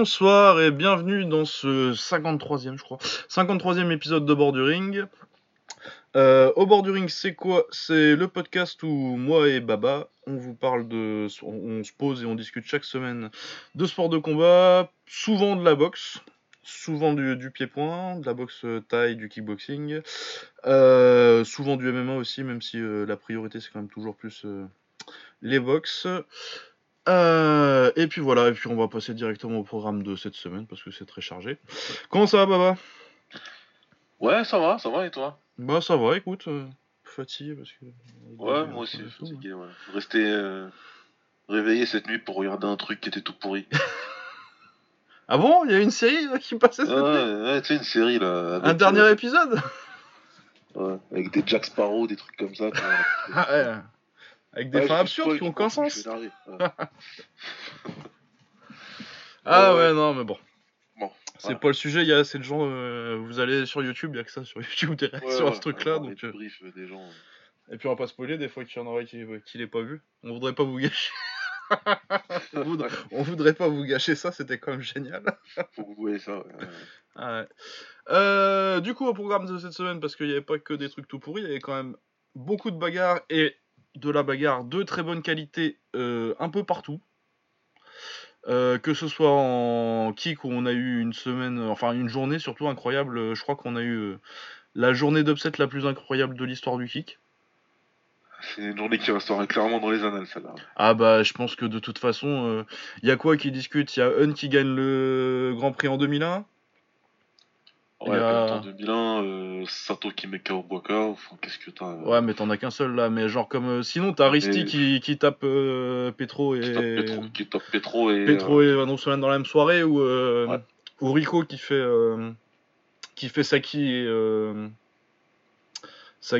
Bonsoir et bienvenue dans ce 53e épisode de Bord du Ring. Au Bord du Ring, c'est quoi ? C'est le podcast où moi et Baba, on se pose et on discute chaque semaine de sports de combat, souvent de la boxe, souvent du pied-point, de la boxe thaï, du kickboxing, souvent du MMA aussi, même si la priorité c'est quand même toujours plus les boxes. Et puis voilà, et puis on va passer directement au programme de cette semaine parce que c'est très chargé. Comment ça va, Baba ? Ouais, ça va, et toi ? Bah ça va, écoute, fatigué parce que... Ouais, moi aussi, fatigué, ouais. Rester réveillé cette nuit pour regarder un truc qui était tout pourri. Ah bon ? Il y a une série là, qui passait cette nuit ? Ouais, tu sais, une série là... Un dernier épisode ? Ouais, avec des Jack Sparrow, des trucs comme ça. Ah ouais. Avec des fins absurdes qui n'ont aucun sens. Ah ouais, non, mais bon. C'est voilà. Pas le sujet, il y a assez de gens. Vous allez sur YouTube, il n'y a que ça sur YouTube, des réactions à ce truc-là. Donc, briefs, des gens. Et puis on va pas spoiler, des fois qu'il y en aura qui l'ait pas vu. On voudrait pas vous gâcher. on voudrait pas vous gâcher ça, c'était quand même génial. Faut que vous voyez ça. Ouais. Ah ouais. Du coup, au programme de cette semaine, parce qu'il n'y avait pas que des trucs tout pourris, il y avait quand même beaucoup de bagarres et. De la bagarre de très bonne qualité un peu partout, que ce soit en kick où on a eu une journée surtout incroyable. Je crois qu'on a eu la journée d'upset la plus incroyable de l'histoire du kick. C'est une journée qui restera clairement dans les annales, celle-là. Ah bah je pense que de toute façon y a quoi qui discute ? Il y a Hunt qui gagne le Grand Prix en 2001. Ouais, en 2001, Sato qui met KO Boaka, enfin, qu'est-ce que t'as... Ouais, mais t'en as qu'un seul, là, mais genre comme... sinon, t'as Aristi qui tape Petro et... Petro et Van Rosselen dans la même soirée, ou Rico qui fait Saki et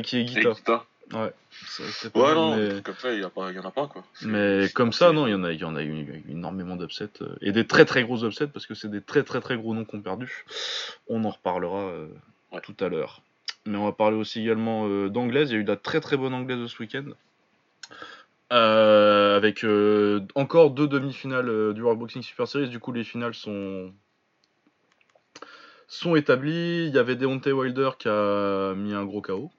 Gita. Ouais, c'est non, mais... comme ça, il y en a pas, quoi. Mais comme ça, non, il y en a eu énormément d'upsets, et des très très gros upsets, parce que c'est des très très très gros noms qu'on a perdus. On en reparlera tout à l'heure. Mais on va parler aussi également d'anglaise. Il y a eu de la très très bonne anglaise ce week-end, avec encore 2 demi-finales du World Boxing Super Series. Du coup, les finales sont établies. Il y avait Deontay Wilder qui a mis un gros KO.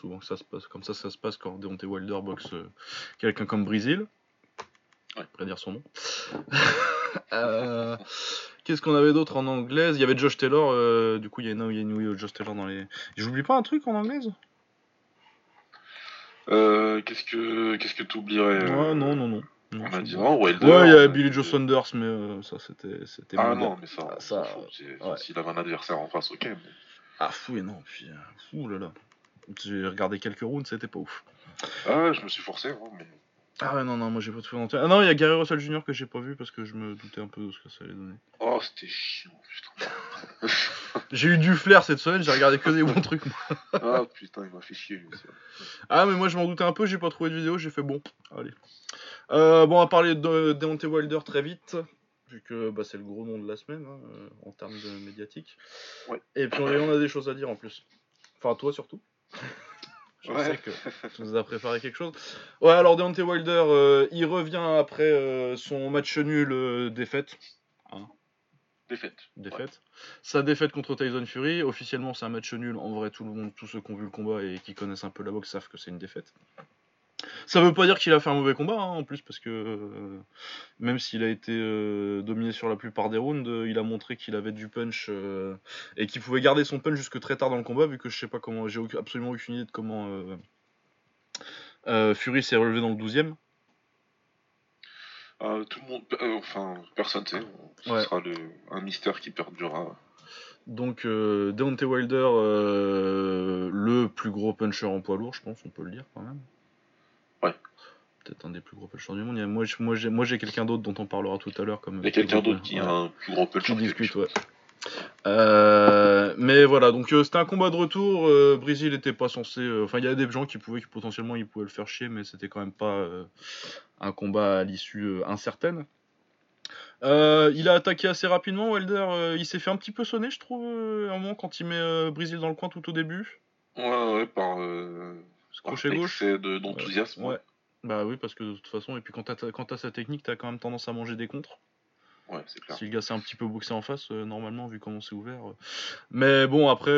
Souvent que ça se passe comme ça se passe quand Deontay Wilder boxe quelqu'un comme Brésil. Ouais, je vais dire son nom. Qu'est-ce qu'on avait d'autre en anglaise ? Il y avait Josh Taylor, du coup il y a une Josh Taylor dans les... J'oublie pas un truc en anglaise ? Qu'est-ce que t'oublierais ? Ouais, non. On a dit non, Wilder... Ouais, il y avait Billy Joe Saunders, mais ça c'était... Ah non, mais ça... S'il avait un adversaire en face, ok. Mais... Ah fou, et non, puis... Ouh là là. J'ai regardé quelques rounds, c'était pas ouf. Ah ouais, je me suis forcé. Mais... Ah ouais, non, moi j'ai pas tout fait. Ah non, il y a Gary Russell Jr. que j'ai pas vu parce que je me doutais un peu de ce que ça allait donner. Oh, c'était chiant, putain. J'ai eu du flair cette semaine, j'ai regardé que des bons trucs. Ah putain, il m'a fait chier lui aussi. Ah, mais moi je m'en doutais un peu, j'ai pas trouvé de vidéo, j'ai fait bon, allez. Bon, on va parler de Deontay Wilder très vite. Vu que c'est le gros nom de la semaine en termes de médiatique. Ouais. Et puis on a des choses à dire en plus. Enfin, toi surtout. Je sais que tu nous as préparé quelque chose. Ouais, alors Deontay Wilder, il revient après son match nul défaite. Hein ? Défaite. Ouais. Sa défaite contre Tyson Fury. Officiellement, c'est un match nul. En vrai, tout le monde, tous ceux qui ont vu le combat et qui connaissent un peu la boxe savent que c'est une défaite. Ça veut pas dire qu'il a fait un mauvais combat, en plus, parce que même s'il a été dominé sur la plupart des rounds, il a montré qu'il avait du punch et qu'il pouvait garder son punch jusque très tard dans le combat, vu que je sais pas comment, j'ai absolument aucune idée de comment Fury s'est relevé dans le 12e. Tout le monde, personne sait. Ce sera un mystère qui perdurera. Donc Deontay Wilder, le plus gros puncher en poids lourd, je pense, on peut le dire quand même. Ouais. Peut-être un des plus gros punchers du monde. Moi j'ai quelqu'un d'autre dont on parlera tout à l'heure. Il y a quelqu'un d'autre qui a un plus gros puncher. Qui discute, ouais. Mais voilà, donc c'était un combat de retour. Brésil n'était pas censé. Enfin, il y a des gens qui potentiellement ils pouvaient le faire chier, mais c'était quand même pas un combat à l'issue incertaine. Il a attaqué assez rapidement. Wilder, il s'est fait un petit peu sonner, je trouve, à un moment quand il met Brésil dans le coin tout au début. Ouais, par. Crochet gauche, c'est d'enthousiasme. Ouais. Bah oui, parce que de toute façon, et puis quand t'as sa technique, t'as quand même tendance à manger des contres. Ouais, c'est clair. Si le gars s'est un petit peu boxé en face, normalement, vu comment c'est ouvert. Mais bon, après,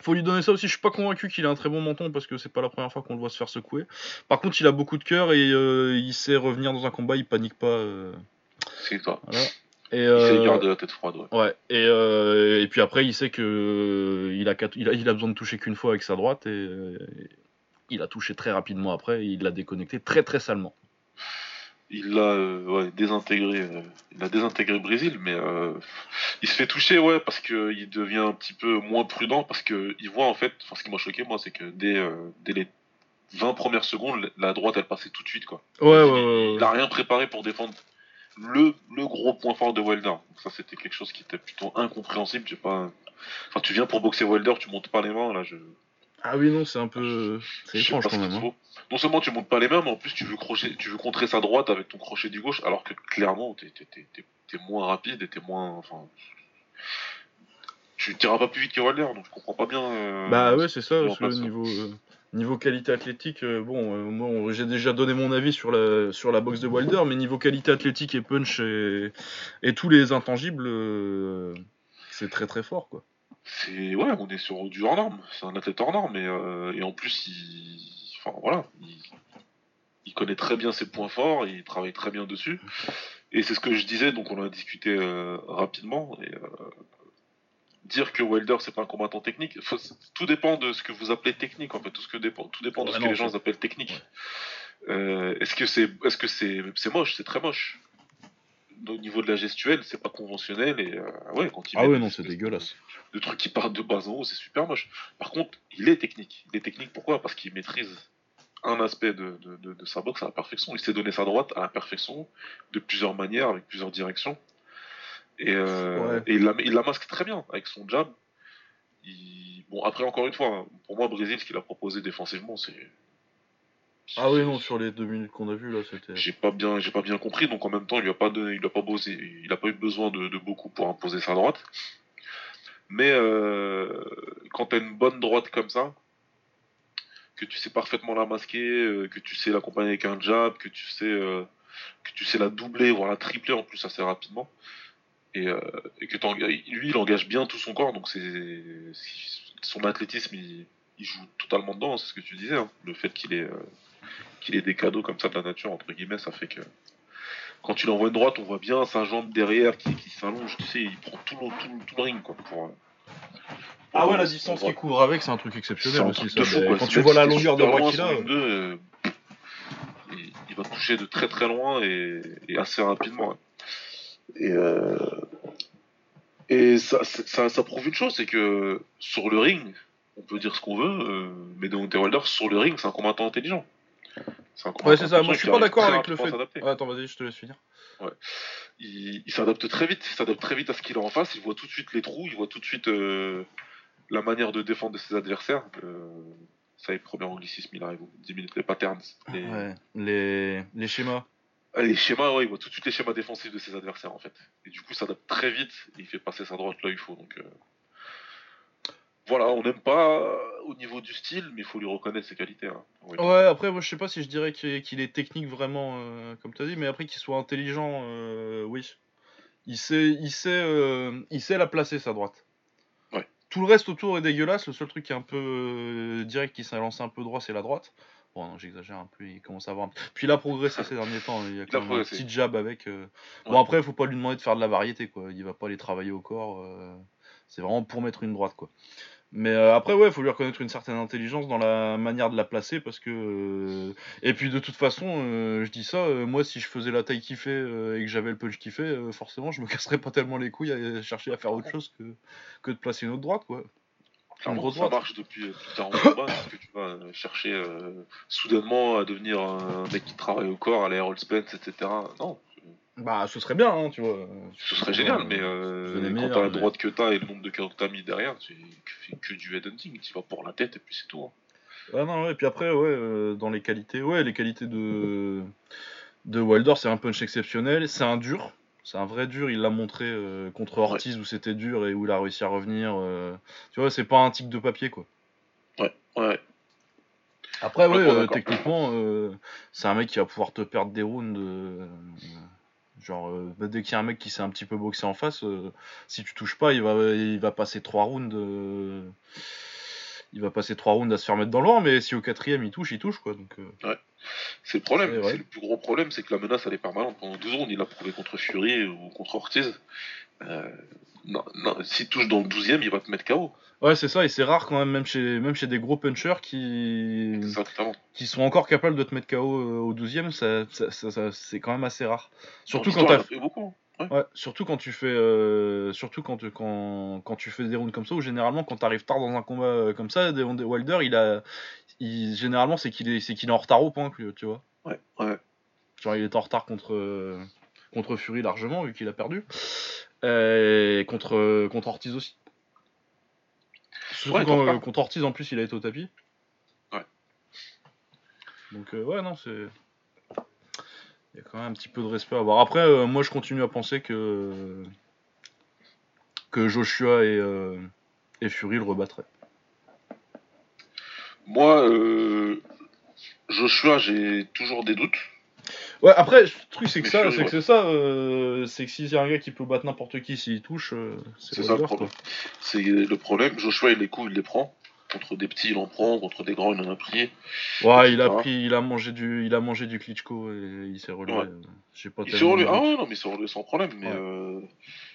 faut lui donner ça aussi. Je suis pas convaincu qu'il a un très bon menton parce que c'est pas la première fois qu'on le voit se faire secouer. Par contre, il a beaucoup de cœur et il sait revenir dans un combat, il panique pas. C'est toi. Voilà. Et il sait garder la tête froide. Ouais. Et puis après, il sait qu'il a besoin de toucher qu'une fois avec sa droite et il a touché très rapidement après et il l'a déconnecté très très salement. Il l'a désintégré. Il a désintégré Brésil, mais il se fait toucher, ouais, parce que il devient un petit peu moins prudent parce que il voit en fait. Enfin, ce qui m'a choqué, moi, c'est que dès les 20 premières secondes, la droite, elle passait tout de suite, quoi. Ouais. Il a rien préparé pour défendre. Le gros point fort de Wilder. Donc ça, c'était quelque chose qui était plutôt incompréhensible. J'ai pas. Enfin, tu viens pour boxer Wilder, tu montes pas les mains, là. Ah oui, non, c'est un peu. C'est étrange quand même. Non seulement tu montes pas les mains, mais en plus tu veux contrer sa droite avec ton crochet du gauche, alors que clairement t'es moins rapide et t'es moins. Enfin, tu tireras pas plus vite que Wilder, donc je comprends pas bien. Bah ouais, c'est ça, parce que niveau qualité athlétique, moi j'ai déjà donné mon avis sur la boxe de Wilder, mais niveau qualité athlétique et punch et tous les intangibles, c'est très très fort, quoi. C'est ouais, on est sur du hors norme, c'est un athlète hors norme, et en plus il connaît très bien ses points forts, il travaille très bien dessus, et c'est ce que je disais, donc on en a discuté rapidement et. Dire que Wilder c'est pas un combattant technique, tout dépend de ce que vous appelez technique en fait, tout dépend de ce que les gens appellent technique. Ouais. Est-ce que c'est moche, c'est très moche. Au niveau de la gestuelle, c'est pas conventionnel et c'est dégueulasse. Le truc qui part de bas en haut, c'est super moche. Par contre, il est technique. Il est technique pourquoi ? Parce qu'il maîtrise un aspect de sa boxe à la perfection. Il s'est donné sa droite à la perfection de plusieurs manières, avec plusieurs directions. Et il la masque très bien avec son jab. Bon, après, encore une fois, pour moi, Brésil, ce qu'il a proposé défensivement, c'est... Ah oui, non, sur les 2 minutes qu'on a vues, là, c'était... J'ai pas bien compris, donc en même temps, il a pas eu besoin de beaucoup pour imposer sa droite. Mais quand t'as une bonne droite comme ça, que tu sais parfaitement la masquer, que tu sais l'accompagner avec un jab, que tu sais la doubler, voire la tripler en plus assez rapidement... Et que lui, il engage bien tout son corps, donc son athlétisme, il joue totalement dedans, c'est ce que tu disais. Hein. Le fait qu'il ait des cadeaux comme ça de la nature, entre guillemets, ça fait que quand il envoie une droite, on voit bien sa jambe derrière qui s'allonge, tu sais, il prend tout le ring, quoi, pour la distance qu'il couvre avec, c'est un truc exceptionnel aussi. Ça, fou, quand tu vois la longueur de bras qu'il a... Il va toucher de très très loin et assez rapidement, ouais. Et ça prouve une chose, c'est que sur le ring, on peut dire ce qu'on veut, mais Deontay Wilder, sur le ring, c'est un combattant intelligent. C'est ça, moi je suis pas d'accord avec le fait. Attends, vas-y, je te laisse finir. Ouais. Il s'adapte très vite, à ce qu'il a en face, il voit tout de suite les trous, il voit tout de suite la manière de défendre de ses adversaires. Ça y est, premier anglicisme, il arrive au bout de 10 minutes, les patterns. Les schémas. Les schémas, il voit tout de suite les schémas défensifs de ses adversaires, en fait. Et du coup, il s'adapte très vite, et il fait passer sa droite là où il faut. Donc, voilà, on n'aime pas au niveau du style, mais il faut lui reconnaître ses qualités. Hein. Ouais, après, moi, je sais pas si je dirais qu'il est technique vraiment, comme tu as dit, mais après, qu'il soit intelligent, oui. Il sait la placer, sa droite. Ouais. Tout le reste autour est dégueulasse, le seul truc qui est un peu direct, qui s'est lancé un peu droit, c'est la droite. Bon, non, j'exagère un peu, il commence à avoir un peu... Puis il a progressé ces derniers temps, il y a quand même un petit jab avec... Bon, après, faut pas lui demander de faire de la variété, quoi. Il va pas les travailler au corps, c'est vraiment pour mettre une droite, quoi. Mais après, ouais, faut lui reconnaître une certaine intelligence dans la manière de la placer, parce que... Et puis, de toute façon, je dis ça, moi, si je faisais la taille qu'il fait et que j'avais le punch qu'il fait, forcément, je me casserais pas tellement les couilles à chercher à faire autre chose que de placer une autre droite, quoi. Clairement, ça marche depuis 40 combats, parce que tu vas chercher soudainement à devenir un mec qui travaille au corps, à la Errol Spence, etc. Non. Bah, ce serait bien, hein, tu vois. Ce serait génial, mais quand t'as la droite que t'as et le nombre de KO que t'as mis derrière, tu fais que du headhunting, tu vas pour la tête et puis c'est tout. Hein. Ah non, ouais, et puis après, dans les qualités, les qualités de Wilder, c'est un punch exceptionnel, c'est un dur. C'est un vrai dur, il l'a montré contre Ortiz où c'était dur et où il a réussi à revenir. Tu vois, c'est pas un tic de papier, quoi. Ouais. Après, techniquement, c'est un mec qui va pouvoir te perdre des rounds. Genre, dès qu'il y a un mec qui s'est un petit peu boxé en face, si tu touches pas, il va passer 3 rounds. Il va passer 3 rounds à se faire mettre dans le rang, mais si au 4ème il touche quoi. Donc, ouais. C'est le problème, c'est le plus gros problème, c'est que la menace elle est permanente pendant 12 rounds. Il l'a prouvé contre Fury ou contre Ortiz. Non, s'il touche dans le 12ème, il va te mettre KO. Ouais, c'est ça, et c'est rare quand même chez des gros punchers qui sont encore capables de te mettre KO au 12ème, ça c'est quand même assez rare. Surtout quand t'as fait beaucoup. Ouais. Ouais, surtout quand tu fais des rounds comme ça, ou généralement quand t'arrives tard dans un combat comme ça, Wilder généralement c'est qu'il est en retard au point, tu vois. Ouais. Genre il est en retard contre Fury largement vu qu'il a perdu, et contre Ortiz aussi. Surtout contre Ortiz en plus il a été au tapis. Ouais. Donc non c'est. Il y a quand même un petit peu de respect à avoir. Après, moi, je continue à penser que Joshua et Fury le rebattraient. Moi, Joshua, j'ai toujours des doutes. Ouais, après, le truc, c'est que si y a un gars qui peut battre n'importe qui s'il touche, c'est ça le problème. Quoi. C'est le problème. Joshua, il les coups, il les prend. Contre des petits, il en prend. Contre des grands, il en a pris. Ouais, il a mangé du Klitschko et il s'est relevé. Ouais. Il s'est relevé sans problème. Mais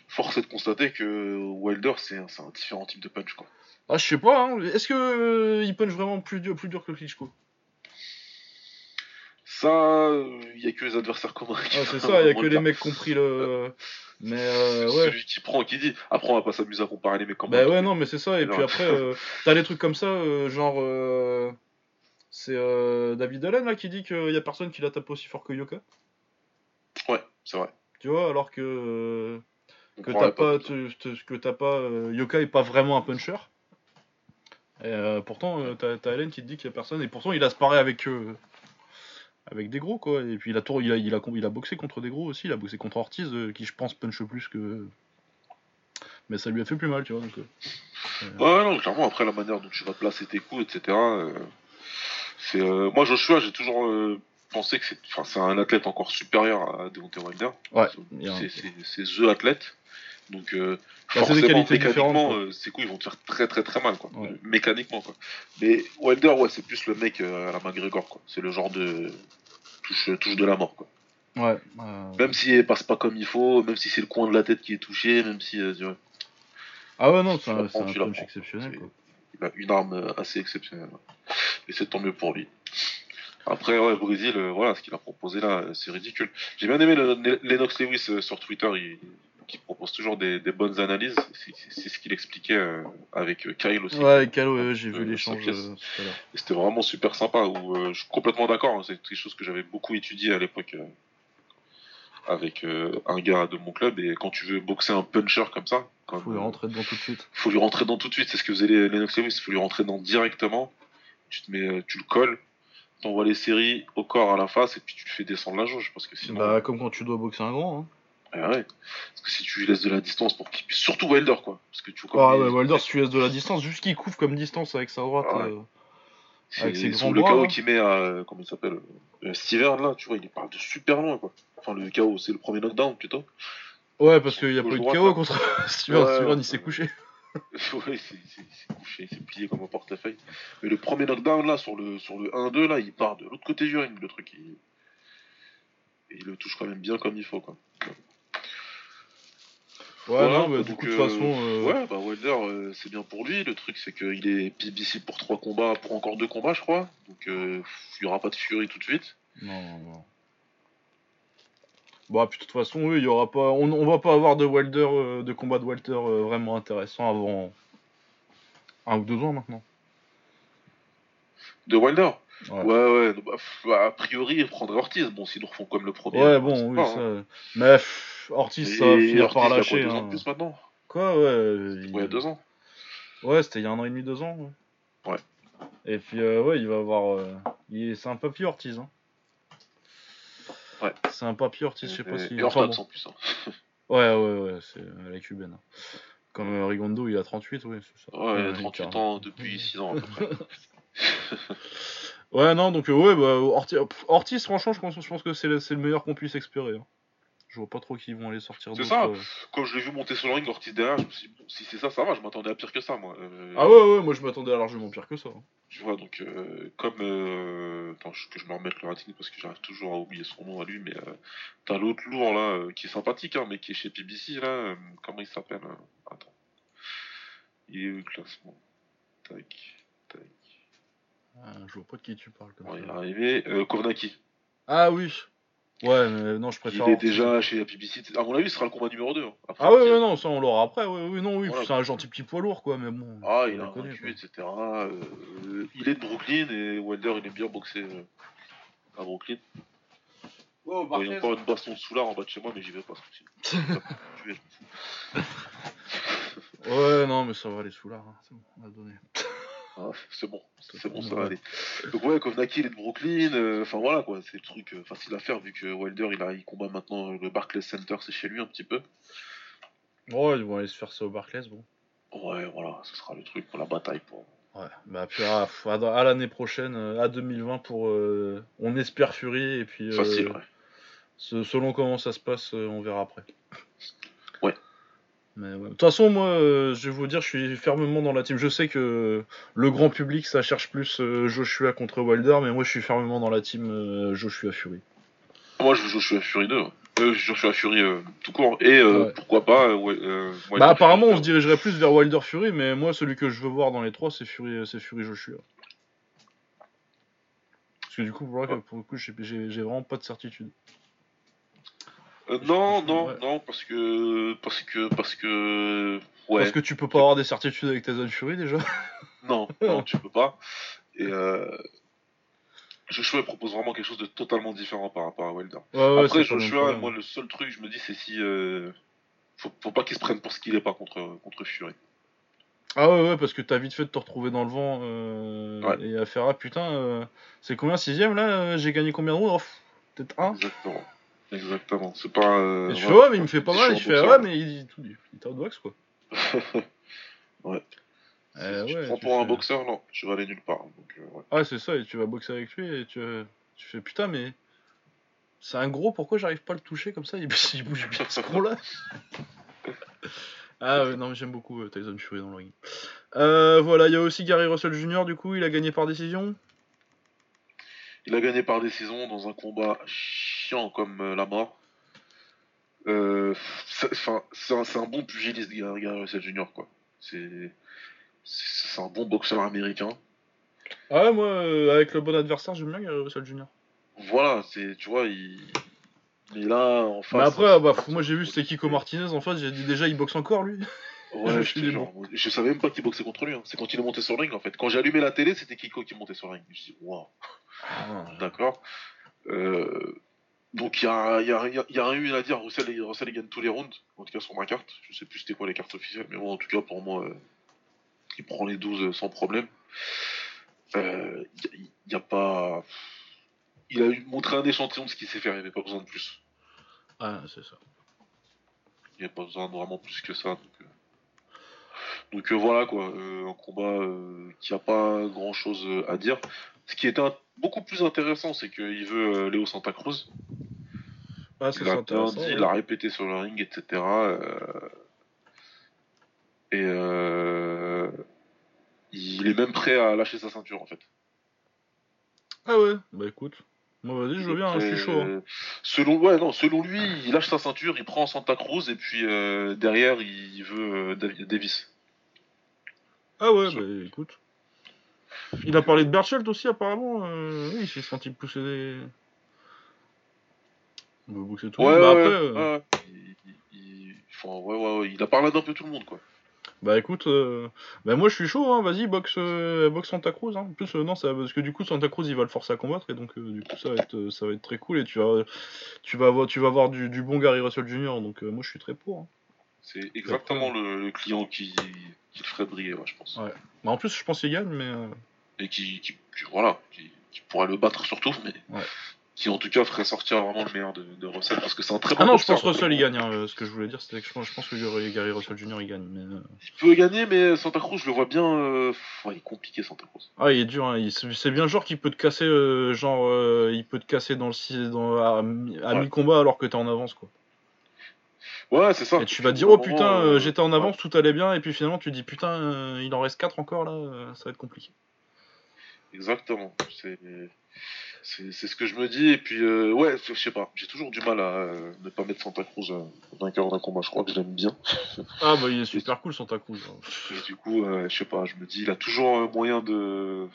force est de constater que Wilder, c'est un différent type de punch, quoi. Ah, je sais pas. Hein. Est-ce que il punch vraiment plus dur que Klitschko ? Ça, il y a que les adversaires communs. Ah, c'est ça. Il y a que les mecs compris le. Mais celui qui prend qui dit après on va pas s'amuser à comparer les mecs comme non mais c'est ça et puis après t'as les trucs comme ça c'est David Allen là qui dit qu'il y a personne qui l'a tapé aussi fort que Yoka. Ouais, c'est vrai. Tu vois alors que t'as pas Yoka est pas vraiment un puncher. Et pourtant t'as Allen qui te dit qu'il y a personne et pourtant il a sparé avec des gros quoi et puis il a boxé contre des gros aussi, il a boxé contre Ortiz qui je pense punche plus que mais ça lui a fait plus mal tu vois donc clairement après la manière dont tu vas placer tes coups etc moi Joshua j'ai toujours pensé que c'est un athlète encore supérieur à Deontay Wilder c'est the athlète donc forcément, c'est des qualités mécaniquement ses coups ils vont te faire très très très mal quoi mécaniquement quoi mais Wilder c'est plus le mec à la McGregor quoi c'est le genre de touche de la mort quoi même s'il passe pas comme il faut même si c'est le coin de la tête qui est touché même si c'est un punch exceptionnel quoi. Il a une arme assez exceptionnelle et c'est tant mieux pour lui. Après, Brésil, ce qu'il a proposé là, c'est ridicule. J'ai bien aimé Lennox Lewis sur Twitter, qui propose toujours des bonnes analyses. C'est ce qu'il expliquait avec Kyle aussi. Ouais, avec Kyle, j'ai vu l'échange tout à l'heure. Et c'était vraiment super sympa. Je suis complètement d'accord. Hein, c'est quelque chose que j'avais beaucoup étudié à l'époque avec un gars de mon club. Et quand tu veux boxer un puncher comme ça, il faut lui rentrer dedans tout de suite. C'est ce que faisait Lennox Lewis. Il faut lui rentrer dedans directement. Tu le colles. T'envoies les séries au corps à la face et puis tu le fais descendre la jauge parce que sinon. Comme quand tu dois boxer un grand. Hein. Ouais. Parce que si tu lui laisses de la distance pour qu'il puisse. Surtout Wilder quoi. Parce que tu vois Wilder si tu lui laisses de la distance, juste qu'il couvre comme distance avec sa droite. Avec ses grands bras. Le KO qu'il met à. Comment il s'appelle Stiverne là, tu vois, il est parti de super loin quoi. Enfin le KO, c'est le premier knockdown plutôt. Ouais, parce qu'il n'y a pas eu de KO contre Stiverne, il s'est couché. Ouais, il s'est couché, il s'est plié comme un portefeuille. Mais le premier knockdown là sur le 1-2 là, il part de l'autre côté du ring, le truc et il le touche quand même bien comme il faut quoi. Wilder c'est bien pour lui, le truc c'est qu'il est PBC pour 3 combats, pour encore 2 combats je crois. Donc il y aura pas de Fury tout de suite. Non. Bah puis de toute façon il y aura pas on va pas avoir de combat de Wilder vraiment intéressant avant 1 ou 2 ans maintenant. De Wilder. Ouais. Bah, a priori ils prendraient Ortiz s'ils nous refont comme le premier. Ouais bon oui pas, ça. Hein. Mais Ortiz ça finit par lâcher. Quoi, 2 ans de plus maintenant. Il y a 2 ans. Ouais c'était il y a 1 an et demi 2 ans. Ouais. Et puis il va avoir c'est un papy Ortiz hein. Ouais. C'est un papier Ortiz, je sais pas si. Et Ortiz en plus. Ouais, c'est la cubaine. Hein. Comme Rigondo, il a 38, oui, c'est ça. Ouais, il a 38 ans depuis 6 ans à peu près. Ortiz, franchement, je pense que c'est le meilleur qu'on puisse espérer. Hein. Je vois pas trop qu'ils vont aller sortir d'autres... C'est ça, quand je l'ai vu monter sur le ring, Ortiz derrière, je me suis dit, bon, si c'est ça, ça va, je m'attendais à pire que ça, moi. Ah ouais, ouais, moi je m'attendais à largement pire que ça. Tu vois, donc, comme... Attends, que je me remette le rating, parce que j'arrive toujours à oublier son nom à lui, mais t'as l'autre lourd, là, qui est sympathique, hein, mais qui est chez PBC, là, comment il s'appelle hein. Attends. Il est au classement. Tac, tac... je vois pas de qui tu parles, comme ça. Il est arrivé, Kovnacki. Ah oui. Ouais, mais non, je préfère. Il est déjà chez la PBC. À mon avis, ce sera le combat numéro 2. Hein. Après, ah oui, ouais, non, ça on l'aura après. Oui, oui, non, oui. Voilà. C'est un gentil petit poids lourd, quoi. Mais bon. Ah, il a un cul, etc. Il est de Brooklyn et Wilder, il est bien boxé à Brooklyn. Oh, bah, il y a encore une baston de soulard en bas de chez moi, mais j'y vais pas. Ce je m'en fous. Ouais, non, mais ça va aller soulards. Hein. C'est bon, on a donné. Ah, c'est bon, ça va aller. Donc ouais, Kovnacki il est de Brooklyn, enfin voilà quoi, c'est le truc facile à faire vu que Wilder il combat maintenant le Barclays Center, c'est chez lui un petit peu. Ouais, ils vont aller se faire ça au Barclays, bon. Ouais, voilà, ce sera le truc pour la bataille pour. Ouais, bah puis à l'année prochaine, à 2020 pour, on espère Fury et puis. Facile, ouais. Selon comment ça se passe, on verra après. Mais ouais. De toute façon, moi, je vais vous dire, je suis fermement dans la team. Je sais que le grand public, ça cherche plus Joshua contre Wilder, mais moi, je suis fermement dans la team Joshua Fury. Moi, je veux Joshua Fury 2. Joshua Fury tout court. Et ouais. Pourquoi pas Wilder bah, apparemment, Fury. On se dirigerait plus vers Wilder Fury, mais moi, celui que je veux voir dans les trois, c'est Fury Joshua. Parce que du coup, voilà, ouais. Pour le coup, j'ai vraiment pas de certitude. Non, parce que, ouais. Parce que tu peux pas avoir des certitudes avec ta zone Fury déjà. non, tu peux pas. Et Joshua propose vraiment quelque chose de totalement différent par rapport à Wilder. Ouais, après Joshua, moi le seul truc je me dis c'est si, faut pas qu'il se prenne pour ce qu'il est pas contre Fury. Ah ouais, parce que t'as vite fait de te retrouver dans le vent ouais. Et à faire ah putain, c'est combien 6ème là, j'ai gagné combien de rounds, peut-être un. Exactement, c'est pas. Et je fais ouais, mais il me fait pas mal, je fais ouais, mais il t'outboxe quoi. Ouais. Tu prends pour un boxeur, non, tu vas aller nulle part. Donc, ouais. Ah, c'est ça, et tu vas boxer avec lui et tu fais putain, mais. C'est un gros, pourquoi j'arrive pas à le toucher comme ça, il bouge bien ce gros là. Ah, non, mais j'aime beaucoup Tyson Fury dans le ring. Voilà, il y a aussi Gary Russell Jr., du coup, il a gagné par décision. Il a gagné par décision dans un combat chiant comme la mort. C'est un bon pugiliste, Gary Russell Jr. quoi. C'est un bon boxeur américain. Ah ouais, moi, avec le bon adversaire, j'aime bien Gary Russell Jr. Voilà, tu vois, il a en face. Mais après, moi j'ai vu c'était Kiko Martinez en face, j'ai dit déjà il boxe encore lui. Ouais, je savais même pas qu'il boxait contre lui. Hein. C'est quand il est monté sur le ring en fait. Quand j'ai allumé la télé, c'était Kiko qui montait sur le ring. Je me suis dit, waouh. D'accord. Donc il y a rien à dire. Russell il gagne tous les rounds. En tout cas sur ma carte. Je sais plus c'était quoi les cartes officielles, mais bon en tout cas pour moi, il prend les 12 sans problème. Il y a pas. Il a montré un échantillon de ce qu'il sait faire. Il n'y avait pas besoin de plus. Ah c'est ça. Il n'y a pas besoin de vraiment plus que ça. Donc voilà quoi, un combat qui n'a pas grand chose à dire. Ce qui est beaucoup plus intéressant, c'est qu'il veut Léo Santa Cruz. Ah, c'est intéressant. Il l'a répété sur le ring, etc. Il est même prêt à lâcher sa ceinture en fait. Ah ouais, bah écoute. Moi vas-y, je veux bien, hein, je suis chaud. Hein. Selon lui, il lâche sa ceinture, il prend Santa Cruz et puis derrière il veut Davis. Ah ouais, bah écoute. Il a parlé de Berchelt aussi apparemment. Oui, il s'est senti pousser des. Boxer tout le monde. Après, il a parlé d'un peu tout le monde quoi. Bah écoute, moi je suis chaud, hein, vas-y boxe Santa Cruz, hein. En plus parce que du coup Santa Cruz il va le forcer à combattre et donc du coup ça va être très cool et tu vas voir du bon Gary Russell Jr. donc moi je suis très pour. Hein. C'est exactement après, le client qui le ferait briller, ouais, je pense. Ouais. Bah en plus je pense qu'il gagne mais. Et qui pourrait le battre surtout mais. Ouais. Qui en tout cas ferait sortir vraiment le meilleur de Russell parce que c'est un très bon. Ah non, boxeur, je pense Russell il gagne. Hein, ce que je voulais dire, c'était que je pense que Gary Russell Jr. il gagne. Mais... Il peut gagner, mais Santa Cruz, je le vois bien. Il est compliqué Santa Cruz. Ah, il est dur. Hein. C'est bien le genre qu'il peut te casser, il peut te casser dans à mi-combat alors que t'es en avance quoi. Ouais, c'est ça. Et tu vas dire, oh putain, j'étais en avance, tout allait bien, et puis finalement tu dis, putain, il en reste 4 encore là, ça va être compliqué. Exactement, c'est ce que je me dis, et puis ouais, je sais pas, j'ai toujours du mal à ne pas mettre Santa Cruz vainqueur d'un combat, je crois que je l'aime bien. Ah bah il est super cool Santa Cruz. Et du coup, je sais pas, je me dis, il a toujours moyen de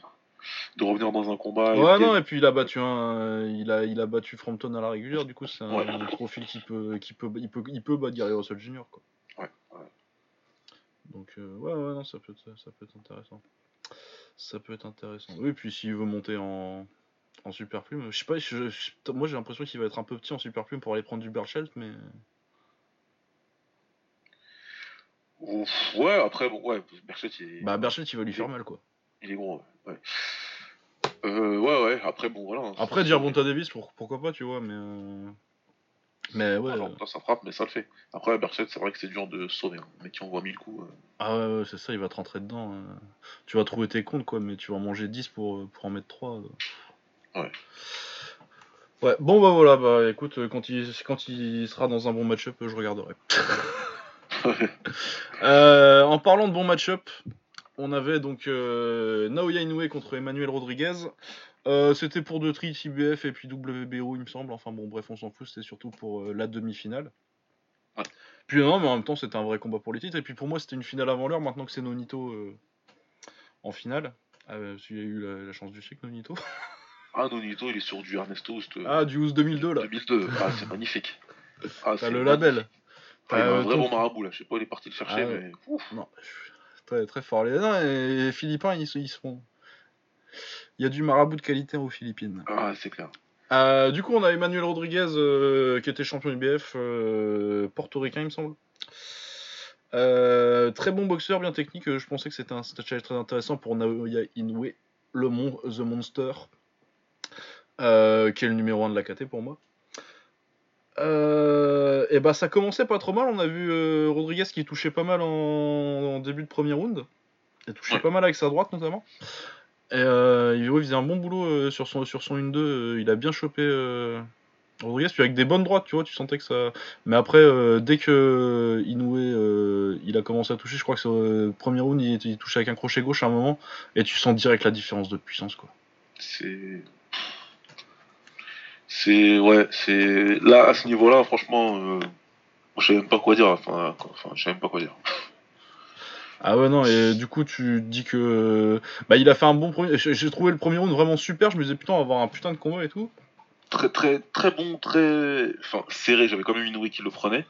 revenir dans un combat. Ouais, non, et puis il a battu il a battu Frampton à la régulière, du coup c'est un profil qui peut battre Gary Russell Jr., quoi. Ouais. Donc ouais, non, ça peut être intéressant. Ça peut être intéressant. Oui, puis s'il veut monter en super plume, je sais pas, moi j'ai l'impression qu'il va être un peu petit en super plume pour aller prendre du Berchelt, mais... Ouf, ouais, après, bon, ouais, Berchelt, il est... Bah, Berchelt, il va lui faire mal, quoi. Il est gros, ouais. Ouais, après, bon, voilà. Après, dire Bonta Davis, pourquoi pas, tu vois, mais ouais... Alors, ça frappe, mais ça le fait. Après, Berchelt, c'est vrai que c'est dur de sauver, hein, mais qui envoie 1000 coups... Ah ouais, c'est ça, il va te rentrer dedans. Tu vas trouver tes comptes, quoi, mais tu vas en manger 10 pour en mettre 3. Ouais, bon, bah voilà, bah écoute, quand il sera dans un bon match-up, je regarderai. En parlant de bon match-up, on avait donc Naoya Inoue contre Emmanuel Rodriguez. C'était pour 2 tri IBF et puis WBO, il me semble. Enfin bon, bref, on s'en fout, c'était surtout pour la demi-finale. Ouais. Puis non, mais en même temps, c'était un vrai combat pour les titres. Et puis pour moi, c'était une finale avant l'heure, maintenant que c'est Nonito en finale. Parce qu'il a eu la chance du siècle, Nonito. Ah, Nonito, il est sur du Ernesto Houst. Ah, du Houst 2002, là. 2002, ah, c'est magnifique. Ah, t'as le label. T'as un vrai bon marabout, là. Je sais pas, il est parti le chercher, mais... Ouf. Non, très, très fort. Les nains et Philippins, ils sont... Il y a du marabout de qualité aux Philippines. Ah, c'est clair. Du coup, on a Emmanuel Rodriguez qui était champion IBF portoricain, il me semble. Très bon boxeur, bien technique. Je pensais que c'était un challenge très intéressant pour Naoya Inoue, The Monster, qui est le numéro 1 de la KT pour moi. Et bah, ça commençait pas trop mal. On a vu Rodriguez qui touchait pas mal en début de premier round. Il touchait pas mal avec sa droite, notamment. Et il faisait un bon boulot sur son 1-2, il a bien chopé Rodriguez, puis avec des bonnes droites, tu vois, tu sentais que ça... Mais après, dès que Inoue, il a commencé à toucher, je crois que c'est premier round, il touche avec un crochet gauche à un moment, et tu sens direct la différence de puissance, quoi. C'est... Là, à ce niveau-là, franchement, je sais même pas quoi dire, Ah ouais, non, et du coup, tu dis que... Bah, il a fait un bon premier... J'ai trouvé le premier round vraiment super, je me disais, putain, on va avoir un putain de combat et tout. Très, très, très bon, très... Enfin, serré, j'avais quand même Inoue qui le prenait.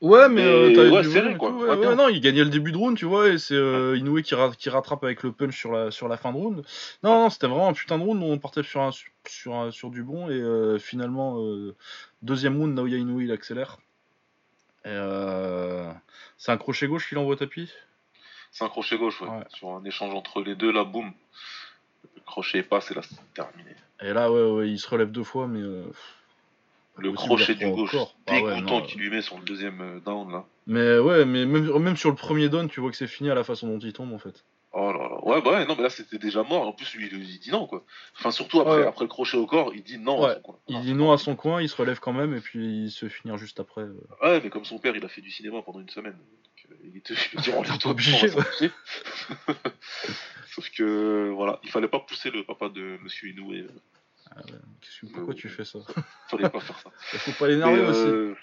Ouais, mais... t'avais ouais, serré, quoi. Ouais, non, il gagnait le début de round, tu vois, et c'est Inoue qui rattrape avec le punch sur la fin de round. Non, c'était vraiment un putain de round, on partait sur du bon, et finalement, deuxième round, Naoya Inoue, il accélère. Et, c'est un crochet gauche qu'il envoie au tapis. C'est un crochet gauche, ouais. Sur un échange entre les deux, là, boum. Le crochet passe et là, c'est terminé. Et là, ouais, il se relève 2 fois, mais... le crochet du gauche, dégoûtant qu'il lui met sur le deuxième down, là. Mais ouais, mais même sur le premier down, tu vois que c'est fini à la façon dont il tombe, en fait. Oh là là, ouais, bah ouais, non, mais là, c'était déjà mort. En plus, lui, il dit non, quoi. Enfin, surtout après le crochet au corps, il dit non à son coin. Il dit non à son coin, il se relève quand même, et puis il se finit juste après. Ouais, mais comme son père, il a fait du cinéma pendant une semaine. Il était, je veux dire, en obligé. Ouais. Sauf que, voilà, il fallait pas pousser le papa de Monsieur Inoue. Pourquoi tu fais ça? Fallait pas faire ça. Il faut pas l'énerver aussi.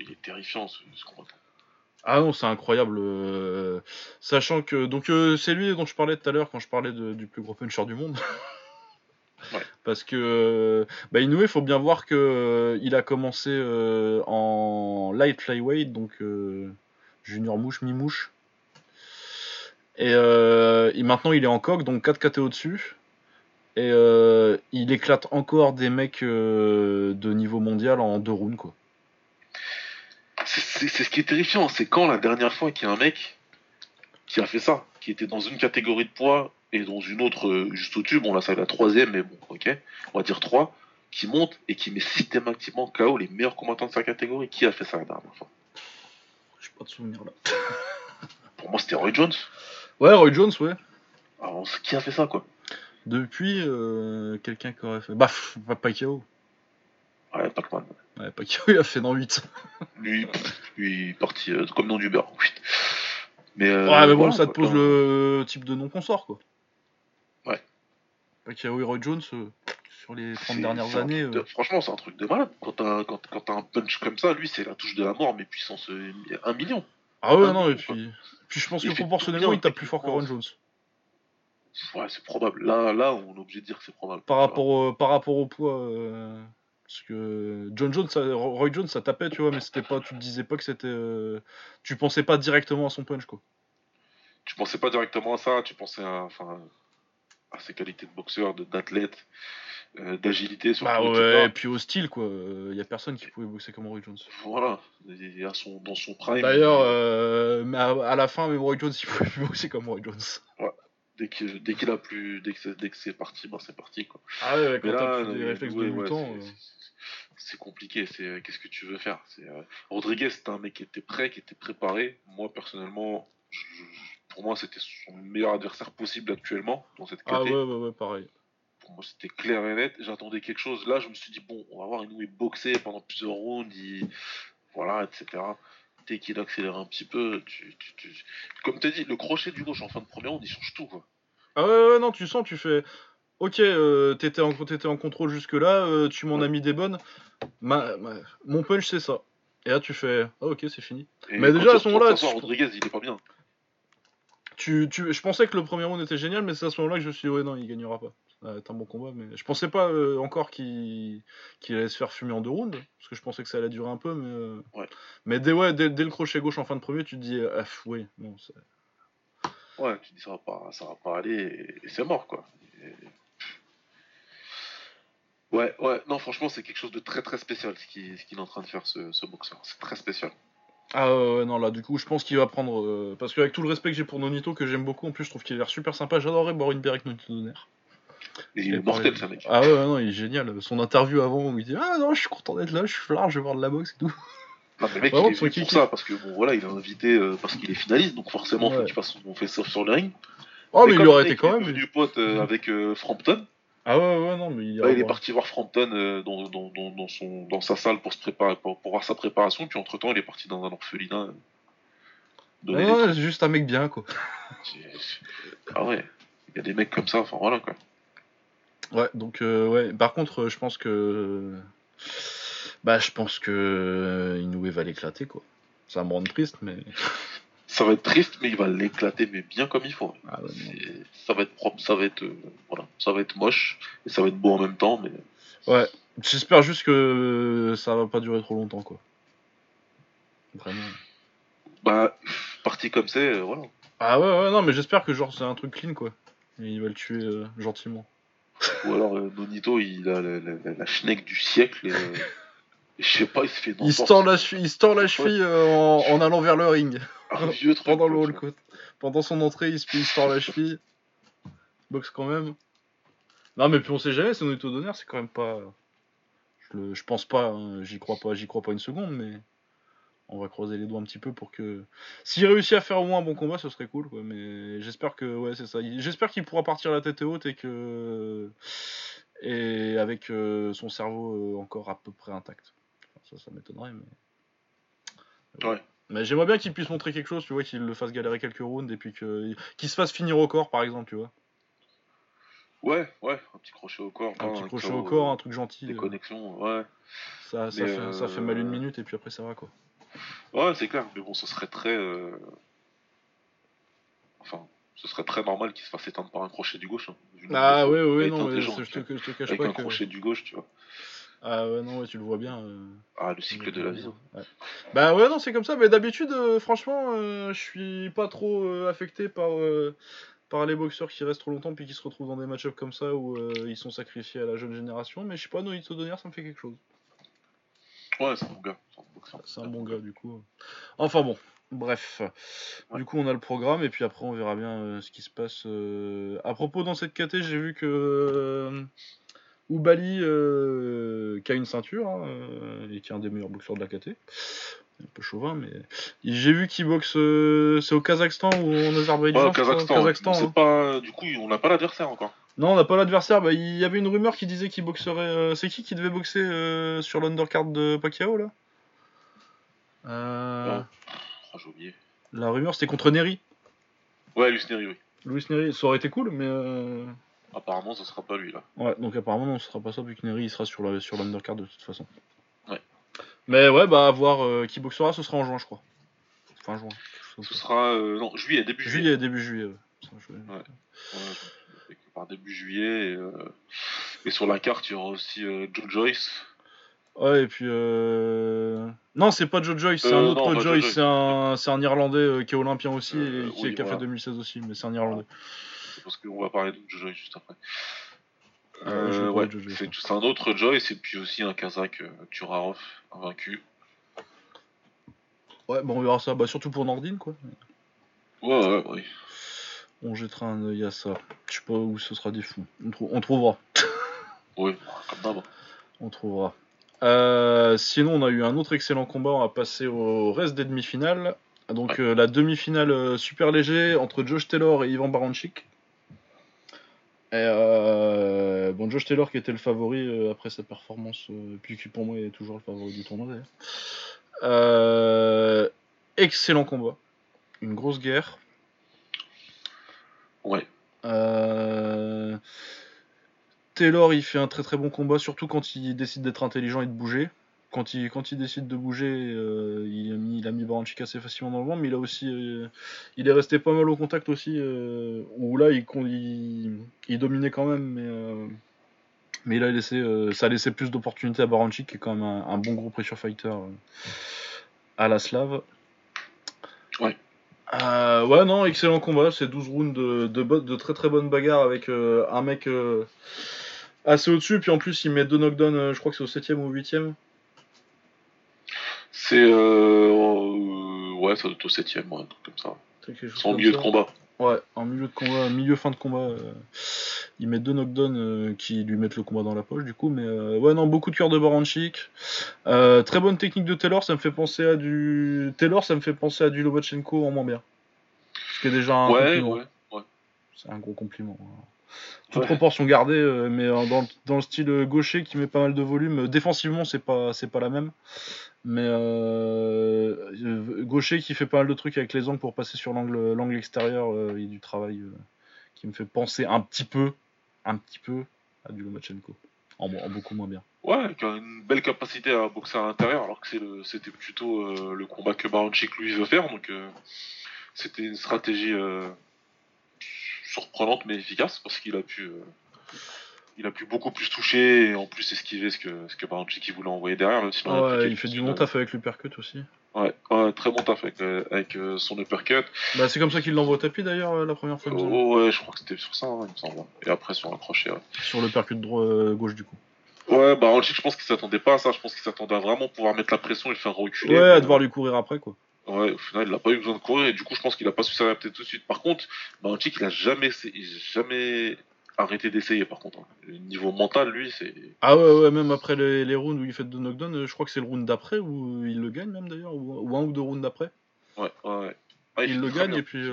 Il est terrifiant ce combat. Ah non, c'est incroyable. Sachant que, donc, c'est lui dont je parlais tout à l'heure quand je parlais du plus gros puncher du monde. Ouais. Parce que Inoue, il faut bien voir que il a commencé en light flyweight, donc. Junior mouche, mi-mouche. Et maintenant, il est en coq, donc 4 KT au-dessus. Et il éclate encore des mecs de niveau mondial en 2 rounds, quoi. C'est ce qui est terrifiant. C'est quand la dernière fois qu'il y a un mec qui a fait ça, qui était dans une catégorie de poids et dans une autre juste au-dessus. Bon, là, ça va être la 3e, mais bon, ok. On va dire 3, qui monte et qui met systématiquement KO les meilleurs combattants de sa catégorie. Qui a fait ça la dernière fois ? Pas de souvenir là. Pour moi, c'était Roy Jones. Ouais, Roy Jones, ouais. Alors, qui a fait ça, quoi? Depuis, quelqu'un qui aurait fait. Bah, Pacquiao. Ouais, Pacman. Ouais, Pacquiao a fait dans 8. Lui, il est parti comme dans du beurre. Mais, mais bon, ça te pose le type de non-consort, quoi. Ouais. Pacquiao et Roy Jones, sur les 30 dernières années... Franchement, c'est un truc de malade. Quand t'as un punch comme ça, lui, c'est la touche de la mort, mais puissance 1 million. Ah ouais, non, million, et puis je pense que proportionnellement, il tape plus fort que Roy Jones. Ouais, c'est probable. Là, on est obligé de dire que c'est probable. Par rapport au poids... Parce que Roy Jones, ça tapait, tu vois, mais c'était pas, tu te disais pas que c'était... tu pensais pas directement à son punch, quoi. Tu pensais pas directement à ça, tu pensais à ses qualités de boxeur, d'athlète, d'agilité, surtout. Bah ouais, et puis au style, quoi. Y a personne qui pouvait boxer comme Roy Jones. Voilà, et dans son prime... D'ailleurs, mais à la fin, même Roy Jones, il pouvait plus boxer comme Roy Jones. Ouais. Dès que c'est parti, ben c'est parti, quoi. Ah ouais, quand t'as plus des réflexes de mutant. C'est compliqué. Qu'est-ce que tu veux faire ? Rodriguez, c'était un mec qui était prêt, qui était préparé. Moi, personnellement, pour moi, c'était son meilleur adversaire possible actuellement dans cette catégorie. Ah ouais, pareil. Pour moi, c'était clair et net. J'attendais quelque chose. Là, je me suis dit, bon, on va voir, il nous est boxé pendant plusieurs rounds, voilà, etc. Dès qu'il accélère un petit peu, comme t'as dit, le crochet du gauche en fin de première round, il change tout, quoi. Ah ouais, non, tu sens, tu fais... Ok, t'étais en contrôle jusque-là, tu m'en as mis des bonnes. Mon punch, c'est ça. Et là, tu fais... Ah, ok, c'est fini. Et mais déjà, à ce moment-là... Rodriguez, il est pas bien. Je pensais que le premier round était génial, mais c'est à ce moment-là que je me suis dit, ouais, non, il gagnera pas. C'est un bon combat, mais... Je pensais pas encore qu'il allait se faire fumer en 2 rounds, parce que je pensais que ça allait durer un peu, mais... Ouais. Mais dès le crochet gauche en fin de premier, tu te dis... Ah, oui, non, c'est... Ouais, tu dis ça va pas aller et c'est mort, quoi. Ouais, non, franchement, c'est quelque chose de très très spécial ce qu'il est en train de faire, ce boxeur. C'est très spécial. Ah ouais, non, là, du coup, je pense qu'il va prendre... parce qu'avec tout le respect que j'ai pour Nonito, que j'aime beaucoup, en plus, je trouve qu'il a l'air super sympa. J'adorerais boire une bière avec Nonito Donner. Il est mortel, ça, mec. Ah ouais, non, il est génial. Son interview avant, où il dit « Ah non, je suis content d'être là, je suis flard, je vais voir de la boxe et tout. » Non, mais mec, il est venu pour ça, parce que bon, voilà, il est invité parce qu'il est finaliste, donc forcément, faut qu'il passe son face-off sur le ring. Oh, mais il aurait été quand même. Il est devenu pote avec Frampton. Ah ouais, non, mais il est parti voir Frampton dans sa salle pour se préparer, pour voir sa préparation, puis entre temps, il est parti dans un orphelinat. Ouais, juste un mec bien, quoi. Ah ouais, il y a des mecs comme ça, enfin voilà, quoi. Ouais, donc, ouais, par contre, je pense que. Bah, je pense que Inoue va l'éclater, quoi. Ça va me rendre triste, mais... Ça va être triste, mais il va l'éclater, mais bien comme il faut. Ah, bah, ça va être propre, ça va être... voilà. Ça va être moche, et ça va être beau en même temps, mais... Ouais, j'espère juste que ça va pas durer trop longtemps, quoi. Vraiment. Bah, parti comme c'est, voilà. Ah ouais, non, mais j'espère que, genre, c'est un truc clean, quoi. Et il va le tuer gentiment. Ou alors, Nonito, il a la schneck du siècle, et... Je sais pas, il se fait... Il se tord la cheville en allant vers le ring. Ah, vieux truc, pendant le hall-coat. Pendant son entrée, il se tord la cheville. Boxe quand même. Non, mais puis on sait jamais, c'est Nonito Donner, c'est quand même pas... Je pense pas, hein, j'y crois pas une seconde, mais... On va croiser les doigts un petit peu pour que... S'il réussit à faire au moins un bon combat, ce serait cool, quoi. Mais j'espère que... Ouais, c'est ça. J'espère qu'il pourra partir la tête haute et que... Et avec son cerveau encore à peu près intact. Ça m'étonnerait, mais... Ouais. Mais j'aimerais bien qu'il puisse montrer quelque chose, tu vois, qu'il le fasse galérer quelques rounds, et puis qu'il se fasse finir au corps, par exemple, tu vois. Ouais, un petit crochet au corps. Un truc gentil. Des connexions, ouais. Ça fait mal 1 minute, et puis après ça va, quoi. Ouais, c'est clair, mais bon, ce serait très... Enfin... Ce serait très normal qu'il se fasse éteindre par un crochet du gauche. Hein, ah ouais, non, mais je te cache avec pas. Avec un crochet du gauche, tu vois. Ah ouais, non, ouais, tu le vois bien. Ah, le cycle de la vie. Ouais. Bah ouais, non, c'est comme ça. Mais d'habitude, franchement, je suis pas trop affecté par les boxeurs qui restent trop longtemps puis qui se retrouvent dans des match-ups comme ça où ils sont sacrifiés à la jeune génération. Mais je sais pas, Nonito Donner, ça me fait quelque chose. Ouais, c'est un bon gars. C'est un bon gars, du coup. Enfin bon. Bref, ouais. Du coup on a le programme et puis après on verra bien ce qui se passe. À propos dans cette KT, j'ai vu que Ubali, qui a une ceinture hein, et qui est un des meilleurs boxeurs de la KT, un peu chauvin, mais j'ai vu qu'il boxe. C'est au Kazakhstan ou en Azerbaïdjan. Ouais, au Kazakhstan. Hein. Du coup on n'a pas l'adversaire encore. Non, on n'a pas l'adversaire. Bah, il y avait une rumeur qui disait qu'il boxerait. C'est qui devait boxer sur l'undercard de Pacquiao là? Oh, j'ai oublié. La rumeur c'était contre Nery. Ouais, Luis Nery, oui. Luis Nery, ça aurait été cool, mais. Apparemment, ça sera pas lui là. Ouais, donc apparemment, non, ce sera pas ça, vu que Nery il sera sur l'undercard de toute façon. Ouais. Mais ouais, bah, à voir qui boxera, ce sera en juin, je crois. Fin juin. Ce sera. Non, juillet, début juillet. Juillet, début juillet, ouais. Ouais. Par début juillet. Et sur la carte, il y aura aussi Joe Joyce. Ouais, et puis. Non, c'est pas Joe Joyce, c'est un autre Joyce. C'est un Irlandais qui est olympien aussi et qui a fait 2016 aussi, mais c'est un Irlandais. Parce qu'on va parler de Joe Joyce juste après. Ouais, Joe Joyce, c'est un autre Joyce et puis aussi un Kazakh, Turarov, invaincu. Ouais, bah on verra ça, bah surtout pour Nordine quoi. Ouais. On jettera un œil à ça. Je sais pas où ce sera des fous. On trouvera. Oui, comme d'hab. On trouvera. Sinon, on a eu un autre excellent combat. On va passer au reste des demi-finales. Donc, ouais. La demi-finale super léger entre Josh Taylor et Ivan Baranchik. Et bon, Josh Taylor qui était le favori après sa performance, puis qui pour moi est toujours le favori du tournoi d'ailleurs. Excellent combat. Une grosse guerre. Ouais. Taylor il fait un très très bon combat, surtout quand il décide d'être intelligent et de bouger. Quand il décide de bouger, il a mis Baranchik assez facilement dans le ventre, mais il a aussi il est resté pas mal au contact aussi où là il dominait quand même, mais là ça a laissé plus d'opportunités à Baranchik, qui est quand même un bon gros pressure fighter à la slave. Ouais. Ouais, non, excellent combat, c'est 12 rounds de très très bonnes bagarres avec un mec assez au-dessus, puis en plus il met deux knockdowns, je crois que c'est au 7ème ou au 8ème. C'est ouais, ça doit être au 7ème, ouais, un truc comme ça. C'est en milieu de combat. Ouais, en milieu de combat, fin de combat, il met deux knockdowns qui lui mettent le combat dans la poche du coup, mais ouais non, beaucoup de cœur de Baranchik. Très bonne technique de Taylor, ça me fait penser à du Lomachenko en moins bien. Ce qui est déjà un compliment. Ouais. C'est un gros compliment. Toute proportion gardée, mais dans le style gaucher qui met pas mal de volume. Défensivement, c'est pas la même. Mais gaucher qui fait pas mal de trucs avec les angles pour passer sur l'angle extérieur, il y a du travail qui me fait penser un petit peu à du Lomachenko. En beaucoup moins bien. Ouais, qui a une belle capacité à boxer à l'intérieur, alors que c'était plutôt le combat que Baranchik lui veut faire. Donc c'était une stratégie surprenante mais efficace, parce qu'il a pu beaucoup plus toucher et en plus esquiver ce que Baranchik voulait envoyer derrière, même si il fait du bon taf avec l'uppercut aussi. Ouais, très bon taf avec son uppercut. Bah c'est comme ça qu'il l'envoie au tapis d'ailleurs la première fois. Ouais, je crois que c'était sur ça, hein, il me semble. Et après sur un crochet. Ouais. Sur l'uppercut droit gauche du coup. Ouais, Baranchik, je pense qu'il s'attendait pas à ça, je pense qu'il s'attendait à vraiment pouvoir mettre la pression et le faire reculer. Ouais, à devoir lui courir après quoi. Ouais, au final, il n'a pas eu besoin de courir et du coup, je pense qu'il n'a pas su s'adapter tout de suite. Par contre, Baranchik, il n'a jamais arrêté d'essayer. Par contre, le niveau mental, lui, c'est. Ah ouais, même après les rounds où il fait deux knockdowns, je crois que c'est le round d'après où il le gagne, même d'ailleurs, ou un ou deux rounds d'après. Ouais. Ah, il le gagne bien. Et puis.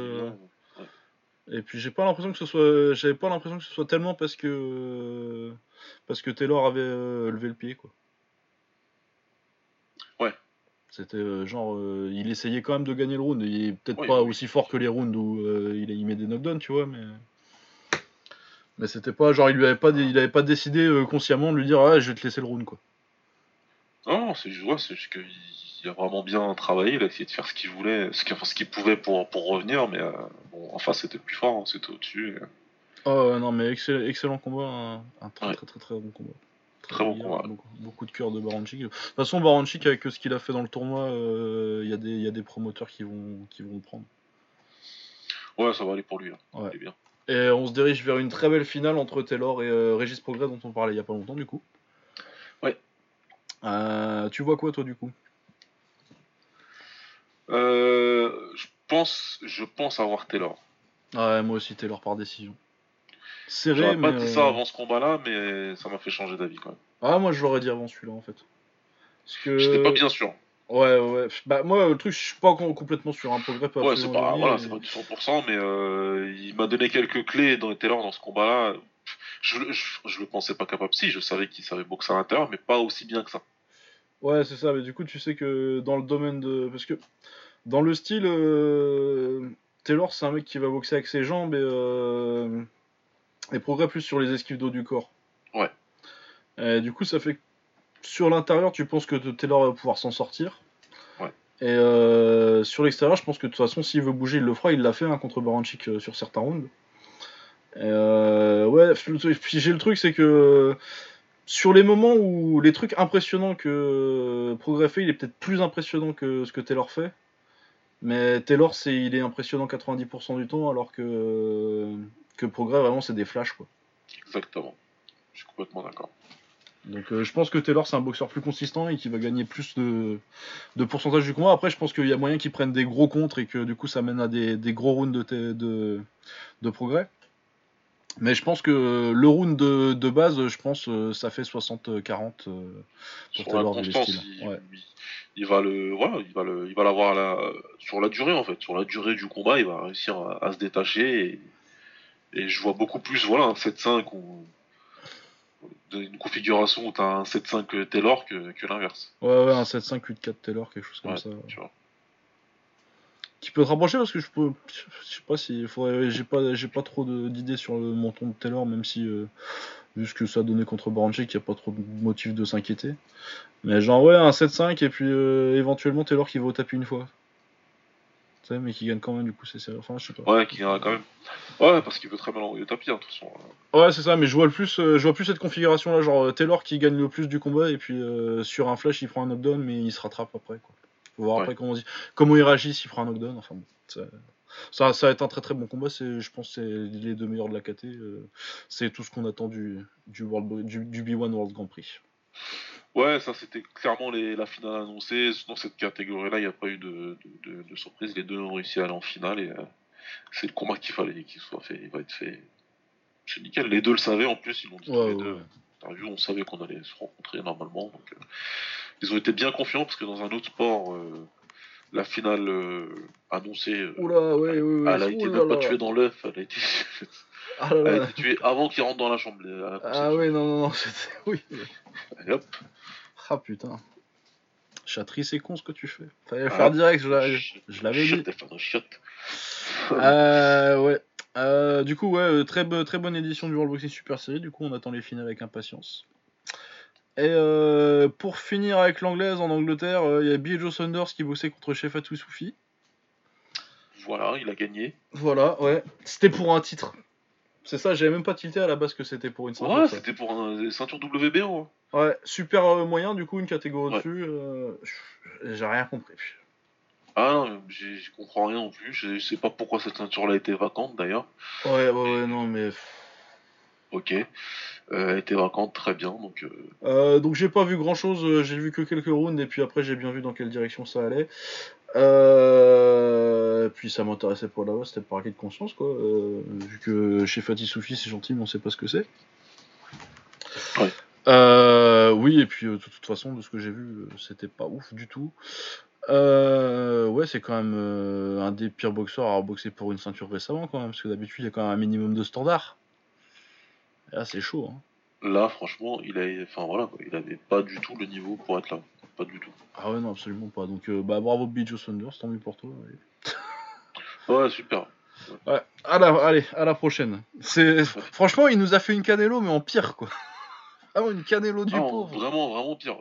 Et puis, j'avais pas l'impression que ce soit tellement parce que Taylor avait levé le pied, quoi. Ouais. C'était il essayait quand même de gagner le round. Il est peut-être pas aussi fort que les rounds où il met des knockdowns, tu vois, mais c'était pas genre il avait pas décidé consciemment de lui dire je vais te laisser le round quoi. Non, c'est juste qu'il a vraiment bien travaillé, il a essayé de faire ce qu'il voulait, ce qu'il pouvait pour revenir, mais c'était plus fort, hein, c'était au-dessus. Non mais excellent combat, un très bon combat. Très bon combat. Beaucoup de cœur de Baranchik. De toute façon, Baranchik, avec ce qu'il a fait dans le tournoi, y a des promoteurs qui vont le prendre. Ouais, ça va aller pour lui. Là. Ouais. Il est bien. Et on se dirige vers une très belle finale entre Taylor et Régis Progrès, dont on parlait il n'y a pas longtemps, du coup. Ouais. Tu vois quoi, toi, du coup ? Je pense avoir Taylor. Ouais, moi aussi, Taylor par décision. J'aurais pas dit ça avant ce combat-là, mais ça m'a fait changer d'avis quand même. Ah, moi je l'aurais dit avant celui-là en fait. Parce que... J'étais pas bien sûr. Ouais. Bah, moi le truc, je suis pas complètement sûr. Un Progrès pas. Ouais, c'est pas du 100%, mais il m'a donné quelques clés dans Taylor dans ce combat-là. Je le pensais pas capable. Si, je savais qu'il savait boxer à l'intérieur, mais pas aussi bien que ça. Ouais, c'est ça. Mais du coup, tu sais que dans le domaine de... Parce que dans le style, Taylor, c'est un mec qui va boxer avec ses jambes et progrès plus sur les esquives d'eau du corps. Ouais. Et du coup, ça fait que sur l'intérieur, tu penses que Taylor va pouvoir s'en sortir. Ouais. Et sur l'extérieur, je pense que de toute façon, s'il veut bouger, il le fera. Il l'a fait, hein, contre Baranchik sur certains rounds. Ouais, j'ai le truc, c'est que sur les moments où les trucs impressionnants que Progrès fait, il est peut-être plus impressionnant que ce que Taylor fait. Mais Taylor, il est impressionnant 90% du temps, alors que Progrès, vraiment, c'est des flashs, quoi. Exactement. Je suis complètement d'accord. Donc je pense que Taylor, c'est un boxeur plus consistant et qui va gagner plus de pourcentage du combat. Après, je pense qu'il y a moyen qu'il prenne des gros contres et que du coup ça mène à des gros rounds de progrès. Mais je pense que le round de base, je pense ça fait 60-40 pour Taylor du style. Ouais. Il va l'avoir sur la durée, en fait. Sur la durée du combat, il va réussir à se détacher et je vois beaucoup plus, voilà, un 7-5 ou une configuration où t'as un 7-5 Taylor que l'inverse. Ouais, un 7-5 8-4 Taylor, quelque chose comme ça. Tu vois. Qui peut te rapprocher, parce que je sais pas si faudrait... j'ai pas trop d'idées sur le menton de Taylor, même si vu ce que ça donnait contre Baranchik, il y a pas trop de motif de s'inquiéter. Mais genre ouais, un 7-5 et puis éventuellement Taylor qui va au tapis une fois. Tu sais, mais qui gagne quand même, du coup, c'est sérieux. Enfin, je sais pas. Ouais, qui gagnera quand même. Ouais, parce qu'il peut très mal envoyer au tapis, hein, de toute façon. Ouais, c'est ça, mais je vois plus cette configuration-là, genre Taylor qui gagne le plus du combat, et puis sur un flash, il prend un knockdown, mais il se rattrape après, quoi. Faut voir après comment il réagit, s'il prend un knockdown. Enfin, bon, ça va être un très très bon combat. Je pense que c'est les deux meilleurs de la KT. C'est tout ce qu'on attend du B1 World Grand Prix. Ouais, ça c'était clairement la finale annoncée. Dans cette catégorie-là, il n'y a pas eu de surprise. Les deux ont réussi à aller en finale et c'est le combat qu'il fallait qu'il soit fait. Il va être fait. C'est nickel. Les deux le savaient, en plus, ils l'ont dit tous les deux. T'as vu, on savait qu'on allait se rencontrer normalement. Donc, ils ont été bien confiants parce que dans un autre sport, la finale annoncée, elle a été tuée dans l'œuf. Elle a été... Elle a été tuée avant qu'il rentre dans la chambre. C'était... Oui. Allez, hop. Ah putain. Chatterie, c'est con ce que tu fais. Fallait faire direct, je l'avais dit. Ouais. Du coup, ouais, très bonne édition du World Boxing Super Series. Du coup, on attend les finales avec impatience. Et pour finir avec l'anglaise en Angleterre, il y a Billy Joe Saunders qui boxait contre Sheffield Soufi. Voilà, il a gagné. Voilà, ouais. C'était pour un titre. C'est ça, j'avais même pas tilté à la base que c'était pour une ceinture. Ouais, c'était pour une ceinture WBO. Ouais, super moyen, du coup, une catégorie au-dessus. J'ai rien compris. Ah non, je comprends rien non plus. Je sais pas pourquoi cette ceinture-là était vacante, d'ailleurs. Ouais, non, mais... Ok. Elle était vacante, très bien, donc... donc j'ai pas vu grand-chose, j'ai vu que quelques rounds, et puis après j'ai bien vu dans quelle direction ça allait. Puis ça m'intéressait pas là-bas, c'était par acquis de conscience, quoi. Vu que chez Fatih Soufi, c'est gentil, mais on sait pas ce que c'est. Ouais. Oui, et puis de toute façon, de ce que j'ai vu, c'était pas ouf du tout. Ouais, c'est quand même un des pires boxeurs à avoir boxé pour une ceinture récemment, quand même, parce que d'habitude, il y a quand même un minimum de standards. Et là, c'est chaud, hein. Là, franchement, il avait pas du tout le niveau pour être là. Pas du tout. Ah ouais, non, absolument pas. Donc, bravo Billy Joe Saunders, tant mieux pour toi. Ouais, ouais, super. Ouais. Ouais. Allez, à la prochaine. Franchement, il nous a fait une Canelo, mais en pire, quoi. Ah ouais, une Canelo du pauvre. Vraiment, vraiment pire.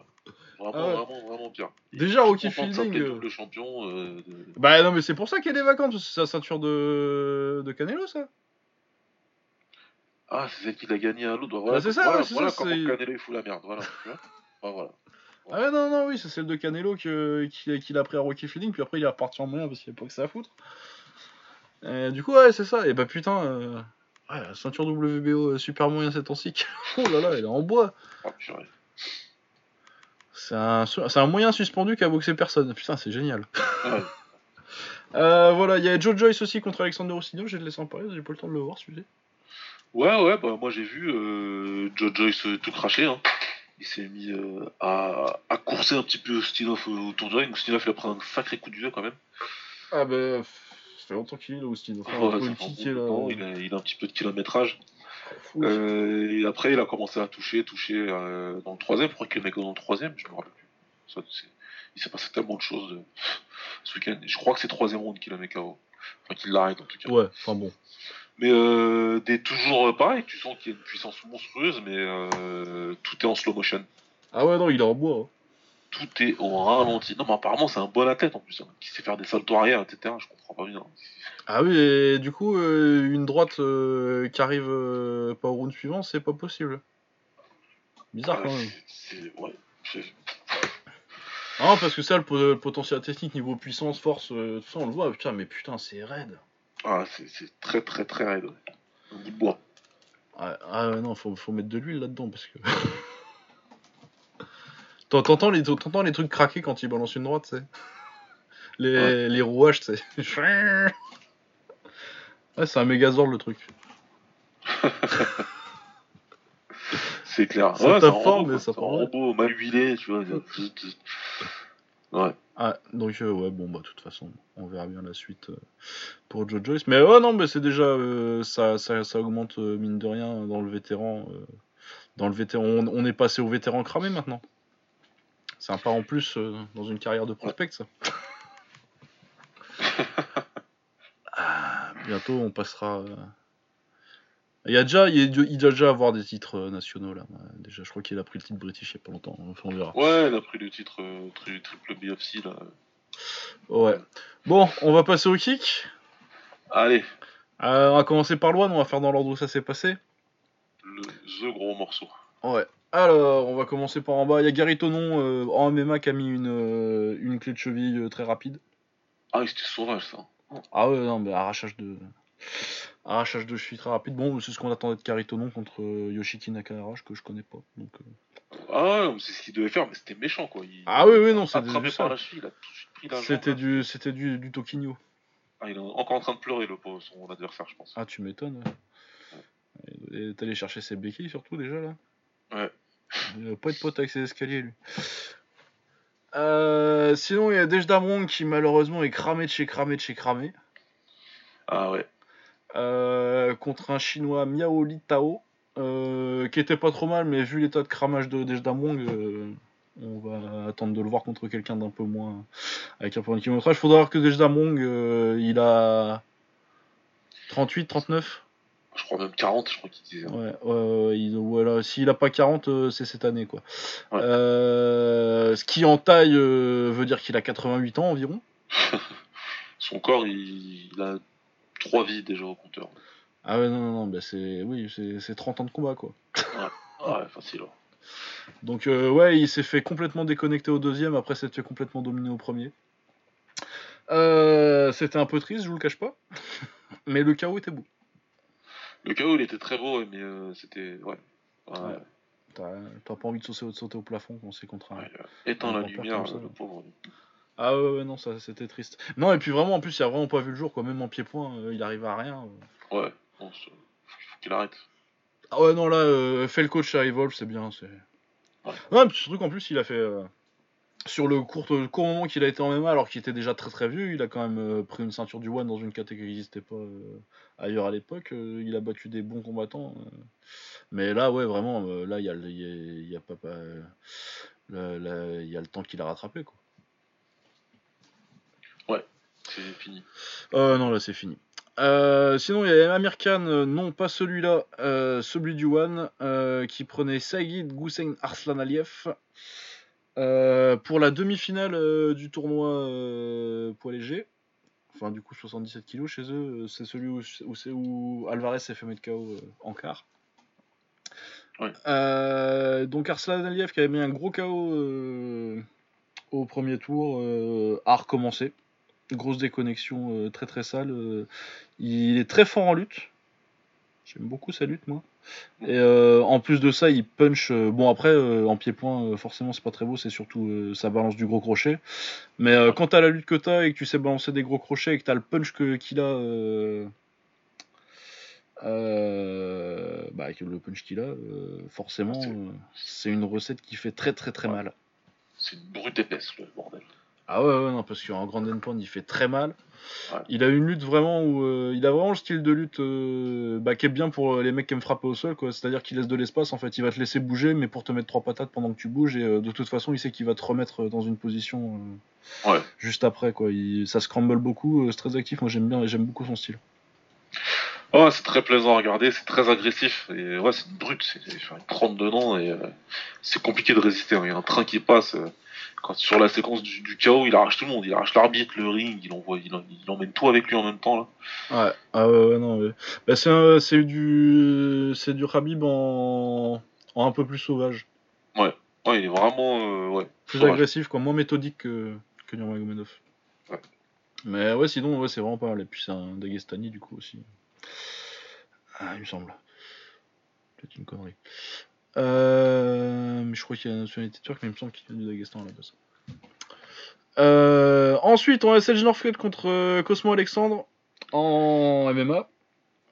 Vraiment pire. Déjà, Rocky Fielding. Le champion. Bah non, mais c'est pour ça qu'elle est vacante, parce que c'est la ceinture de Canelo, ça. Ah, c'est celle qu'il a gagné à l'autre. Voilà, c'est ça. Canelo, il fout la merde. Voilà. Voilà. Ah ouais, non, oui, c'est celle de Canelo qu'il a pris à Rocky Fielding, puis après il est reparti en moyen parce qu'il n'y a pas que ça à foutre. Et du coup, ouais, c'est ça. Et bah putain, la ceinture WBO super moyen cette temps-ci. Oh là là, elle est en bois. Ah, purée. C'est un moyen suspendu qui a boxé personne. Putain, c'est génial. Ouais. Voilà, il y a Joe Joyce aussi contre Alexander Osinio. Je vais te laisser en parler, j'ai pas le temps de le voir celui-là. Ouais, bah moi j'ai vu Joe Joyce tout cracher, hein. Il s'est mis à courser un petit peu Ustinov autour de la ligne. Ustinov, il a pris un sacré coup de vieux quand même. Ah bah, ça fait longtemps qu'il est là, Ustinov. Il a un petit peu de kilométrage. Oui. Et après, il a commencé à toucher dans le troisième. Je crois qu'il n'est que dans le troisième, je ne me rappelle plus. Ça, il s'est passé tellement de choses ce week-end. Je crois que c'est troisième round qu'il a mis KO. Enfin, qu'il l'arrête en tout cas. Ouais, enfin bon. Mais t'es toujours pareil, tu sens qu'il y a une puissance monstrueuse, mais tout est en slow motion. Ah ouais, non, il est en bois. Hein. Tout est au ralenti. Non, mais apparemment, c'est un bon athlète en plus, hein, qui sait faire des saltos arrière, etc. Je comprends pas bien. Ah oui, et du coup, une droite qui arrive pas au round suivant, c'est pas possible. Bizarre quand même. C'est... Ah, parce que ça, le potentiel technique, niveau puissance, force, tout ça, on le voit, putain, mais putain, c'est raide. Ah, c'est très très très raide. Un bout de bois. Ah non, faut mettre de l'huile là-dedans, parce que... T'entends les trucs craquer quand ils balancent une droite, tu sais. Les rouages, tu sais. Ouais, c'est un Megazord, le truc. C'est clair. Ça tape fort, mais ça prend. Un robot mal huilé, tu vois. Ouais. Ah, donc, ouais, bon, bah, de toute façon, on verra bien la suite pour Joe Joyce. Mais, ouais, non, mais c'est déjà, ça augmente, mine de rien, dans le vétéran. Dans le vétéran, on est passé au vétéran cramé, maintenant. C'est un pas en plus dans une carrière de prospect, ça. Bientôt, on passera... Il doit déjà avoir des titres nationaux là. Déjà, je crois qu'il a pris le titre british il n'y a pas longtemps. Enfin, on verra. Ouais, il a pris le titre triple BFC là. Ouais. Bon, on va passer au kick. Allez. On va commencer par loin. On va faire dans l'ordre où ça s'est passé. The gros morceau. Ouais. Alors, on va commencer par en bas. Il y a Gary Tonon en MMA qui a mis une clé de cheville très rapide. Ah, c'était sauvage ça. Ah ouais, non, mais arrachage de cheville très rapide. Bon, c'est ce qu'on attendait de Gary Tonon contre Yoshiki Nakahara, que je connais pas. Donc, Ah ouais, c'est ce qu'il devait faire, mais c'était méchant quoi. Ah oui, non, c'était attrapé par la cheville, il a tout de suite pris la jambe. C'était du Toquinho. Ah, il est encore en train de pleurer le pauvre, son adversaire, je pense. Ah, tu m'étonnes. Ouais. Et t'allais chercher ses béquilles surtout déjà là. Ouais. Il n'a pas de pote avec ses escaliers lui. Sinon, il y a Dejdamron qui malheureusement est cramé de chez cramé. Ah ouais. Contre un chinois Miao Li Tao qui était pas trop mal, mais vu l'état de cramage de Dejdamron, on va attendre de le voir contre quelqu'un d'un peu moins, avec un peu moins de kilométrage. Faudra voir que Dejdamron il a 38, 39, je crois même 40, je crois qu'il disait. Ouais, voilà. S'il a pas 40, c'est cette année quoi. Ouais. Ce qui en taille veut dire qu'il a 88 ans environ. Son corps, il a 3 vies déjà au compteur. Ah ouais, non, bah c'est 30 ans de combat quoi. Ouais, facile. Ouais. Donc ouais, il s'est fait complètement déconnecter au deuxième, après s'être fait complètement dominer au premier. C'était un peu triste, je vous le cache pas, mais le KO était beau. Le KO il était très beau, mais c'était... Ouais. T'as pas envie de sauter au plafond quand c'est contre un... Ouais, éteins la lumière, ça, le pauvre... Ah ouais, non, ça c'était triste. Non, et puis vraiment, en plus, il a vraiment pas vu le jour, quoi. Même en pied-point, il arrive à rien. Ouais, bon, faut qu'il arrête. Ah ouais, non, là, fait le coach à Evolve, c'est bien. C'est... Ouais, puis surtout qu'en plus, il a fait... Sur le court moment qu'il a été en MMA, alors qu'il était déjà très très vieux, il a quand même pris une ceinture du One dans une catégorie qui n'existait pas ailleurs à l'époque. Il a battu des bons combattants. Mais là, ouais, vraiment, là, il y a papa. Il y a le temps qu'il a rattrapé, quoi. Ouais, c'est fini. Non, là, c'est fini. Sinon, il y a Amir Khan, non pas celui-là, celui du One, qui prenait Saïd Goussen Arslanaliev. Pour la demi-finale du tournoi poids léger, enfin du coup 77 kilos chez eux, c'est celui où Alvarez s'est fait mettre KO en quart. Ouais. Donc Arslanaliev qui avait mis un gros KO au premier tour a recommencé. Grosse déconnexion très très sale. Il est très fort en lutte. J'aime beaucoup sa lutte, moi. Et en plus de ça, il punch. Bon, après, en pied-point, forcément, c'est pas très beau. C'est surtout sa balance du gros crochet. Mais quand t'as la lutte que t'as et que tu sais balancer des gros crochets et que t'as le punch qu'il a. Le punch qu'il a, forcément, c'est une recette qui fait très très très mal. C'est une brute épaisse, le bordel. Ah ouais, non, parce qu'en Grand Endpoint, il fait très mal. Ouais. Il a une lutte vraiment où il a vraiment le style de lutte qui est bien pour les mecs qui aiment frapper au sol, quoi. C'est-à-dire qu'il laisse de l'espace, en fait, il va te laisser bouger, mais pour te mettre trois patates pendant que tu bouges, et de toute façon, il sait qu'il va te remettre dans une position juste après, quoi. Ça scramble beaucoup, c'est très actif. Moi, j'aime beaucoup son style. Oh, c'est très plaisant à regarder, c'est très agressif, et ouais, c'est une brute, il trempe dedans, et c'est compliqué de résister. Il y a un train qui passe, sur la séquence du chaos, il arrache tout le monde, il arrache l'arbitre, le ring, il emmène tout avec lui en même temps, là. Ouais, c'est du Khabib en un peu plus sauvage. Ouais, il est vraiment, plus sauvage. Agressif, quoi, moins méthodique que Nurmagomedov. Ouais. Mais ouais, sinon, c'est vraiment pas mal, et puis c'est un Dagestani, du coup, aussi. Ah, il me semble. Peut-être une connerie. Mais je crois qu'il y a la nationalité turque, mais il me semble qu'il y a du Daghestan à la base. Ensuite, on a Serge Northcutt contre Cosmo Alexandre en MMA.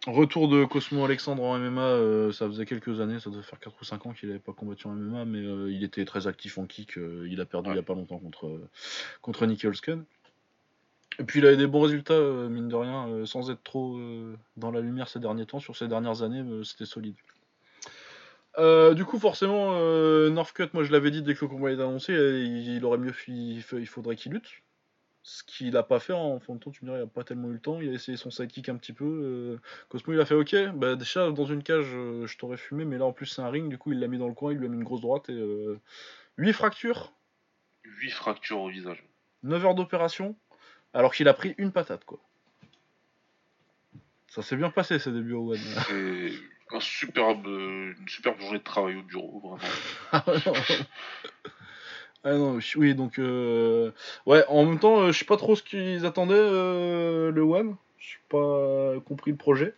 Retour de Cosmo Alexandre en MMA, ça faisait quelques années, ça devait faire 4 ou 5 ans qu'il n'avait pas combattu en MMA, mais il était très actif en kick. Il a perdu il n'y a pas longtemps contre Nicky Holsken. Et puis il a eu des bons résultats, mine de rien, sans être trop dans la lumière ces derniers temps. Sur ces dernières années, c'était solide. Du coup, forcément, Northcutt, moi je l'avais dit dès que le combat était annoncé, il aurait mieux il faudrait qu'il lutte. Ce qu'il n'a pas fait, en fin de temps, tu me dirais, il n'a pas tellement eu le temps. Il a essayé son sidekick un petit peu. Cosmo, il a fait OK, bah, déjà dans une cage, je t'aurais fumé, mais là en plus c'est un ring, du coup il l'a mis dans le coin, il lui a mis une grosse droite et 8 fractures. 8 fractures au visage. 9 heures d'opération. Alors qu'il a pris une patate, quoi. Ça s'est bien passé, ces débuts au One. C'est une superbe journée de travail au bureau, vraiment. En même temps, je sais pas trop ce qu'ils attendaient, le One. Je n'ai pas compris le projet.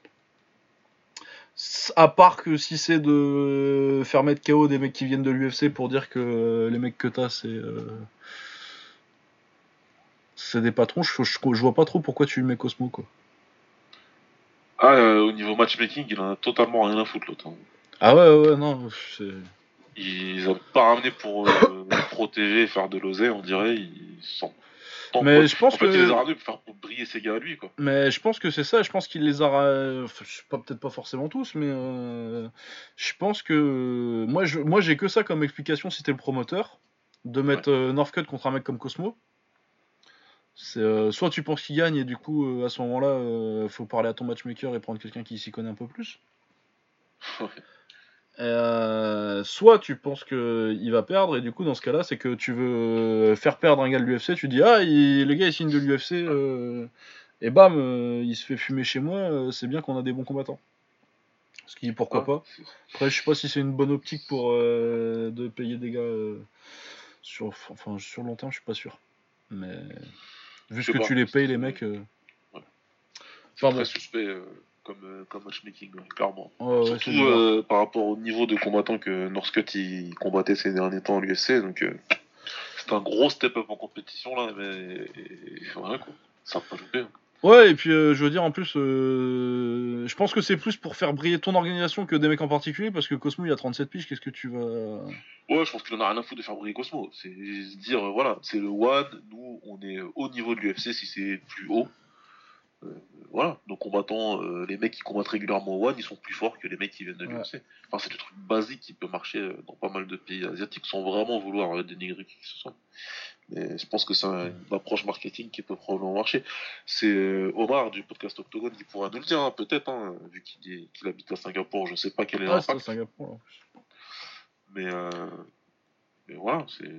À part que si c'est de faire mettre KO des mecs qui viennent de l'UFC pour dire que les mecs que t'as, c'est... C'est des patrons, je vois pas trop pourquoi tu mets Cosmo, quoi. Au niveau matchmaking, il en a totalement rien à foutre, l'autre. Ah ouais, non, c'est... Ils ont pas ramené pour protéger, faire de l'oseille, on dirait, ils sont... Mais je pense qu'il les a ramenés pour faire briller ces gars à lui, quoi. Mais je pense que c'est ça, je pense qu'il les a... peut-être pas forcément tous, mais... Je pense que... Moi, j'ai que ça comme explication, si t'es le promoteur, de mettre Northcutt contre un mec comme Cosmo. C'est soit tu penses qu'il gagne et du coup à ce moment-là faut parler à ton matchmaker et prendre quelqu'un qui s'y connaît un peu plus. Soit tu penses que il va perdre et du coup dans ce cas-là c'est que tu veux faire perdre un gars de l'UFC, tu dis le gars il signe de l'UFC et bam il se fait fumer chez moi, c'est bien qu'on a des bons combattants. Ce qui pourquoi pas. Après je sais pas si c'est une bonne optique pour de payer des gars sur long terme, je suis pas sûr. Mais vu ce que tu les payes, les mecs. C'est très suspect comme matchmaking, clairement. Surtout par rapport au niveau de combattant que Northcutt il combattait ces derniers temps à l'UFC. Donc c'est un gros step-up en compétition, là. Mais rien, quoi. Ça va pas louper. Hein. Ouais, et puis je veux dire, en plus, je pense que c'est plus pour faire briller ton organisation que des mecs en particulier, parce que Cosmo il a 37 piges, qu'est-ce que tu vas... Ouais, je pense qu'il en a rien à foutre de faire briller Cosmo, c'est dire, voilà, c'est le One, nous on est au niveau de l'UFC si c'est plus haut, voilà, nos combattants, les mecs qui combattent régulièrement au One, ils sont plus forts que les mecs qui viennent de l'UFC, enfin c'est le truc basique qui peut marcher dans pas mal de pays asiatiques sans vraiment vouloir dénigrer qui que ce soit. Mais je pense que c'est une approche marketing qui peut probablement marcher. C'est Omar du podcast Octogone qui pourra nous le dire, peut-être, vu qu'il habite à Singapour. Je ne sais pas quel est l'impact. C'est à Singapour, mais voilà, c'est...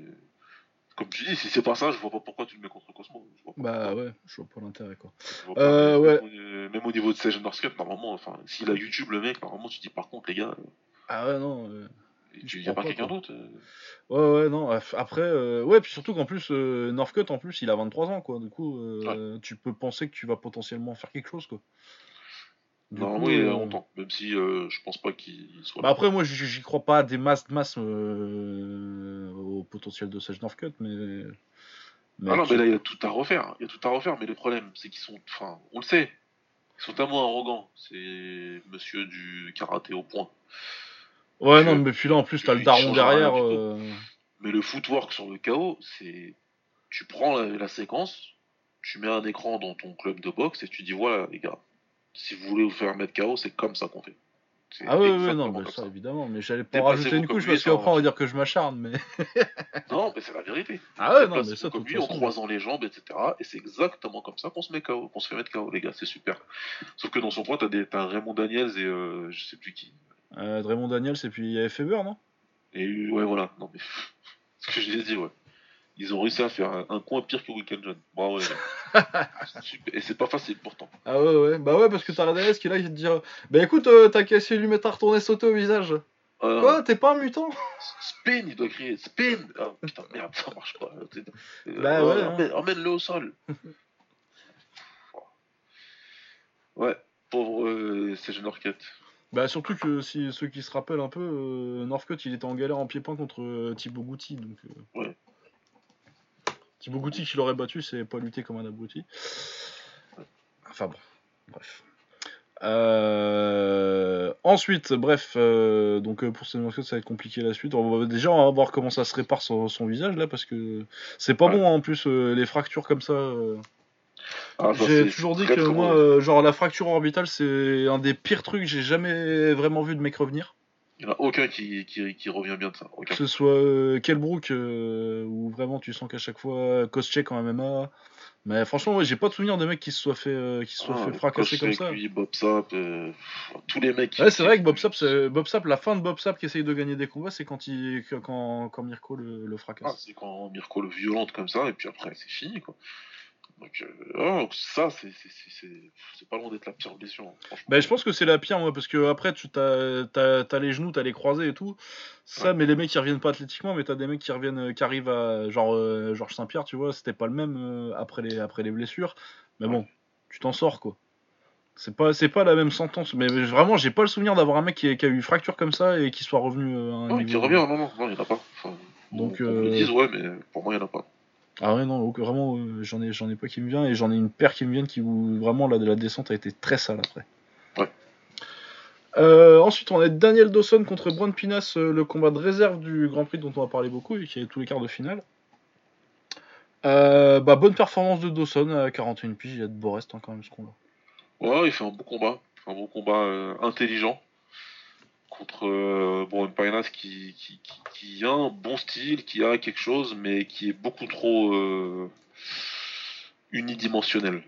Comme tu dis, si c'est pas ça, je vois pas pourquoi tu le mets contre Cosmo. Je vois pas l'intérêt, quoi. Même au niveau de Serge Northcutt, normalement, enfin, s'il a YouTube, le mec, normalement, tu dis par contre, les gars... Ah ouais, non... Il n'y a pas quelqu'un d'autre. Non. Après, puis surtout qu'en plus, Northcutt, en plus, il a 23 ans, quoi. Du coup, tu peux penser que tu vas potentiellement faire quelque chose, quoi. Normalement, il y a longtemps. Même si je pense pas qu'il soit. Bah après, moi, j'y crois pas des masses au potentiel de Serge Northcutt, mais. Ah non, mais là, il y a tout à refaire. Mais le problème, c'est qu'ils sont. Enfin, on le sait. Ils sont tellement arrogants. C'est monsieur du karaté au point. Ouais, non, mais puis là, en plus, t'as le daron derrière. Mais le footwork sur le KO, c'est... tu prends la séquence, tu mets un écran dans ton club de boxe et tu dis voilà les gars, si vous voulez vous faire mettre KO, c'est comme ça qu'on fait. C'est ah oui, non, mais ça évidemment, mais j'allais pas rajouter une couche parce qu'après on va dire que je m'acharne, mais. Non, mais c'est la vérité. Ah ouais, non, mais ça. Comme lui, en croisant les jambes, etc. Et c'est exactement comme ça qu'on se met KO, qu'on se fait mettre KO, les gars, c'est super. Sauf que dans son coin, t'as Raymond Daniels et je sais plus qui. Raymond Daniels et puis il y avait Faber, non ? Et ouais, voilà, non mais. Ce que je lui ai dit, ouais. Ils ont réussi à faire un coin pire que Weekend John. Bravo. Et c'est pas facile pourtant. Ah ouais. Bah ouais, parce que t'as Radalès qui est là, il va te dire bah écoute, t'as qu'à essayer de lui mettre à retourner sauter au visage. Quoi, t'es pas un mutant ? Spin, il doit crier. Spin ! Ah putain, merde, ça marche pas. Bah ouais. Emmène-le au sol. Ouais, pauvre CG Northcutt. Bah surtout que si ceux qui se rappellent un peu, Northcutt il était en galère en pied-point contre Thibaut Gouty. Donc, ouais. Thibaut Gouty qui l'aurait battu, c'est pas lutter comme un abruti. Enfin bon, bref. Ensuite, bref, donc pour ces Northcutt ça va être compliqué la suite. On va, déjà, on va voir comment ça se répare son visage là, parce que c'est pas bon hein, en plus, les fractures comme ça. J'ai toujours dit que moi, genre la fracture orbitale, c'est un des pires trucs que j'ai jamais vraiment vu de mec revenir. Il n'y en a aucun qui revient bien de ça. Aucun. Que ce soit Kelbrook, où vraiment tu sens qu'à chaque fois Koscheck en MMA. Mais franchement, ouais, j'ai pas de souvenir de mecs qui se soient fait fracasser comme ça. Lui, Bob Sapp, tous les mecs. Ouais, c'est vrai que Bob Sapp, la fin de Bob Sapp qui essaye de gagner des combats, c'est quand Mirko le fracasse. Ah, c'est quand Mirko le violente comme ça, et puis après, c'est fini quoi. Donc ça c'est pas loin d'être la pire blessure. Hein, bah je pense que c'est la pire moi parce que après tu t'as les genoux, t'as les croisés et tout. Ça ouais. Mais les mecs qui reviennent pas athlétiquement, mais t'as des mecs qui arrivent à genre Georges Saint-Pierre, tu vois, c'était pas le même après les blessures. Mais bon, tu t'en sors quoi. C'est pas la même sentence, mais vraiment j'ai pas le souvenir d'avoir un mec qui a eu une fracture comme ça et qui soit revenu à un niveau. Qui revient à un moment, non, il y en a pas. Enfin, donc ils disent ouais mais pour moi il y en a pas. Ah ouais non donc vraiment j'en ai pas qui me vient et j'en ai une paire qui me viennent qui où vraiment la descente a été très sale après. Ouais. Ensuite on a Daniel Dawson contre Bryan Pinas, le combat de réserve du Grand Prix dont on a parlé beaucoup et qui est tous les quarts de finale. Bonne performance de Dawson à 41 piges, il y a de beaux restes hein, quand même ce combat. Ouais il fait un beau combat intelligent contre Bryan Pinas qui a un bon style, qui a quelque chose, mais qui est beaucoup trop unidimensionnel.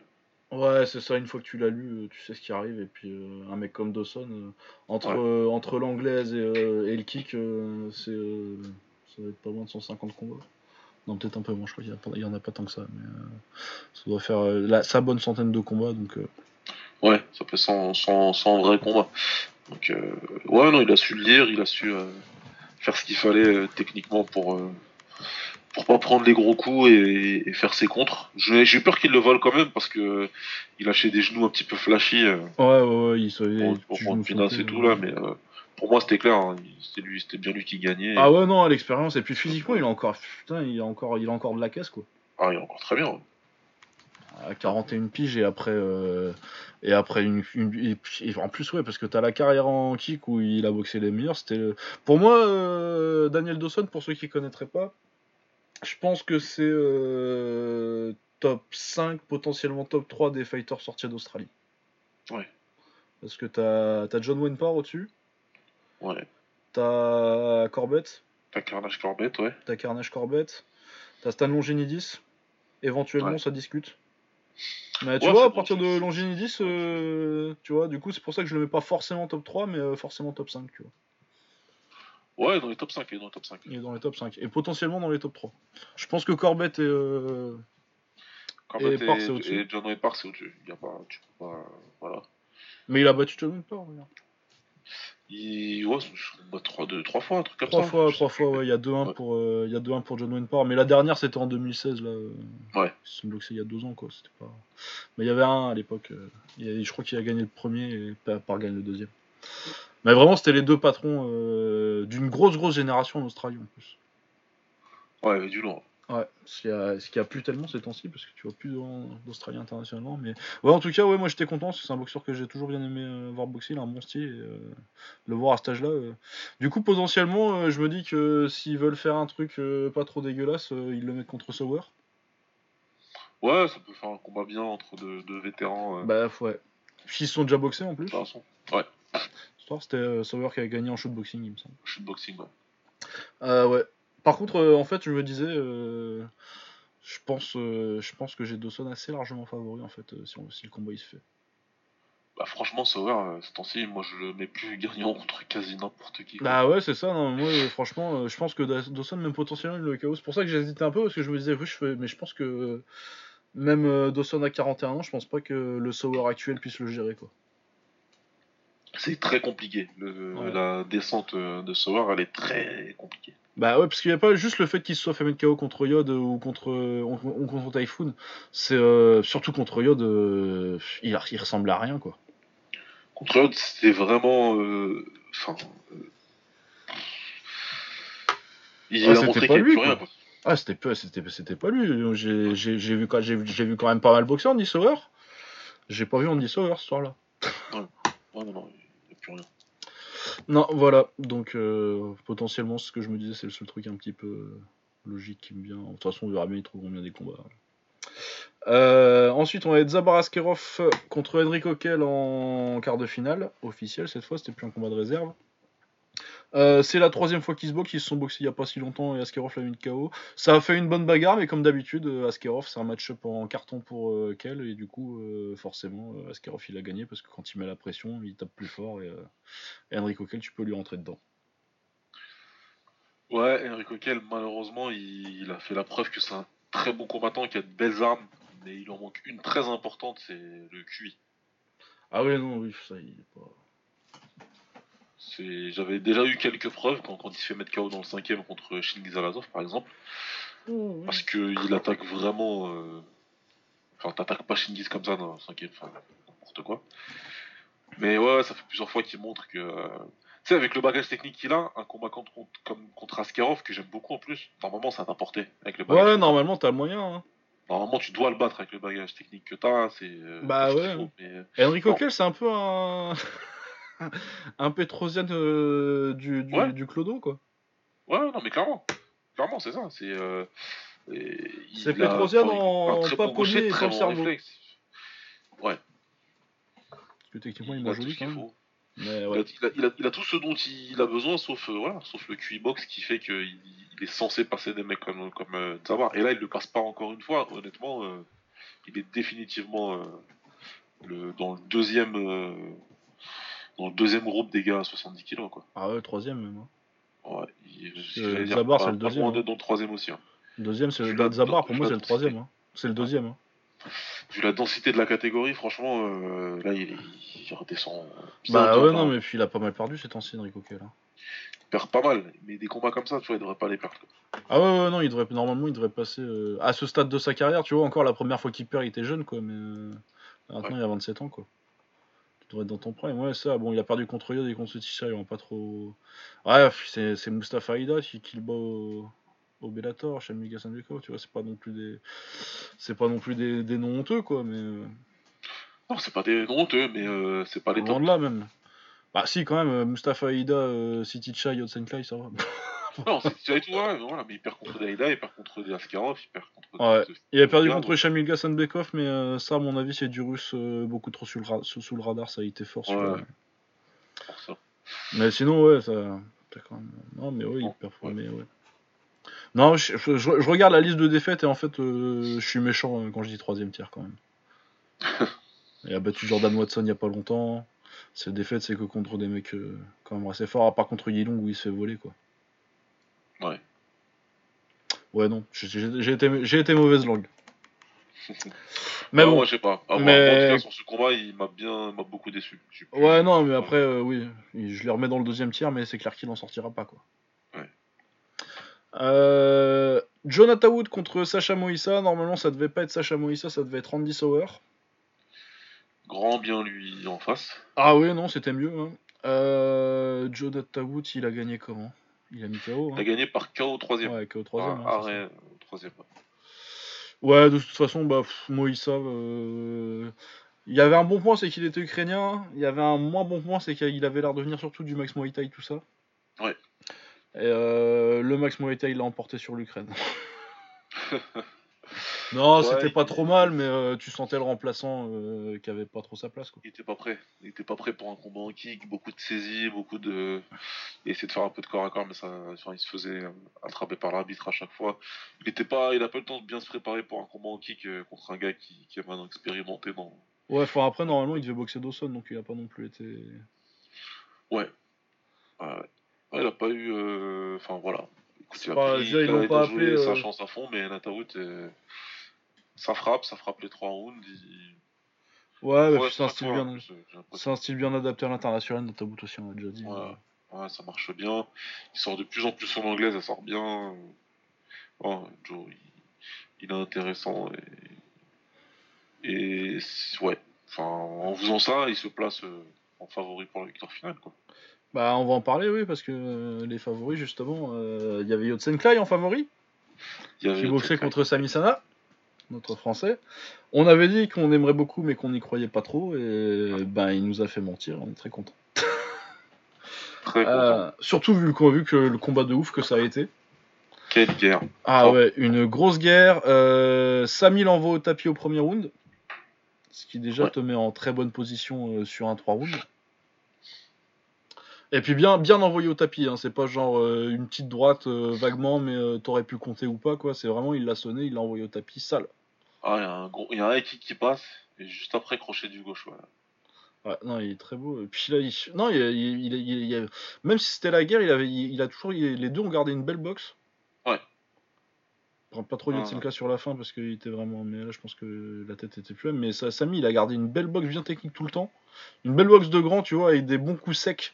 Ouais, c'est ça, une fois que tu l'as lu, tu sais ce qui arrive, et puis un mec comme Dawson, entre l'anglaise et le kick, ça va être pas loin de 150 combats. Non, peut-être un peu moins, je crois qu'il n'y en a pas tant que ça, mais ça doit faire sa bonne centaine de combats, donc... Ouais, ça fait 100 vrais combats. Donc, il a su le lire, il a su faire ce qu'il fallait techniquement pour pas prendre les gros coups et faire ses contres. J'ai eu peur qu'il le vole quand même parce que il lâchait des genoux un petit peu flashy. Ouais, il savait. Pour prendre Pinas et tout là, mais pour moi c'était clair, hein, c'était bien lui qui gagnait. Ah ouais, non, l'expérience et puis physiquement il a encore de la caisse quoi. Ah, il est encore très bien. Ouais. À 41 piges et après et en plus ouais parce que t'as la carrière en kick où il a boxé les meilleurs pour moi Daniel Dawson pour ceux qui connaîtraient pas je pense que c'est top 5 potentiellement top 3 des fighters sortis d'Australie ouais parce que t'as John Wayne Parr au-dessus ouais t'as Carnage Corbett t'as Stan Longinidis éventuellement ça discute. Mais tu vois, à partir de Longinidis, tu vois, du coup, c'est pour ça que je le mets pas forcément top 3, mais forcément top 5, tu vois. Ouais, dans les top 5, il est dans les top 5. Et potentiellement dans les top 3. Je pense que Corbett et Parr, c'est au-dessus. Et John Wayne Parr, c'est au-dessus. Tu peux pas... Voilà. Mais il a battu John Wayne Parr, regarde. On bat 3 fois, un truc comme ça. 3 fois, ouais. Il y a 2-1 pour John Wayne Parr. Mais la dernière, c'était en 2016, là. Ouais. Ils se sont bloqués il y a 2 ans, quoi. C'était pas... Mais il y avait un à l'époque. Je crois qu'il a gagné le premier et Parr gagne le deuxième. Mais vraiment, c'était les deux patrons d'une grosse génération en Australie, en plus. Ouais, il y avait du lourd. Ouais, ce qu'il y a plus tellement ces temps-ci, parce que tu vois plus d'Australiens internationalement, mais... Ouais, en tout cas, ouais, moi j'étais content, parce que c'est un boxeur que j'ai toujours bien aimé voir boxer, il a un bon style, et le voir à cet âge-là... Du coup, potentiellement, je me dis que s'ils veulent faire un truc pas trop dégueulasse, ils le mettent contre Sauer. Ouais, ça peut faire un combat bien entre deux vétérans. Ouais. Ils sont déjà boxés en plus. Ouais. L'histoire, c'était Sauer qui a gagné en shootboxing, il me semble. Shootboxing, ouais. Ouais. Par contre, en fait, je me disais, je pense que j'ai Dawson assez largement favori, en fait, si le combat il se fait. Bah franchement, Sauer, ce temps-ci, moi je le mets plus gagnant contre quasi n'importe qui. Bah ouais, c'est ça. Non, moi, franchement, je pense que Dawson, même potentiellement, il le KO. C'est pour ça que j'hésitais un peu, parce que je me disais, mais je pense que même Dawson à 41 ans, je pense pas que le Sauer actuel puisse le gérer, quoi. C'est très compliqué. La descente de Sauer, elle est très compliquée. Bah ouais, parce qu'il n'y a pas juste le fait qu'il se soit fait mettre KO contre Yod ou contre Typhoon. C'est surtout contre Yod, il ressemble à rien, quoi. Contre Yod, c'était vraiment... il a montré qu'il n'y avait plus rien, quoi. Ah, c'était pas lui. J'ai vu quand même pas mal boxer Andy Sauer. J'ai pas vu Andy Sauer ce soir-là. Non, il n'y a plus rien. Non, voilà. Donc, potentiellement, ce que je me disais, c'est le seul truc un petit peu logique qui me vient. De toute façon, on verra bien, ils trouveront bien des combats. Ensuite, on a Zabar Askerov contre Henry Coquel en quart de finale. Officiel, cette fois, c'était plus un combat de réserve. C'est la troisième fois qu'ils se boxent. Ils se sont boxés il n'y a pas si longtemps et Askerov l'a mis de KO. Ça a fait une bonne bagarre, mais comme d'habitude, Askerov, c'est un match-up en carton pour Kell. Et du coup, forcément, Askerov, il a gagné parce que quand il met la pression, il tape plus fort. Et Henry Coquel, tu peux lui rentrer dedans. Ouais, Henry Coquel, malheureusement, il a fait la preuve que c'est un très bon combattant qui a de belles armes. Mais il en manque une très importante, c'est le QI. Ah oui, non, oui, ça, il est pas... J'avais déjà eu quelques preuves quand il se fait mettre KO dans le 5ème contre Chingiz Alazov par exemple. Mmh. Parce qu'il attaque vraiment. T'attaques pas Chingiz comme ça dans le 5ème, n'importe quoi. Mais ouais, ça fait plusieurs fois qu'il montre que. Tu sais, avec le bagage technique qu'il a, un combat contre Askerov que j'aime beaucoup en plus, normalement ça t'a porté avec le bagage. Ouais, normalement t'as le moyen. Hein. Normalement, tu dois le battre avec le bagage technique que t'as. C'est, ouais. Faut, mais... Henry Coquel, c'est un peu un. Un Petrosian du Clodo, quoi. Ouais, non, mais clairement, c'est ça. C'est Petrosian en pas posé et sans cerveau. Réflexe. Ouais. Parce que techniquement, il m'a joué quand même. Mais ouais. Il a tout ce dont il a besoin, sauf le QI box qui fait qu'il est censé passer des mecs comme Zabar. Et là, il le passe pas encore une fois. Honnêtement, il est définitivement dans le deuxième. Dans le deuxième groupe des gars à 70 kilos, quoi. Ah ouais, le troisième même. Hein. Ouais, Zabar, c'est le deuxième. Hein. Dans le troisième aussi. Hein. Le deuxième, c'est le Zabar, pour moi, c'est le troisième. Hein. C'est le deuxième. Hein. Vu la densité de la catégorie, franchement, là, il redescend. Bah ouais, non, mais puis il a pas mal perdu ces temps-ci, Henry Coquel. Hein. Il perd pas mal, mais des combats comme ça, tu vois, il devrait pas les perdre. Ah ouais, non, normalement, il devrait passer à ce stade de sa carrière, tu vois. Encore la première fois qu'il perd, il était jeune, quoi, mais maintenant, il a 27 ans, quoi. Doit être dans ton prime, ouais, ça. Bon, il a perdu contre Yod et contre Tisha, ils vont pas trop. Ouais, c'est Mustafa Aida qui le bat au Bellator, chez Miga Sanjeko, tu vois, c'est pas non plus des noms honteux, quoi, mais. Non, c'est pas des noms honteux, mais c'est pas les temps. Là même. Bah, si, quand même, Mustafa Aida, Tisha, Yod Senklai, ça va. Non, c'est déjà et tout, ouais, voilà, mais il perd contre Daïda, il perd contre Askerov, il perd contre... Ouais, il a perdu contre Shamilga Sanbekov, mais ça, à mon avis, c'est du russe beaucoup trop sous le radar, ça a été fort. Ouais, pour ça. Mais sinon, ouais, ça... T'as quand même... Non, mais ouais, il performait, ouais. Non, je regarde la liste de défaites, et en fait, je suis méchant quand je dis 3ème tiers, quand même. Il a battu Jordan Watson il n'y a pas longtemps. Cette défaite, c'est que contre des mecs quand même assez forts, à part contre Yilong, où il se fait voler, quoi. Ouais. Ouais, non, j'ai été mauvaise langue. Mais bon, moi je sais pas. Après, sur ce combat, il m'a beaucoup déçu. Ouais, non, mais après, oui, je les remets dans le deuxième tiers, mais c'est clair qu'il en sortira pas, quoi. Ouais. Jonathan Wood contre Sacha Moïssa. Normalement, ça devait pas être Sacha Moïssa, ça devait être Andy Sauer. Grand bien lui en face. Ah, oui, non, c'était mieux. Hein. Jonathan Wood, il a gagné comment ? Il a mis KO. Hein. Il a gagné par KO 3ème. Ouais, KO 3ème. Arrêt 3ème. Ouais, de toute façon, Moïssa. Il y avait un bon point, c'est qu'il était ukrainien. Il y avait un moins bon point, c'est qu'il avait l'air de venir surtout du Max Muay Thai, tout ça. Ouais. Et le Max Muay Thai, il l'a emporté sur l'Ukraine. Non, ouais, c'était pas trop mal, mais tu sentais le remplaçant qui avait pas trop sa place, quoi. Il était pas prêt. Il était pas prêt pour un combat en kick, beaucoup de saisies, beaucoup de. Il essayait de faire un peu de corps à corps, mais ça, enfin, il se faisait attraper par l'arbitre à chaque fois. Il a pas eu le temps de bien se préparer pour un combat en kick contre un gars qui est maintenant expérimenté dans. Ouais, enfin après normalement il devait boxer Dawson, donc il a pas non plus été. Ouais. Ouais, il a pas eu. Enfin voilà. Écoute, ils l'ont pas appelé. Sa chance à fond, mais Natarut, ça frappe les trois rounds. Ouais, mais c'est un style bien. C'est un style bien adapté à l'international, Natarut aussi, on l'a déjà dit. Ouais, ça marche bien. Il sort de plus en plus son anglaise, ça sort bien. Ouais, Joe, il est intéressant et ouais. Enfin, en faisant ça, il se place en favori pour la victoire finale, quoi. Bah, on va en parler, oui, parce que les favoris, justement, il y avait Yotsen Clay en favori, qui boxait contre Sami Sana, notre Français. On avait dit qu'on aimerait beaucoup, mais qu'on n'y croyait pas trop, et ben, il nous a fait mentir, on est très contents. Très content. Surtout vu que le combat de ouf que ça a été. Quelle guerre. Ah ouais, une grosse guerre. Sami l'envoie au tapis au premier round, ce qui déjà te met en très bonne position sur un 3 rounds. Et puis bien envoyé au tapis, hein. C'est pas genre une petite droite vaguement, mais t'aurais pu compter ou pas, quoi. C'est vraiment, il l'a sonné, il l'a envoyé au tapis, sale. Ah, il y a un kick qui passe, et juste après, crochet du gauche, ouais. Ouais, non, il est très beau. Et puis là, même si c'était la guerre, les deux ont gardé une belle boxe. Ouais. Pas trop Yotsenka sur la fin, parce qu'il était vraiment... Mais là, je pense que la tête était plus là. Mais ça, Sami, il a gardé une belle boxe bien technique tout le temps. Une belle boxe de grand, tu vois, avec des bons coups secs.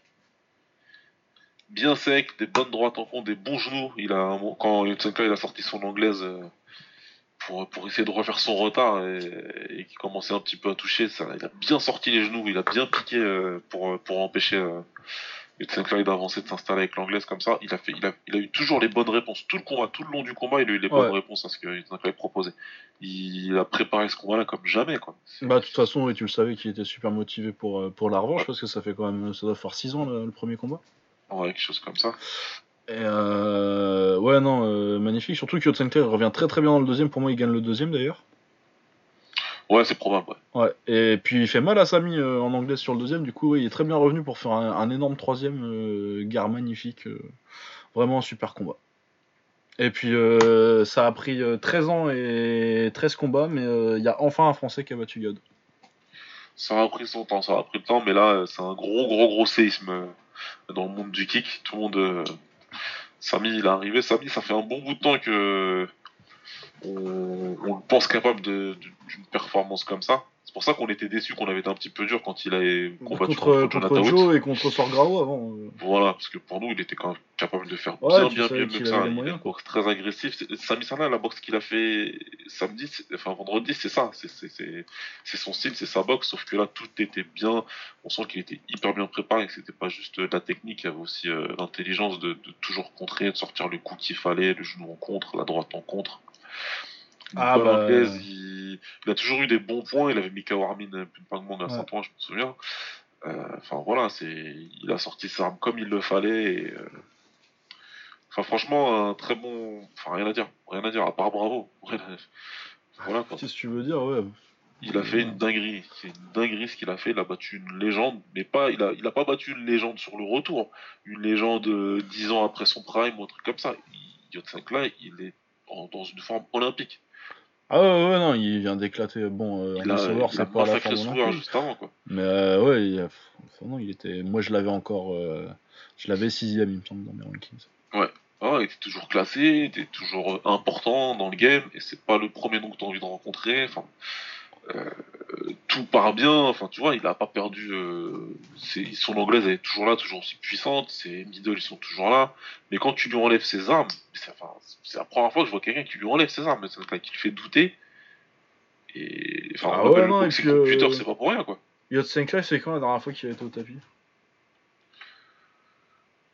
Bien sec, des bonnes droites en fond, des bons genoux. Quand Yotsenka a sorti son anglaise pour essayer de refaire son retard et qu'il commençait un petit peu à toucher, ça, il a bien sorti les genoux, il a bien piqué pour empêcher Yotsenka d'avancer, de s'installer avec l'anglaise comme ça. Il a eu toujours les bonnes réponses. Tout le combat, tout le long du combat, il a eu les bonnes réponses à ce que Yotsenka proposait. Il a préparé ce combat-là comme jamais, quoi. Bah, de toute façon, et tu le savais qu'il était super motivé pour la revanche, parce que ça fait quand même, ça doit faire 6 ans le premier combat. Ouais, quelque chose comme ça. Et ouais, non, magnifique. Surtout que Yotsenka revient très très bien dans le deuxième. Pour moi, il gagne le deuxième d'ailleurs. Ouais, c'est probable. Ouais. Et puis il fait mal à Sami en anglais sur le deuxième. Du coup, ouais, il est très bien revenu pour faire un énorme troisième. Gare magnifique. Vraiment un super combat. Et puis ça a pris 13 ans et 13 combats. Mais il y a enfin un Français qui a battu God. Ça a pris le temps. Mais là, c'est un gros séisme. Dans le monde du kick, tout le monde. Sami, il est arrivé. Sami, ça fait un bon bout de temps que on le pense capable d'une performance comme ça. C'est pour ça qu'on était déçus, qu'on avait été un petit peu dur quand il avait combattu contre Joe et contre Sorgao avant. Voilà, parce que pour nous, il était quand même capable de faire bien mieux que ça. Il a une boxe très agressive. Sami Sana, la boxe qu'il a fait vendredi, c'est ça. C'est son style, c'est sa boxe. Sauf que là, tout était bien. On sent qu'il était hyper bien préparé, que c'était pas juste de la technique. Il y avait aussi l'intelligence de toujours contrer, de sortir le coup qu'il fallait, le genou en contre, la droite en contre. Il a toujours eu des bons points. Il avait mis K.O. Armin Pimpangmong à Saint-Ouen, je me souviens. Enfin voilà, il a sorti ses armes comme il le fallait. Et, franchement, un très bon. Enfin rien à dire à part bravo. Voilà. Qu'est-ce que tu veux dire, ouais. Il a fait une dinguerie. C'est une dinguerie ce qu'il a fait. Il a battu une légende, mais pas. Il a pas battu une légende sur le retour. Une légende 10 ans après son prime ou un truc comme ça. Yotsenka, il est dans une forme olympique. Ah ouais, non, il vient d'éclater. Bon, Sauveur, c'est pas la forme olympique. Juste avant, quoi. Mais ouais, il était. Moi, je l'avais encore. Je l'avais 6ème, il me semble, dans mes rankings. Ouais. Ah, il était toujours classé, il était toujours important dans le game, et c'est pas le premier nom que t'as envie de rencontrer. Enfin, tout part bien. Enfin, tu vois, il a pas perdu. Son anglaise, elle est toujours là, toujours aussi puissante. Ses middle, ils sont toujours là. Mais quand tu lui enlèves ses armes, c'est la première fois que je vois quelqu'un qui lui enlève ses armes, c'est qui le fait douter. Et on appelle le boxing computer, c'est pas pour rien, quoi. Yotsenka, c'est quand la dernière fois qu'il a été au tapis?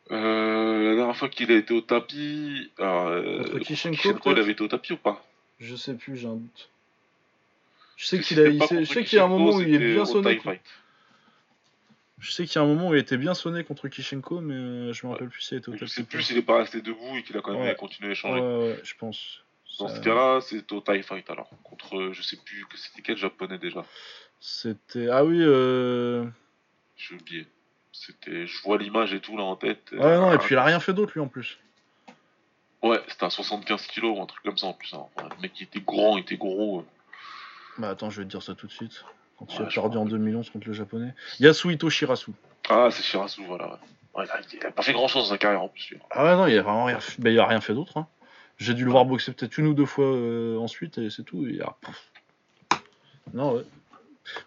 La dernière fois qu'il a été au tapis, contre Kishenko, il avait été au tapis ou pas? Je sais plus, j'ai un doute. Je sais qu'il y a un moment où il est bien sonné. Je sais qu'il y a un moment où il était bien sonné contre Kishenko, mais je me rappelle plus s'il était au tapis. Je sais plus s'il est pas resté debout et qu'il a quand même continué à échanger. Ouais, je pense. Dans ce cas-là, c'est au TIE Fight alors. Contre, je sais plus, que c'était quel japonais déjà. C'était. Ah oui, J'ai oublié. C'était. Je vois l'image et tout là en tête. Ouais, non, et puis il a rien fait d'autre lui en plus. Ouais, c'était à 75 kilos ou un truc comme ça en plus. Hein. Enfin, le mec il était grand, il était gros. Bah attends, je vais te dire ça tout de suite. Quand il a perdu en 2011 contre le japonais. Yasuhito Shirasu. Ah, c'est Shirasu, voilà. Ouais. Ouais, il a pas fait grand chose dans sa carrière en plus. Lui. Ah ouais, non, il a vraiment rien fait, ben, il a rien fait d'autre. Hein. J'ai dû le voir boxer peut-être une ou deux fois ensuite et c'est tout. Et, non, ouais.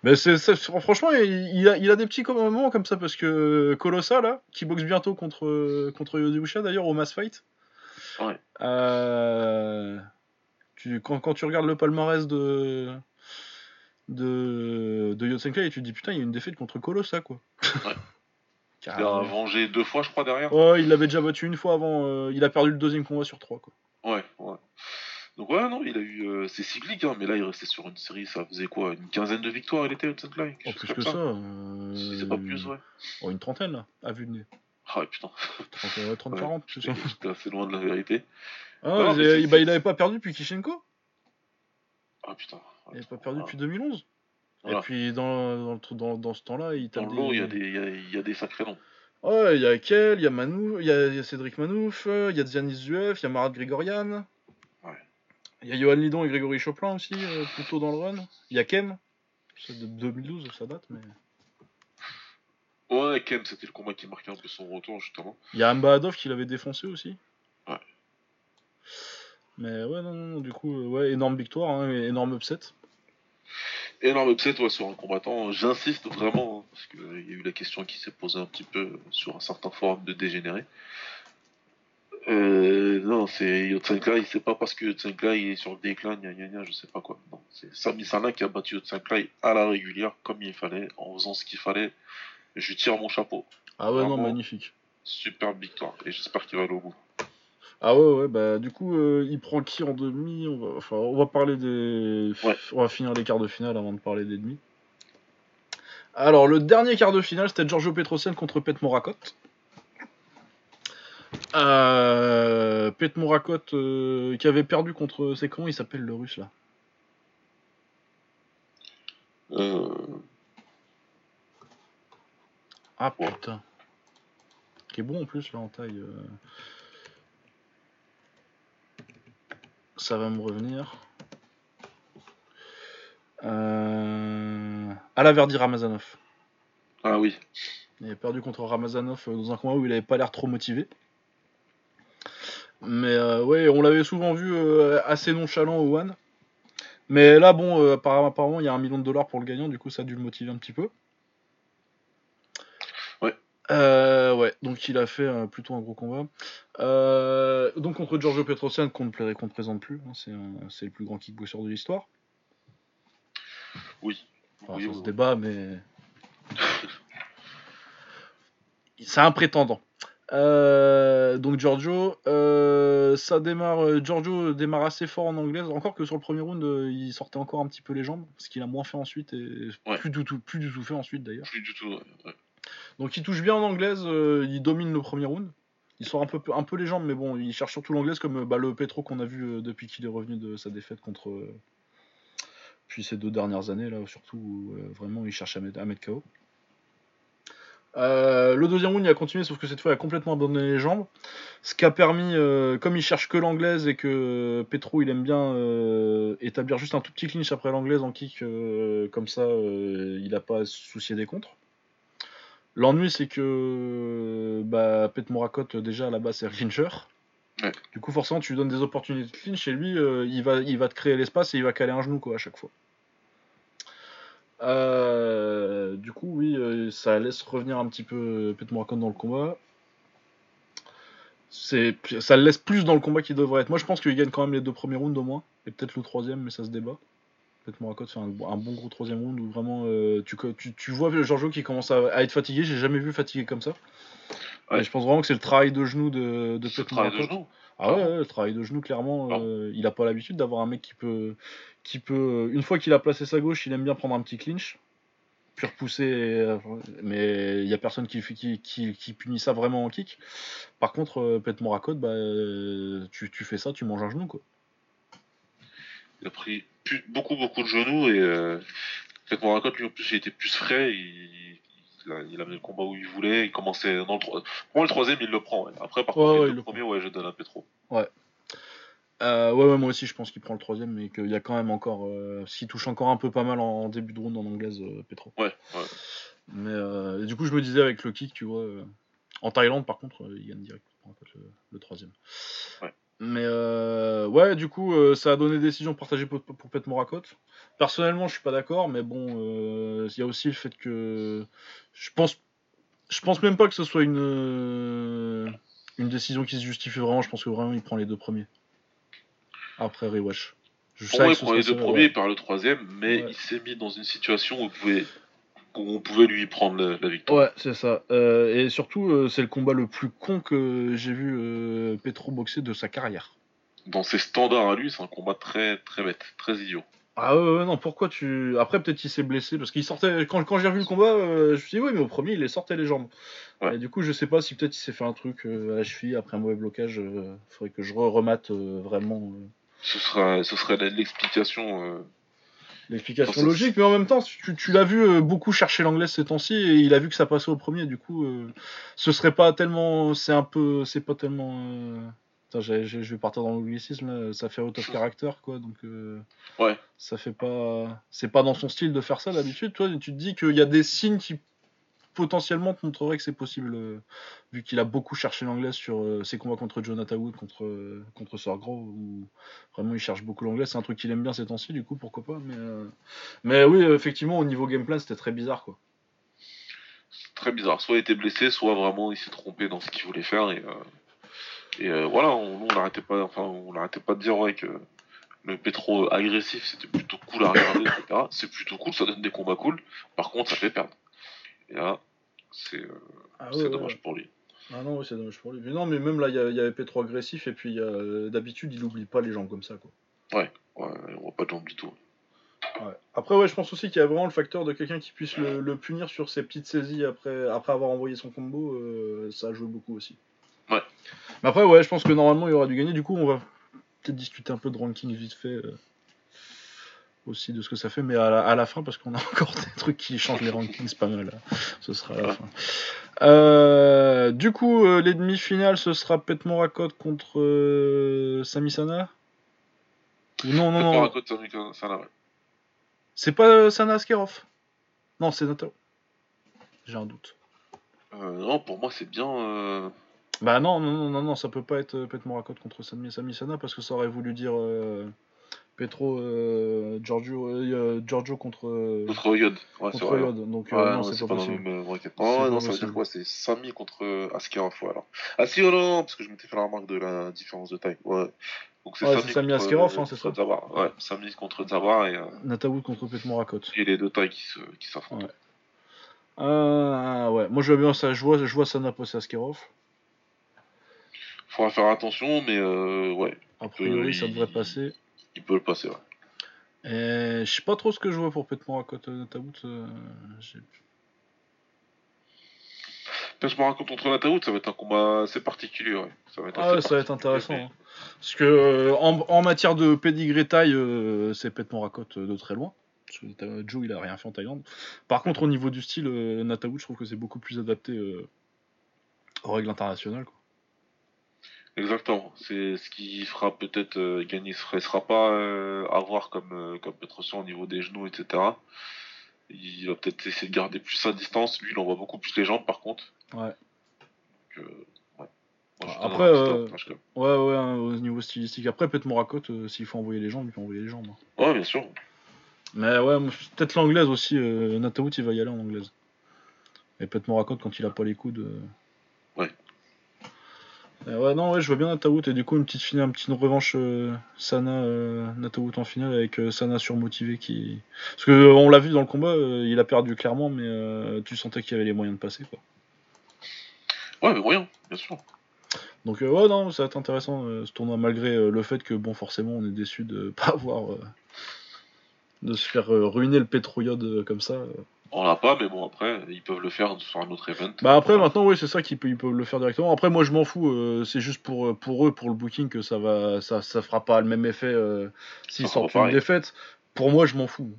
Mais franchement, il a des petits moments comme ça parce que Colossa, là, qui boxe bientôt contre Yodibusha d'ailleurs au Mass Fight. Ouais. Quand tu regardes le palmarès de Yotsenkai et tu te dis putain, il y a une défaite contre Colossa quoi. Ouais. Il a vengé deux fois, je crois, derrière. Ouais, il l'avait déjà battu une fois avant. Il a perdu le deuxième combat sur trois, quoi. Ouais. Donc, ouais, non, il a eu. C'est cyclique, hein, mais là, il restait sur une série, ça faisait quoi ? Une quinzaine de victoires, il était au Tsenkai ? Oh, plus que ça. Si c'est pas plus, ouais. Oh, une trentaine, là, à vue de nez. Ah, ouais, putain. 30-40, ouais, c'est ça. J'étais assez loin de la vérité. Ah, il avait pas perdu depuis Kishenko ? Ah, putain. Il avait pas perdu depuis 2011 ? Voilà. Et puis dans ce temps-là, il tape. Dans l'eau, il y a des sacrés noms. Ouais, il y a Kel, il y a Manouf, il y a Cédric Manouf, il y a Dzianis Zuev, il y a Marat Grigorian. Ouais. Il y a Johan Lidon et Grégory Choplin aussi, plutôt dans le run. Il y a Kem. C'est de 2012, ça date, mais. Ouais, Kem, c'était le combat qui marquait un peu son retour, justement. Il y a Amba Adov qui l'avait défoncé aussi. Ouais. Mais ouais, non, du coup, ouais, énorme victoire, hein, énorme upset. Énorme upset ouais, sur un combattant, j'insiste vraiment, hein, parce qu'il y a eu la question qui s'est posée un petit peu sur un certain forum de dégénérés. Non, c'est Yotsenkai, c'est pas parce que Yotsenkai est sur le déclin, je sais pas quoi. Non, c'est Sami Sana qui a battu Yotsenkai à la régulière, comme il fallait, en faisant ce qu'il fallait. Je tire mon chapeau. Ah ouais, vraiment, non, magnifique. Superbe victoire, et j'espère qu'il va aller au bout. Ah ouais, bah du coup, il prend qui en demi ? On va parler des... Ouais. On va finir les quarts de finale avant de parler des demi. Alors, le dernier quart de finale, c'était Giorgio Petrosyan contre Pete Morakot. Pete Morakot qui avait perdu contre... C'est comment il s'appelle le russe, là ? Ah, putain. Qui est bon, en plus, là, en taille... Ça va me revenir. Alaverdi Ramazanov. Ah oui. Il a perdu contre Ramazanov dans un combat où il n'avait pas l'air trop motivé. Mais ouais, on l'avait souvent vu assez nonchalant au One. Mais là, bon, apparemment, il y a $1 million pour le gagnant. Du coup, ça a dû le motiver un petit peu. Ouais, donc il a fait plutôt un gros combat. Donc contre Giorgio Petrosyan, qu'on ne présente plus, hein, c'est le plus grand kickboxer de l'histoire. Oui. Enfin, oui, se débat, mais... c'est un prétendant. Donc Giorgio, Giorgio démarre assez fort en anglaise, encore que sur le premier round, il sortait encore un petit peu les jambes, ce qu'il a moins fait ensuite, et ouais. plus du tout fait ensuite d'ailleurs. Plus du tout, ouais. Donc il touche bien en anglaise, il domine le premier round. Il sort un peu les jambes, mais bon, il cherche surtout l'anglaise comme le Petro qu'on a vu depuis qu'il est revenu de sa défaite contre... Puis ces 2 dernières années, là, surtout, où, vraiment, il cherche à mettre KO. Le deuxième round, il a continué, sauf que cette fois, il a complètement abandonné les jambes. Ce qui a permis, comme il cherche que l'anglaise et que Petro, il aime bien établir juste un tout petit clinch après l'anglaise en kick, comme ça, il n'a pas à se soucier des contres. L'ennui, c'est que Pete Morakot, déjà, là-bas, c'est un clincher. Ouais. Du coup, forcément, tu lui donnes des opportunités de clinch, et lui, il va te créer l'espace et il va caler un genou, quoi, à chaque fois. Du coup, oui, ça laisse revenir un petit peu Pete Morakot dans le combat. Ça le laisse plus dans le combat qu'il devrait être. Moi, je pense qu'il gagne quand même les 2 premiers rounds, au moins. Et peut-être le 3e, mais ça se débat. Pete Morakot fait un bon gros 3e round où vraiment tu vois Giorgio qui commence à être fatigué. J'ai jamais vu fatigué comme ça. Ouais. Et je pense vraiment que c'est le travail de genou de Pete Morakot. Ah ouais, le travail de genou, clairement. Il n'a pas l'habitude d'avoir un mec qui peut une fois qu'il a placé sa gauche, il aime bien prendre un petit clinch puis repousser. Mais il n'y a personne qui punit ça vraiment en kick. Par contre, Pete Morakot, tu fais ça, tu manges un genou, quoi. Il a pris beaucoup de genoux et quand on raconte, lui en plus il était plus frais, il a mené le combat où il voulait, il commençait dans le pour moi le troisième il le prend. Ouais. Après par contre le premier je donne à Petro. Ouais. Moi aussi je pense qu'il prend le troisième, mais qu'il y a quand même encore s'il touche encore un peu pas mal en début de round en anglaise Petro. Ouais. Mais et du coup je me disais avec le kick, tu vois, en Thaïlande par contre il gagne direct le troisième. Ouais. Mais du coup, ça a donné décision partagée pour Pete Morakot. Personnellement, je suis pas d'accord, mais bon, y a aussi le fait que je pense même pas que ce soit une décision qui se justifie vraiment. Je pense que vraiment, il prend les deux premiers. Après rewatch. Il prend les deux premiers, il part le troisième, mais il s'est mis dans une situation où on pouvait lui prendre la victoire. Ouais, c'est ça. Et surtout, c'est le combat le plus con que j'ai vu Petro boxer de sa carrière. Dans ses standards à lui, c'est un combat très, très bête, très idiot. Ah ouais, non, pourquoi tu... Après, peut-être il s'est blessé, parce qu'il sortait... Quand j'ai revu le combat, je me suis dit, oui, mais au premier, il les sortait les jambes. Ouais. Et du coup, je sais pas si peut-être il s'est fait un truc à la cheville, après un mauvais blocage, faudrait que je remate vraiment... Ce serait l'explication... L'explication logique, mais en même temps, tu l'as vu beaucoup chercher l'anglaise ces temps-ci, et il a vu que ça passait au premier, du coup, ce serait pas tellement... C'est pas tellement... Putain, je vais partir dans l'anglicisme, ça fait out of character, quoi, donc... Ouais. Ça fait pas... C'est pas dans son style de faire ça, d'habitude, toi, tu te dis qu'il y a des signes qui, potentiellement, te montreraient que c'est possible, vu qu'il a beaucoup cherché l'anglaise sur ses combats contre Jonathan Wood, contre Sorgro, où vraiment il cherche beaucoup l'anglaise, c'est un truc qu'il aime bien ces temps-ci, du coup pourquoi pas, mais oui, effectivement au niveau game plan c'était très bizarre quoi. C'est très bizarre, soit il était blessé, soit vraiment il s'est trompé dans ce qu'il voulait faire et voilà, on n'arrêtait pas de dire que le Petro agressif c'était plutôt cool à regarder, etc. C'est plutôt cool, ça donne des combats cool, par contre ça fait perdre. Et là, c'est dommage pour lui. Ah non, c'est dommage pour lui. Mais non, mais même là, il y avait Petro agressif, et puis d'habitude, il oublie pas les jambes comme ça, quoi. Ouais, on voit pas de jambes du tout. Ouais. Après, je pense aussi qu'il y a vraiment le facteur de quelqu'un qui puisse le punir sur ses petites saisies après avoir envoyé son combo, ça a joué beaucoup aussi. Ouais. Mais après, je pense que normalement, il aura dû gagner. Du coup, on va peut-être discuter un peu de ranking vite fait... aussi de ce que ça fait, mais à la fin, parce qu'on a encore des trucs qui changent les rankings pas mal, hein. Ce sera à la fin. Du coup, les demi-finales, ce sera Pete Morakot contre Sami Sana. Non. Morakot, Sami Sana, ouais. C'est pas Sana Askerov. Non, c'est Nato. J'ai un doute. Non, pour moi, c'est bien... Bah non, ça peut pas être Pete Morakot contre Sami Sana, parce que ça aurait voulu dire... Petro Giorgio contre Yod. Ouais, contre c'est Yod. Donc non, c'est pas possible. Non, ça veut dire quoi ? C'est Sami contre Askerov, alors. Ah si, non, parce que je m'étais fait la remarque de la différence de taille. Ouais. Donc c'est Sami Askerov, c'est ça. Zawar. Ouais, Sami contre Zawar et Natawood contre Pete Morakot. Et les deux tailles qui s'affrontent. Ouais. Moi je vois bien ça, je vois Sana passer Askerov. Faudra faire attention, mais ouais. A priori, ça devrait passer. Il peut le passer, ouais. Je sais pas trop ce que je vois pour Pete Morakot Natawood. Pete Morakot contre Natawood, ça va être un combat assez particulier, ouais. Ça va être intéressant. Hein. Parce que en matière de pédigré taille, c'est Pete Morakot de très loin. Parce que Joe, il a rien fait en Thaïlande. Par contre, au niveau du style, Natawood, je trouve que c'est beaucoup plus adapté aux règles internationales, quoi. Exactement, c'est ce qui fera peut-être gagner, ce ne sera pas avoir comme Petrosian au niveau des genoux, etc. Il va peut-être essayer de garder plus sa distance, lui il envoie beaucoup plus les jambes par contre. Ouais. Donc, ouais. Moi, après, au niveau stylistique, après Pete Morakot, s'il faut envoyer les jambes, il peut envoyer les jambes. Hein. Ouais, bien sûr. Mais ouais, peut-être l'anglaise aussi, Natawood il va y aller en anglaise. Et Pete Morakot quand il a pas les coudes... Ouais. Je vois bien Natawood, et du coup, une petite revanche Sana Natawood en finale avec Sana surmotivé qui... Parce qu'on l'a vu dans le combat, il a perdu clairement, mais tu sentais qu'il y avait les moyens de passer, quoi. Ouais, mais moyens, bien sûr. Donc ça va être intéressant ce tournoi, malgré le fait que, bon, forcément, on est déçu de pas avoir... de se faire ruiner le Petro Yod comme ça. On l'a pas, mais bon, après, ils peuvent le faire sur un autre event. Bah après, maintenant, oui, c'est ça qu'ils peuvent le faire directement. Après, moi, je m'en fous. C'est juste pour eux, pour le booking, que ça fera pas le même effet s'ils sortent une défaite. Pour moi, je m'en fous.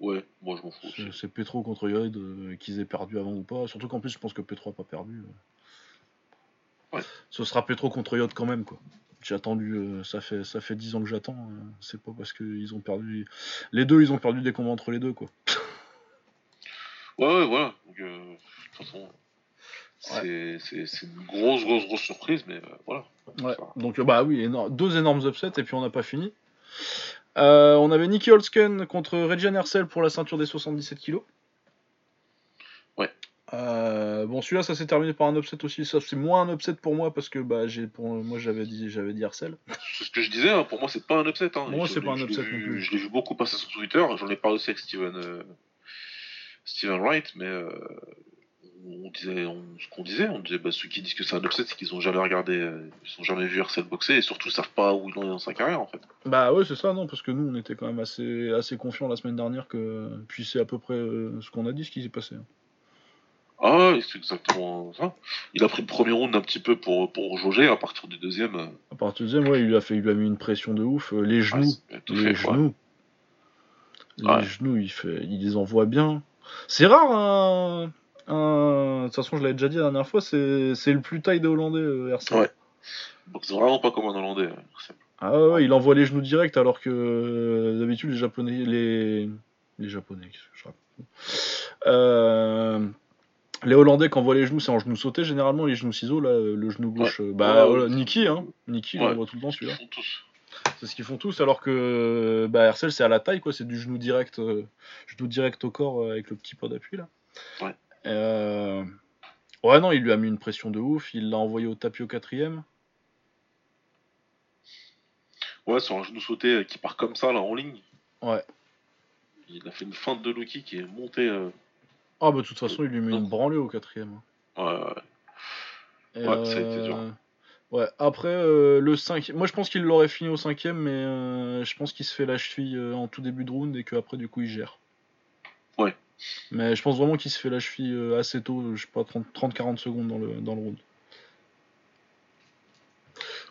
Ouais, moi, je m'en fous aussi. C'est Petro contre Yoed, qu'ils aient perdu avant ou pas. Surtout qu'en plus, je pense que Petro a pas perdu. Ouais. Ce sera Petro contre Yoed quand même, quoi. J'ai attendu, ça fait 10 ans que j'attends. C'est pas parce qu'ils ont perdu... Les deux, ils ont perdu des combats entre les deux, quoi. Ouais, voilà. Donc, de toute façon, c'est une grosse surprise, mais voilà. Ouais. Enfin... Donc, bah oui, deux énormes upsets, et puis on n'a pas fini. On avait Nikki Holtzken contre Regian Hercel pour la ceinture des 77 kilos. Ouais. Bon, celui-là, ça s'est terminé par un upset aussi. Ça, c'est moins un upset pour moi, parce que bah, j'avais dit Hercel. C'est ce que je disais, hein, pour moi, c'est pas un upset. Hein. Moi, c'est pas un upset non plus. Je l'ai vu beaucoup passer sur Twitter. J'en ai parlé aussi avec Steven Wright, mais on disait, bah, ceux qui disent que c'est un upset, c'est qu'ils ont jamais regardé, ils ont jamais vu Hercel boxer, et surtout ils savent pas où il en est dans sa carrière, en fait. Bah ouais, c'est ça, non, parce que nous on était quand même assez confiants la semaine dernière que, puis c'est à peu près ce qu'on a dit, ce qui s'est passé. Hein. Ah, c'est exactement ça. Il a pris le premier round un petit peu pour jauger, à partir du deuxième. À partir du deuxième, ouais, il lui a mis une pression de ouf, les genoux, il les envoie bien. C'est rare, hein. De toute façon, je l'avais déjà dit la dernière fois, c'est le plus taille des Hollandais, Hercel. Ouais. Donc, c'est vraiment pas comme un Hollandais, Hercel. Ah ouais, il envoie les genoux direct, alors que d'habitude, les Japonais. Les Japonais, je raconte. Les Hollandais, quand on voit les genoux, c'est en genoux sauté, généralement, les genoux ciseaux, là, le genou gauche. Ouais. Nikki, hein. Nikki, ouais. On voit tout le temps celui-là. C'est ce qu'ils font tous, alors que Hercel, c'est à la taille, quoi. C'est du genou direct au corps avec le petit pas d'appui, là. Ouais. Ouais, non, il lui a mis une pression de ouf. Il l'a envoyé au tapis au quatrième. Ouais, sur un genou sauté qui part comme ça, là, en ligne. Ouais. Il a fait une feinte de Loki qui est montée... Ah, bah, de toute façon, il lui met une branlée au quatrième. Ouais, ouais. Ouais, ça a été dur. Ouais, après, le 5... Moi, je pense qu'il l'aurait fini au 5ème, mais je pense qu'il se fait la cheville en tout début de round et qu'après, du coup, il gère. Ouais. Mais je pense vraiment qu'il se fait la cheville assez tôt, je sais pas, 30-40 secondes dans le round.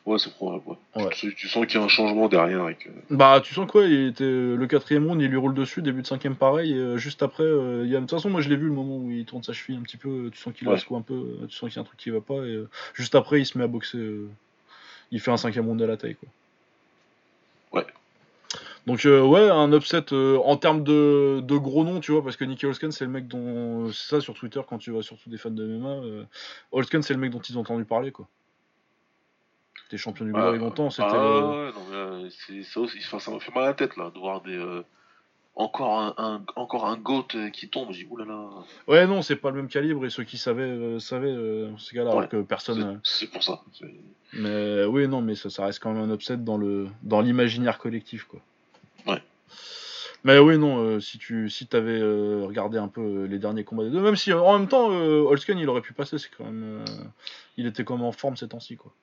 Ouais, c'est probable, ouais. Tu sens qu'il y a un changement derrière. Avec... Bah, tu sens quoi, il était le 4ème round, il lui roule dessus, début de 5ème pareil, et juste après, il y a... De toute façon, moi je l'ai vu le moment où il tourne sa cheville un petit peu, tu sens qu'il lasse un peu, tu sens qu'il y a un truc qui va pas, et juste après, il se met à boxer, il fait un 5ème round à la taille, quoi. Ouais. Donc ouais, un upset en termes de gros noms, tu vois, parce que Nikki Holtzken, c'est le mec dont... C'est ça sur Twitter, quand tu vas surtout des fans de MMA, Holtzken, c'est le mec dont ils ont entendu parler, quoi. T'es champion du gloire il y a longtemps, c'était... ouais, non, mais, c'est ça aussi, enfin, ça me fait mal à la tête, là, de voir des... Encore un GOAT qui tombe, j'ai dit, oulala... Ouais, non, c'est pas le même calibre, et ceux qui savaient ces gars-là, ouais, alors que personne... C'est pour ça. C'est... Mais oui, non, mais ça reste quand même un upset dans l'imaginaire collectif, quoi. Ouais. Mais oui, non, si t'avais regardé un peu les derniers combats des deux, même si en même temps, Holtzken, il aurait pu passer, c'est quand même... il était quand même en forme ces temps-ci, quoi.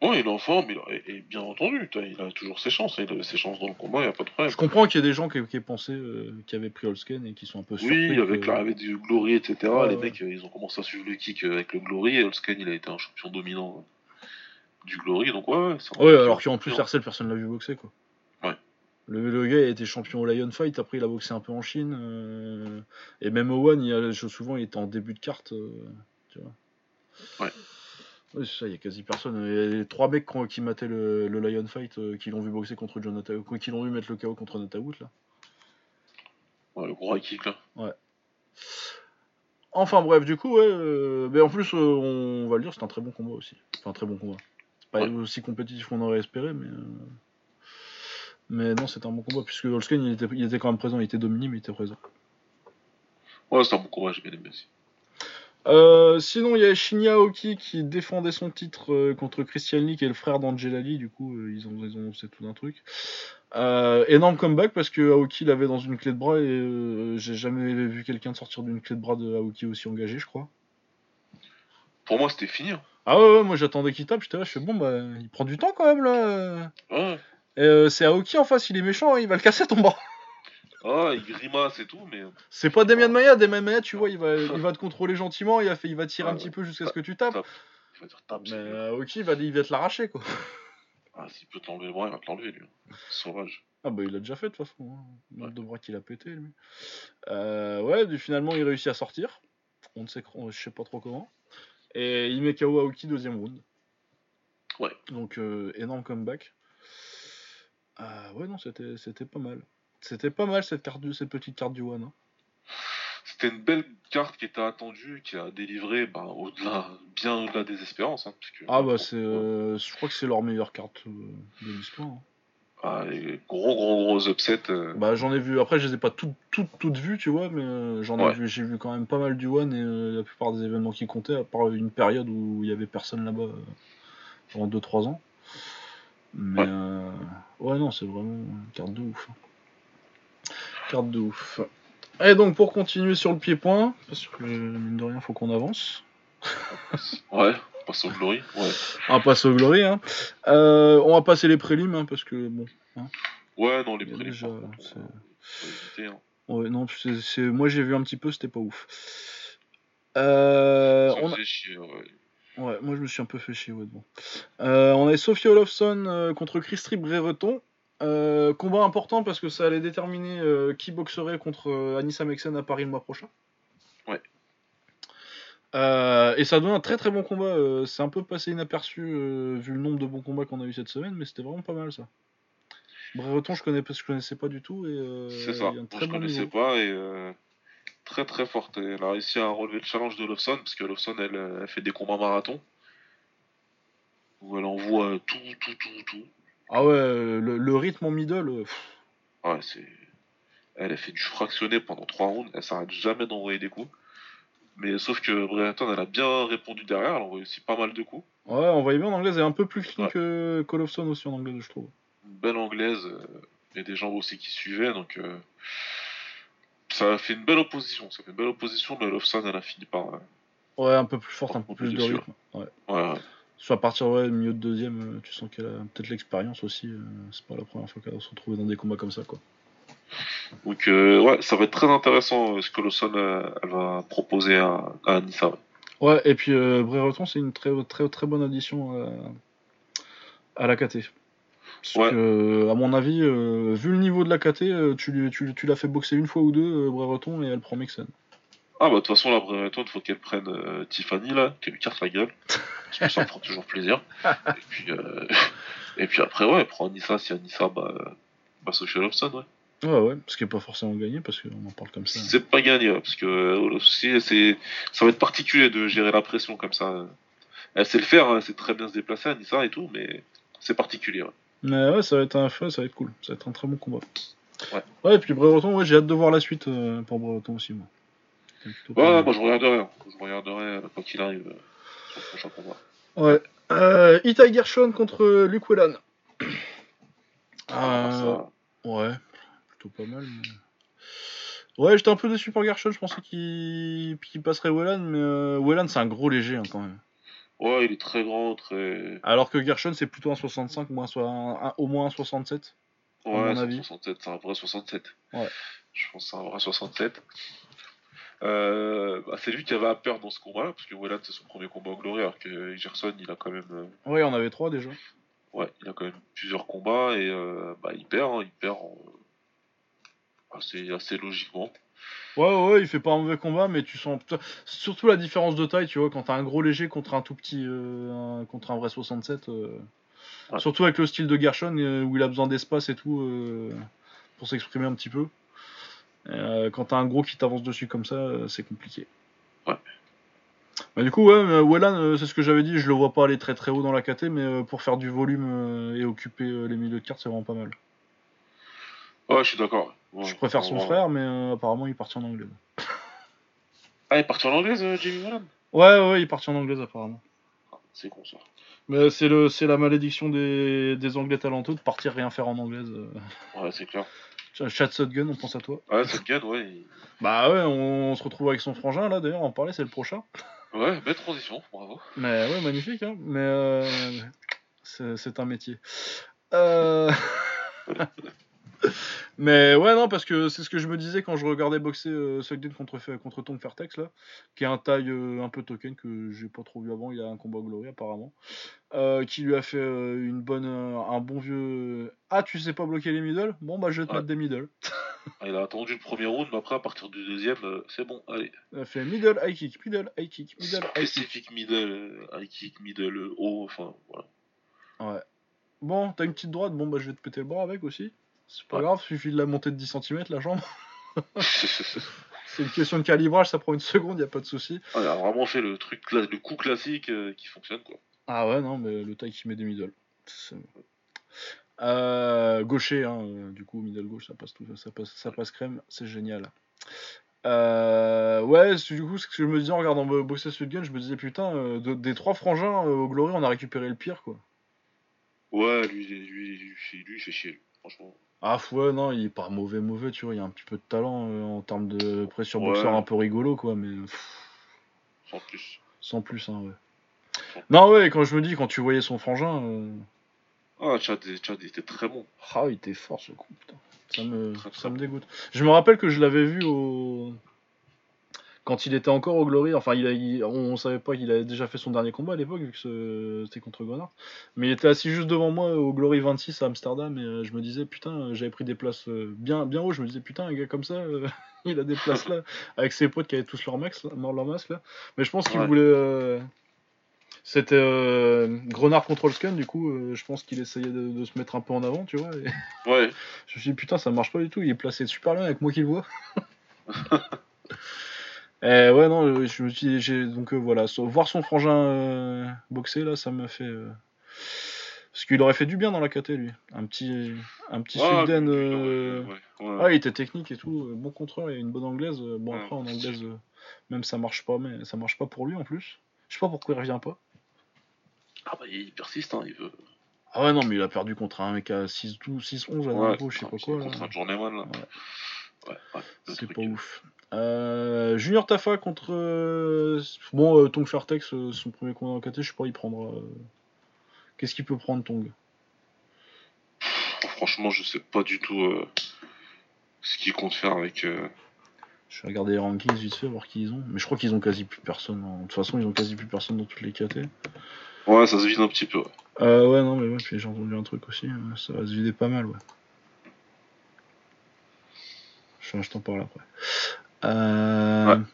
Ouais, il est en forme, et bien entendu, il a toujours ses chances, il avait ses chances dans le combat, il n'y a pas de problème. Je comprends qu'il y a des gens qui pensaient, qui avaient pris Holtzken et qui sont un peu surpris. Oui, avec l'arrivée du Glory, etc., les mecs, ils ont commencé à suivre le kick avec le Glory, et Holtzken, il a été un champion dominant du Glory, donc ouais, c'est... Ouais, alors qu'en plus, Hercel, personne ne l'a vu boxer, quoi. Ouais. Le gars était champion au Lion Fight, après il a boxé un peu en Chine, et même Owen, souvent il était en début de carte, tu vois. Ouais. Oui, c'est ça, il y a quasi personne. Il y a les trois mecs qui mataient le Lion Fight, qui l'ont vu boxer contre Jonathan, qui l'ont vu mettre le KO contre Natawood, là. Ouais, le gros high kick, là. Ouais. Enfin, bref, du coup, ouais. Mais en plus, on va le dire, c'est un très bon combat aussi. Enfin, un très bon combat. C'est pas aussi compétitif qu'on aurait espéré, mais. Mais non, c'est un bon combat, puisque Holtzken, il était quand même présent. Il était dominé, mais il était présent. Ouais, c'est un bon combat, j'ai bien aimé aussi. Sinon, il y a Shinya Aoki qui défendait son titre contre Christian Lee, qui est le frère d'Angela Lee. Du coup, ils ont c'est tout un truc. Énorme comeback, parce que Aoki l'avait dans une clé de bras, et j'ai jamais vu quelqu'un sortir d'une clé de bras de Aoki aussi engagé, je crois. Pour moi, c'était fini. Ah ouais, moi j'attendais qu'il tape, j'étais là, je fais bon, bah il prend du temps quand même là. Ouais. Et c'est Aoki en face, il est méchant, hein, il va le casser ton bras. Ah, il grimace et tout, mais... C'est pas Demian Maia, tu vois, il va te contrôler gentiment, il va tirer un petit peu jusqu'à ce que tu tapes. Il va te taper. Mais Aoki, il va te l'arracher, quoi. Ah, s'il peut te l'enlever le bras, il va te l'enlever, lui. Sauvage. Ah bah il l'a déjà fait, de toute façon. Hein. Le nombre de bras qu'il a pété, lui. Finalement, il réussit à sortir. Je sais pas trop comment. Et il met KO Aoki, deuxième round. Ouais. Donc, énorme comeback. C'était pas mal. C'était pas mal cette petite carte du One. Hein. C'était une belle carte qui était attendue, qui a délivré bien au-delà des espérances. Hein, parce que, je crois que c'est leur meilleure carte de l'histoire. Hein. Ah, les gros upsets. J'en ai vu. Après, je les ai pas toutes vues, tu vois, mais j'ai vu quand même pas mal du One et la plupart des événements qui comptaient, à part une période où il y avait personne là-bas pendant 2-3 ans. Mais c'est vraiment une carte de ouf. Carte de ouf. Et donc, pour continuer sur le pied-point, parce que mine de rien, faut qu'on avance. Ouais, passe au glory. Ouais. On passe au glory. Hein. On va passer les prélims, hein, parce que bon. Hein, ouais, non, les prélims. Déjà, c'est... Éviter, hein. Ouais, non, c'est... Moi, j'ai vu un petit peu, c'était pas ouf. Ça faisait chier, ouais. Ouais, moi je me suis un peu fait chier, ouais, bon. On avait Sophie Olofsson contre Kristri Brereton. Combat important parce que ça allait déterminer qui boxerait contre Anissa Mexen à Paris le mois prochain. Ouais. Et ça donne un très très bon combat. C'est un peu passé inaperçu vu le nombre de bons combats qu'on a eu cette semaine, mais c'était vraiment pas mal ça. Brereton, je connaissais pas du tout. Et, c'est ça, et très très forte. Elle a réussi à relever le challenge de Olofsson, parce que Olofsson elle fait des combats marathons où elle envoie tout. Ah ouais, le rythme en middle. Ouais, c'est... Elle a fait du fractionné pendant 3 rounds, elle s'arrête jamais d'envoyer des coups. Mais sauf que Brereton, elle a bien répondu derrière, elle a envoyé aussi pas mal de coups. Ouais, on voyait bien en anglaise, elle est un peu plus clean que Olofsson aussi en anglaise, je trouve. Une belle anglaise, et des jambes aussi qui suivaient, donc... Ça fait une belle opposition, mais Olofsson, elle a fini par... Ouais, un peu plus forte, un peu plus de rythme. Ouais. Soit à partir du milieu de deuxième, tu sens qu'elle a peut-être l'expérience aussi. C'est pas la première fois qu'elle va se retrouver dans des combats comme ça, quoi. Donc, ça va être très intéressant ce que Olofsson elle va proposer à Anissa. Ouais, et puis Brereton, c'est une très, très, très bonne addition à la KT. Parce que, à mon avis, vu le niveau de la KT, tu l'as fait boxer une fois ou deux, Brereton, et elle prend Mexen. Ah bah de toute façon, la Brereton, il faut qu'elle prenne Tiffany, là, qu'elle lui carte la gueule, parce que ça me prend toujours plaisir. Et puis après, elle prend Anissa, si Anissa, Sophie Olofsson, Ouais, parce qu'elle n'est pas forcément gagnée, parce qu'on en parle comme ça. C'est pas gagné, parce que ça va être particulier de gérer la pression comme ça. Elle sait le faire, elle sait très bien se déplacer, Anissa et tout, mais c'est particulier, Mais ça va être un feu, ça va être cool, ça va être un très bon combat. Ouais, et puis Brereton, j'ai hâte de voir la suite pour Brereton aussi, moi. Moi je regarderai quand il arrive sur le prochain combat. Ouais. Itay Gershon contre Luke Whelan. Ouais, plutôt pas mal. Mais... Ouais, j'étais un peu déçu pour Gershon, je pensais qu'il passerait Whelan, mais Whelan c'est un gros léger quand même. Ouais, il est très grand, très... Alors que Gershon c'est plutôt un 65, au moins un 67. Ouais, à mon avis. 67, c'est un vrai 67. Ouais. Je pense que c'est un vrai 67. C'est lui qui avait à perdre dans ce combat-là, parce que Whelan c'est son premier combat au Glory, alors que Gershon il a quand même. Oui, on avait 3 déjà. Ouais, il a quand même plusieurs combats et il perd assez logiquement. Ouais, il fait pas un mauvais combat, mais tu sens surtout la différence de taille, tu vois, quand t'as un gros léger contre un tout petit, contre un vrai 67. Surtout avec le style de Gershon où il a besoin d'espace et tout pour s'exprimer un petit peu. Quand t'as un gros qui t'avance dessus comme ça, c'est compliqué. Ouais. Bah du coup, Whelan, c'est ce que j'avais dit, je le vois pas aller très très haut dans la KT, mais pour faire du volume et occuper les milieux de carte, c'est vraiment pas mal. Ouais, je suis d'accord. Ouais, je préfère son frère, mais apparemment il est parti en anglaise. Ah, il est parti en anglaise, Jamie Whelan ? Ouais, il est parti en anglaise apparemment. Ah, c'est con ça. Mais c'est la malédiction des anglais talentueux de partir rien faire en anglaise. Ouais, c'est clair. Chad Sutgun, on pense à toi. Ouais, Sutgun, ouais. On se retrouve avec son frangin, là, d'ailleurs, on en parlait, c'est le prochain. Ouais, belle transition, bravo. Mais ouais, magnifique, hein. Mais c'est un métier. Mais ouais, non, parce que c'est ce que je me disais quand je regardais boxer Sugden contre Tom Fairtex, là, qui est un taille un peu token que j'ai pas trop vu avant. Il a un combat Glory apparemment, qui lui a fait un bon vieux ah, tu sais pas bloquer les middle, bon bah je vais te mettre des middle. Il a attendu le premier round, mais après à partir du deuxième, c'est bon, allez. Il a fait middle, high kick, middle, high kick, middle, high kick. Spécifique middle, high kick, middle, haut, enfin voilà. Ouais. Bon, t'as une petite droite, bon bah je vais te péter le bras avec aussi. C'est pas grave, suffit de la monter de 10 cm la jambe. C'est une question de calibrage, ça prend une seconde, y a pas de souci. Ah, il a vraiment fait le truc, le coup classique qui fonctionne quoi. Ah ouais, non, mais le taille qui met des middle. C'est... gaucher, hein, du coup middle gauche, ça passe crème, c'est génial. Ouais, du coup, ce que je me disais en regardant boxer Sudgun, je me disais putain, des trois frangins au Glory, on a récupéré le pire quoi. Ouais, lui il fait chier, franchement. Ah ouais, non, il est pas mauvais, tu vois, il y a un petit peu de talent en termes de pressure boxeur un peu rigolo quoi, mais sans plus, hein, ouais. Sans plus. Non ouais, quand tu voyais son frangin. Ah, Chad, il était très bon. Ah, il était fort ce coup, putain. Ça me dégoûte. Je me rappelle que je l'avais vu quand il était encore au Glory. Enfin, on savait pas qu'il avait déjà fait son dernier combat à l'époque, vu que c'était contre Grenard. Mais il était assis juste devant moi au Glory 26 à Amsterdam. Et je me disais, putain, j'avais pris des places bien, bien haut. Je me disais, putain, un gars comme ça, il a des places là. Avec ses potes qui avaient tous leur masque là. Mais je pense qu'il voulait... C'était Grenard contre Scan, du coup, je pense qu'il essayait de se mettre un peu en avant, tu vois. Et... Ouais. Je me suis dit, putain, ça marche pas du tout, il est placé super loin avec moi qui le vois. Et ouais, non, je me suis dit, donc voilà, voir son frangin boxer, là, ça m'a fait... Parce qu'il aurait fait du bien dans la KT, lui. Un petit Sudden... Ouais, il était technique et tout, bon contreur et une bonne anglaise. Bon, après, en anglaise, même ça marche pas pour lui, en plus. Je sais pas pourquoi il revient pas. Ah bah il persiste, hein, il veut. Ah ouais, non, mais il a perdu contre un mec à 6-12, 6-11, je sais pas quoi. Contre un journeyman, là. Ouais, c'est pas ouf. Junior Tafa contre... Tong Fairtex, son premier combat en KT, je sais pas, il prendra... Qu'est-ce qu'il peut prendre, Tong ? Franchement, je sais pas du tout ce qu'il compte faire avec... Je vais regarder les rankings vite fait, voir qui ils ont. Mais je crois qu'ils ont quasi plus personne. De toute façon, ils ont quasi plus personne dans toutes les KT. Ouais, ça se vide un petit peu. Ouais, non, mais ouais, puis j'ai entendu un truc aussi. Ça va se vider pas mal, ouais. Je t'en parle après. Ouais.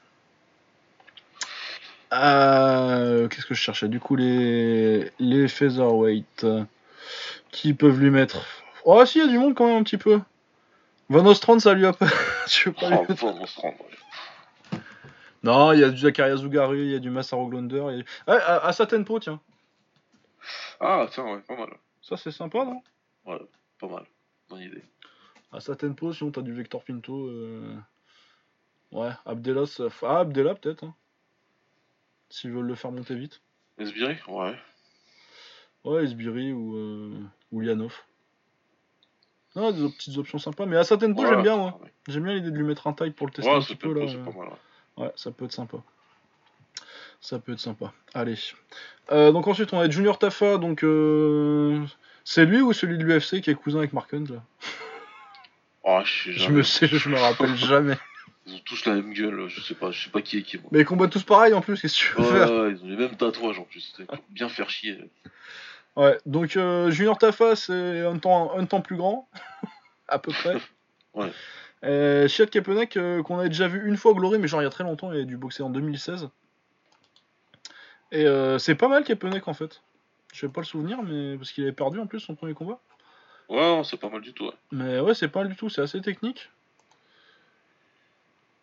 Qu'est-ce que je cherchais ? Du coup, les featherweight. Qui peuvent lui mettre ? Oh, si, il y a du monde quand même un petit peu. Van Ostrand, ça lui a pas... Je veux pas lui... Van Ostrand, ouais. Non, il y a du Zakaria Zougari, il y a du Massaro Glonder, il y a du... Ah, Satenpo, tiens. Ah, tiens, ouais, pas mal. Ça, c'est sympa, non ? Ouais, pas mal. Bonne idée. Ah, Satenpo, sinon, t'as du Vector Pinto. Ouais, Abdella, ça... Ah, Abdella, peut-être. Hein. S'ils veulent le faire monter vite. Esbiri, ouais. Ouais, Esbiri ou Lianov. Non, des petites options sympas, mais à certaines peaux, j'aime bien, moi. Ouais. J'aime bien l'idée de lui mettre un taille pour le tester un petit peu, là. C'est pas mal, ouais, ça peut être sympa. Allez. Donc ensuite, on a Junior Tafa, donc... C'est lui ou celui de l'UFC qui est cousin avec Mark Hunt, là ? Oh, je me rappelle jamais. Ils ont tous la même gueule, je sais pas qui est qui, moi. Mais ils combattent tous pareil, en plus, qu'est-ce que tu veux faire ? Ouais, ils ont les mêmes tatouages, en plus. C'est pour bien faire chier. Ouais, donc Junior Tafa, c'est un temps plus grand, à peu près. Ouais. Chiad Kaepernick, qu'on avait déjà vu une fois au Glory, mais genre il y a très longtemps, il a dû boxer en 2016. Et c'est pas mal Kaepernick en fait. Je vais pas le souvenir, mais parce qu'il avait perdu en plus son premier combat. Ouais, c'est pas mal du tout. Ouais. Mais ouais, c'est pas mal du tout, c'est assez technique.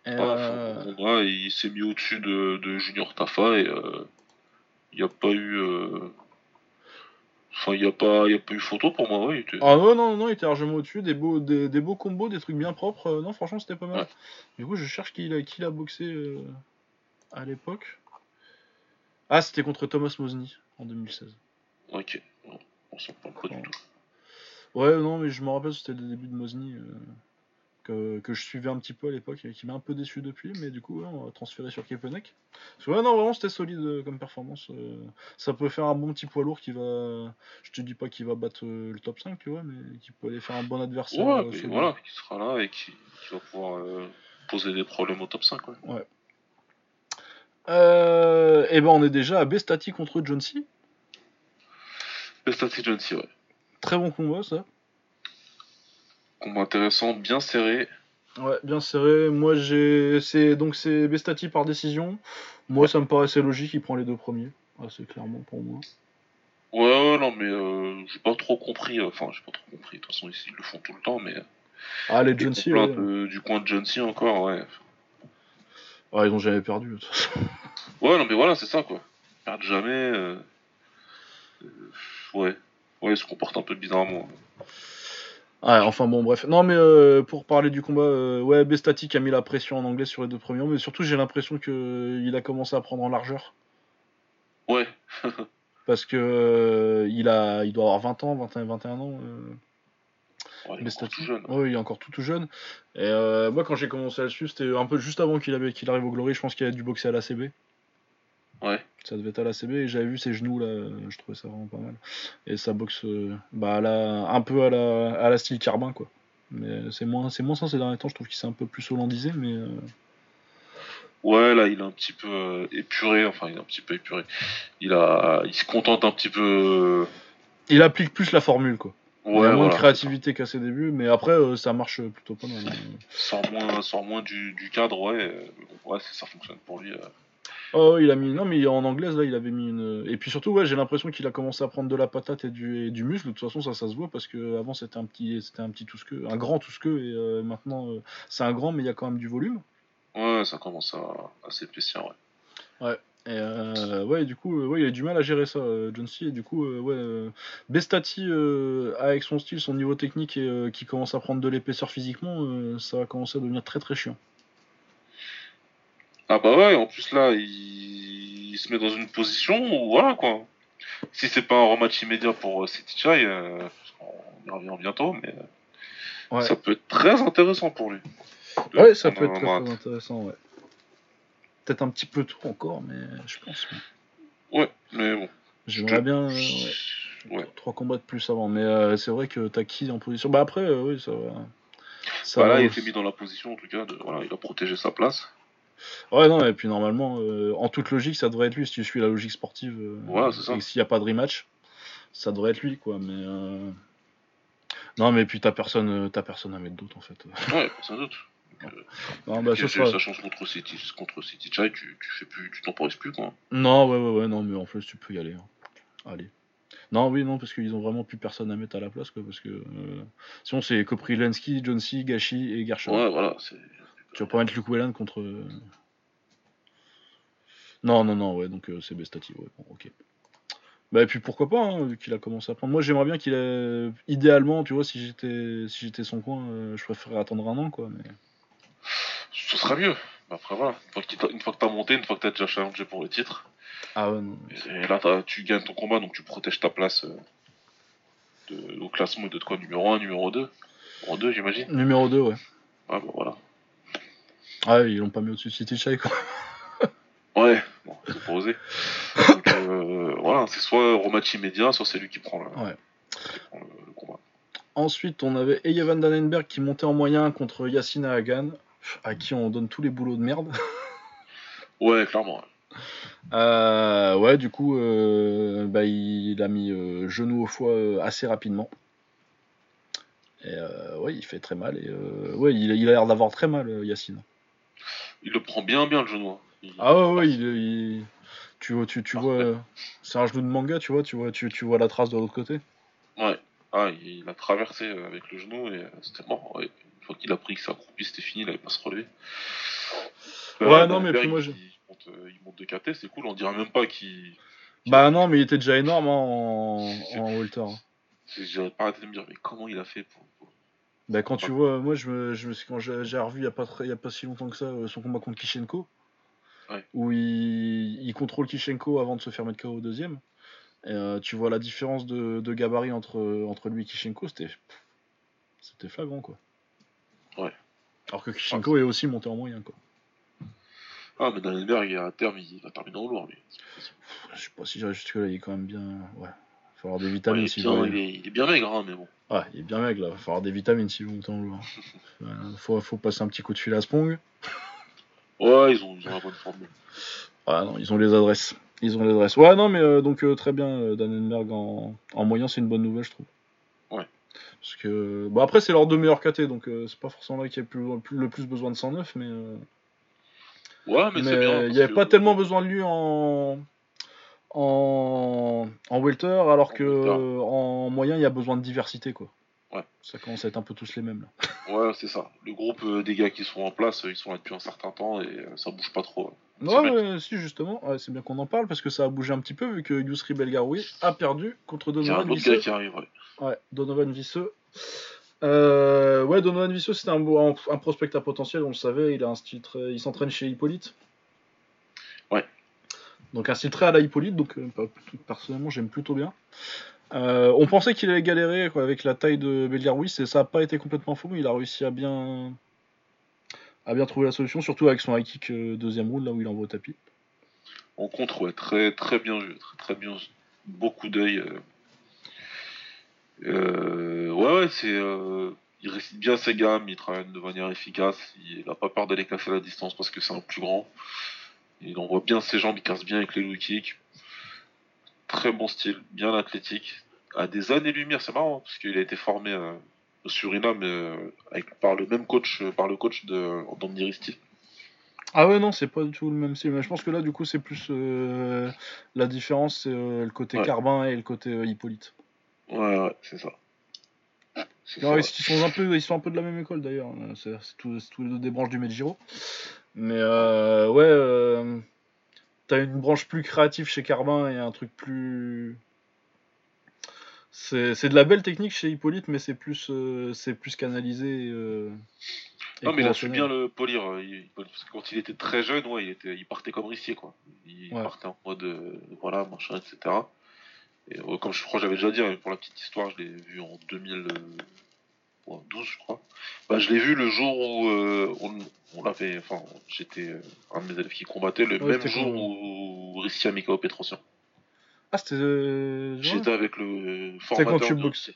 Et ouais, il s'est mis au-dessus de Junior Tafa et il n'y a pas eu. Enfin, il n'y a pas eu photo pour moi, ouais. Il était... Ah ouais, non, il était largement au-dessus, des beaux combos, des trucs bien propres. Non, franchement, c'était pas mal. Ouais. Du coup, je cherche qui l'a boxé à l'époque. Ah, c'était contre Thomas Mosny, en 2016. Ok, non, on s'en parle pas du tout. Ouais, non, mais je me rappelle, c'était le début de Mosny. que je suivais un petit peu à l'époque et qui m'a un peu déçu depuis, mais du coup, ouais, on va transférer sur Kepenek. Parce que ouais, non, vraiment, c'était solide comme performance. Ça peut faire un bon petit poids lourd qui va, je te dis pas qu'il va battre le top 5, tu vois, mais qui peut aller faire un bon adversaire. Ouais, mais voilà, qui sera là et qui va pouvoir poser des problèmes au top 5. Ouais. Ouais. Et ben, on est déjà à Bestati contre John C. Bestati John C, ouais. Très bon combat, ça. Combat intéressant, bien serré. Ouais, bien serré. Moi, c'est Bestati par décision. Moi, ça me paraissait logique, il prend les deux premiers. Ah, c'est clairement pour moi. Ouais, non, mais j'ai pas trop compris. Enfin, j'ai pas trop compris. De toute façon, ils le font tout le temps, mais... Ah, les John C, ouais. Du coin de John C encore, ouais. Ouais, ils ont jamais perdu, de toute façon. Ouais, non, mais voilà, c'est ça, quoi. Ils perdent jamais. Ouais. Ouais, ils se comportent un peu bizarrement. Ouais, enfin bon, bref. Non, mais pour parler du combat, ouais, Bestati a mis la pression en anglais sur les deux premiers, mais surtout j'ai l'impression qu'il a commencé à prendre en largeur. Ouais. Parce que il doit avoir 20 ans, 21 ans. Ouais, il est encore tout jeune. Ouais, il est encore tout jeune. Et moi, quand j'ai commencé à le suivre, c'était un peu juste avant qu'il arrive au Glory, je pense qu'il a dû boxer à l'ACB. Ouais. Ça devait être à l'ACB et j'avais vu ses genoux là, je trouvais ça vraiment pas mal. Et ça boxe un peu à la style Carbin, quoi. Mais c'est moins ça ces derniers temps, je trouve qu'il s'est un peu plus hollandisé, mais. Ouais, là il est un petit peu épuré, enfin il est un petit peu épuré. Il se contente un petit peu. Il applique plus la formule, quoi. Ouais, il y a moins de créativité qu'à ses débuts, mais après ça marche plutôt pas mal. Sort moins du cadre, ouais. Ouais, ça fonctionne pour lui. Oh, il a mis. Non, mais en anglaise, là, il avait mis une. Et puis surtout, ouais, j'ai l'impression qu'il a commencé à prendre de la patate et du muscle. De toute façon, ça se voit parce qu'avant, c'était un petit tousqueux, un grand tousqueux, et maintenant, c'est un grand, mais il y a quand même du volume. Ouais, ça commence à s'épaissir, ouais. Ouais. Et ouais, du coup, ouais, il a du mal à gérer ça, John C. Et du coup, Bestati, avec son style, son niveau technique et qui commence à prendre de l'épaisseur physiquement, ça va commencer à devenir très très chiant. Ah bah ouais, en plus là, il se met dans une position où voilà quoi. Si c'est pas un rematch immédiat pour City Chai, on y revient bientôt, mais ouais. Ça peut être très intéressant pour lui. Ouais, ça peut être très intéressant, ouais. Peut-être un petit peu trop encore, mais je pense. Ouais, mais bon. J'aimerais bien... ouais. 3 combats de plus avant, mais c'est vrai que t'as qui en position. Bah après, oui, ça va... il était mis dans la position, en tout cas, il a protégé sa place. Ouais, non, et puis normalement, en toute logique, ça devrait être lui. Si tu suis la logique sportive, voilà, c'est ça. Et s'il n'y a pas de rematch, ça devrait être lui, quoi. Mais non, mais puis t'as personne à mettre d'autre, en fait. Ouais, personne d'autre. Non, bah, ça change contre City Chai, tu temporises plus, quoi. Non, ouais, non, mais en fait, tu peux y aller. Hein. Allez. Non, oui, non, parce qu'ils ont vraiment plus personne à mettre à la place, quoi. Parce que sinon, c'est Koprilansky, John C, Gachi et Gershon. Ouais, voilà, c'est. Tu vas pas mettre Luke Whelan contre... Non, ouais, donc c'est Bestati, ouais, bon, ok. Bah, et puis pourquoi pas, hein, vu qu'il a commencé à prendre... Moi, j'aimerais bien qu'il ait... Idéalement, tu vois, si j'étais son coin, je préférerais attendre un an, quoi, mais... Ce sera mieux. Après, voilà, une fois que t'as monté, une fois que t'as déjà challengé pour le titre... Ah ouais, non... Et là, tu gagnes ton combat, donc tu protèges ta place au classement de quoi, numéro 1, numéro 2 ? Numéro 2, j'imagine ? Numéro 2, ouais. Ah, bah, voilà. Ah, ils l'ont pas mis au-dessus de City Chai, quoi. Ouais, bon, c'est pas osé. Donc, voilà, c'est soit rematch immédiat, soit c'est lui qui prend le combat. Ensuite, on avait Eye van Denenberg qui montait en moyen contre Yassine Hagan, à qui on donne tous les boulots de merde. Ouais, clairement. Ouais, ouais du coup, il a mis genou au foie assez rapidement. Et ouais, il fait très mal. Et ouais, il a l'air d'avoir très mal, Yassine. Il le prend bien le genou. Ah ouais, ouais, il... tu vois, c'est un genou de manga, tu vois la trace de l'autre côté. Ouais, ah, il a traversé avec le genou et c'était mort. Ouais. Une fois qu'il a pris que ça accroupit, c'était fini, il n'avait pas se relever. Ouais, non, mais puis moi je. Il monte de KT, c'est cool, on dirait même pas qu'il. Bah non, mais il était déjà énorme hein, en Walter. Hein. J'ai pas arrêté de me dire, mais comment il a fait pour... Bah quand tu vois, moi quand j'ai revu il y a pas si longtemps que ça son combat contre Kishenko, ouais. Où il contrôle Kishenko avant de se faire mettre KO au deuxième. Et, tu vois la différence de gabarit entre lui et Kishenko, c'était flagrant, quoi. Ouais. Alors que Kishinko est aussi monté en moyen, quoi. Ah, mais Dannenberg, à terme, il va terminer en lourd, mais... Je sais pas si j'irais jusque-là, il est quand même bien... Ouais, il va falloir des vitamines, si vous voulez. Il est bien maigre, hein, mais bon. Ah, il est bien maigre, là. Il va falloir des vitamines, si vous montez en lourd. Faut passer un petit coup de fil à Spong. Ouais, ils ont la bonne formule. Ah non, ils ont les adresses. Ouais, non, mais donc très bien, Dannenberg en moyen, c'est une bonne nouvelle, je trouve. Ouais. Parce que... Bah, après, c'est leur deux meilleurs KT, donc c'est pas forcément là qu'il y a le plus besoin de 109, mais... Ouais, mais c'est bien. Il n'y avait pas tellement besoin de lui en welter, alors que en moyen, il y a besoin de diversité, quoi. Ouais. Ça commence à être un peu tous les mêmes, là. Ouais, c'est ça. Le groupe des gars qui sont en place, ils sont là depuis un certain temps, et ça bouge pas trop. Ouais, si, justement. Ouais, c'est bien qu'on en parle, parce que ça a bougé un petit peu, vu que Yousri Belgaroui a perdu contre Donovan Visseux. Il y a un autre gars qui arrive, ouais. Ouais, Donovan Visseux. Ouais, Donovan Visseux, c'était un prospect à potentiel, on le savait, il a un style très, il s'entraîne chez Hippolyte. Ouais. Donc un style très à la Hippolyte, donc personnellement j'aime plutôt bien. On pensait qu'il allait galérer quoi, avec la taille de Belgaroui, et ça n'a pas été complètement faux, mais il a réussi à bien trouver la solution, surtout avec son high kick deuxième round, là où il envoie au tapis. En contre, ouais, très, très bien joué, très, très bien, beaucoup d'œil... ouais, c'est il récite bien ses gammes, il travaille de manière efficace, il n'a pas peur d'aller casser la distance parce que c'est un plus grand. Il envoie bien ses jambes, il casse bien avec les low kicks. Très bon style, bien athlétique, à des années-lumière, c'est marrant parce qu'il a été formé au Suriname par le même coach, par le coach d'Andy Risti. Ah ouais, non, c'est pas du tout le même style. Mais je pense que là, du coup, c'est plus la différence, c'est le côté Carbin et le côté Hippolyte. Ouais, c'est ça. Ouais, ils sont un peu de la même école d'ailleurs. C'est tous les deux des branches du Medjiro. Mais ouais, t'as une branche plus créative chez Carbin et un truc plus. C'est de la belle technique chez Hippolyte, mais c'est plus canalisé. Non, mais il a su bien le polir. Parce que quand il était très jeune, ouais, il partait comme Rissier, quoi. Il partait en mode voilà, machin, etc. Et, comme je crois que j'avais déjà dit, pour la petite histoire, je l'ai vu en 2012, je crois. Bah, je l'ai vu le jour où on l'avait. Enfin, j'étais un de mes élèves qui combattait, le même jour où Rissia Mikao Petrosyan. Ah, c'était. J'étais avec le formateur. C'était quand tu boxais.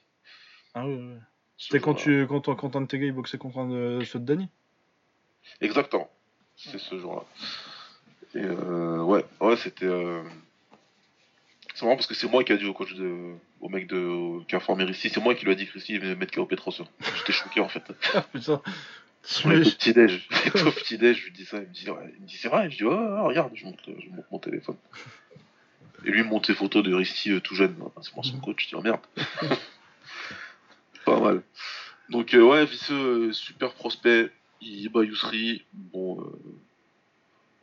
Ah oui, ouais. C'était quand un de tes gars il boxait contre ceux de Dany. Exactement. C'est ce jour-là. Et ouais, c'était. C'est marrant parce que c'est moi qui a dit au mec qui a formé Rissi, c'est moi qui lui a dit que Rissi venait mettre KO Petrosyan. J'étais choqué en fait. Ah putain. Au petit déj, je lui dis ça, il me dit c'est vrai, je dis ouais, oh, regarde, je monte mon téléphone. Et lui il monte ses photos de Rissi tout jeune, hein, c'est moi son coach, je dis oh merde. Pas mal. Donc ouais, Visseux, super prospect, il bat Yousri, bon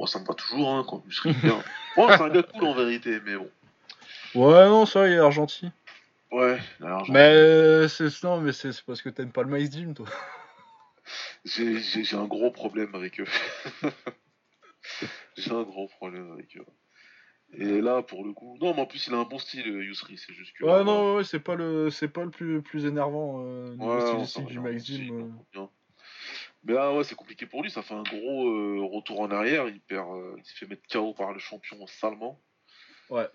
ça me va toujours hein, quand Yousri vient. Bon, c'est un gars cool en vérité, mais bon. Ouais, non, ça, il a l'air gentil. Ouais, il a l'air gentil. Mais c'est parce que t'aimes pas le Maïs Gym, toi. J'ai un gros problème avec eux. Et là, pour le coup... Non, mais en plus, il a un bon style, Yousri, c'est juste que... Ouais, non, c'est pas le plus énervant niveau stylistique du Maïs Gym. Mais là, ouais, c'est compliqué pour lui, ça fait un gros retour en arrière, il se fait mettre KO par le champion salement. Ouais.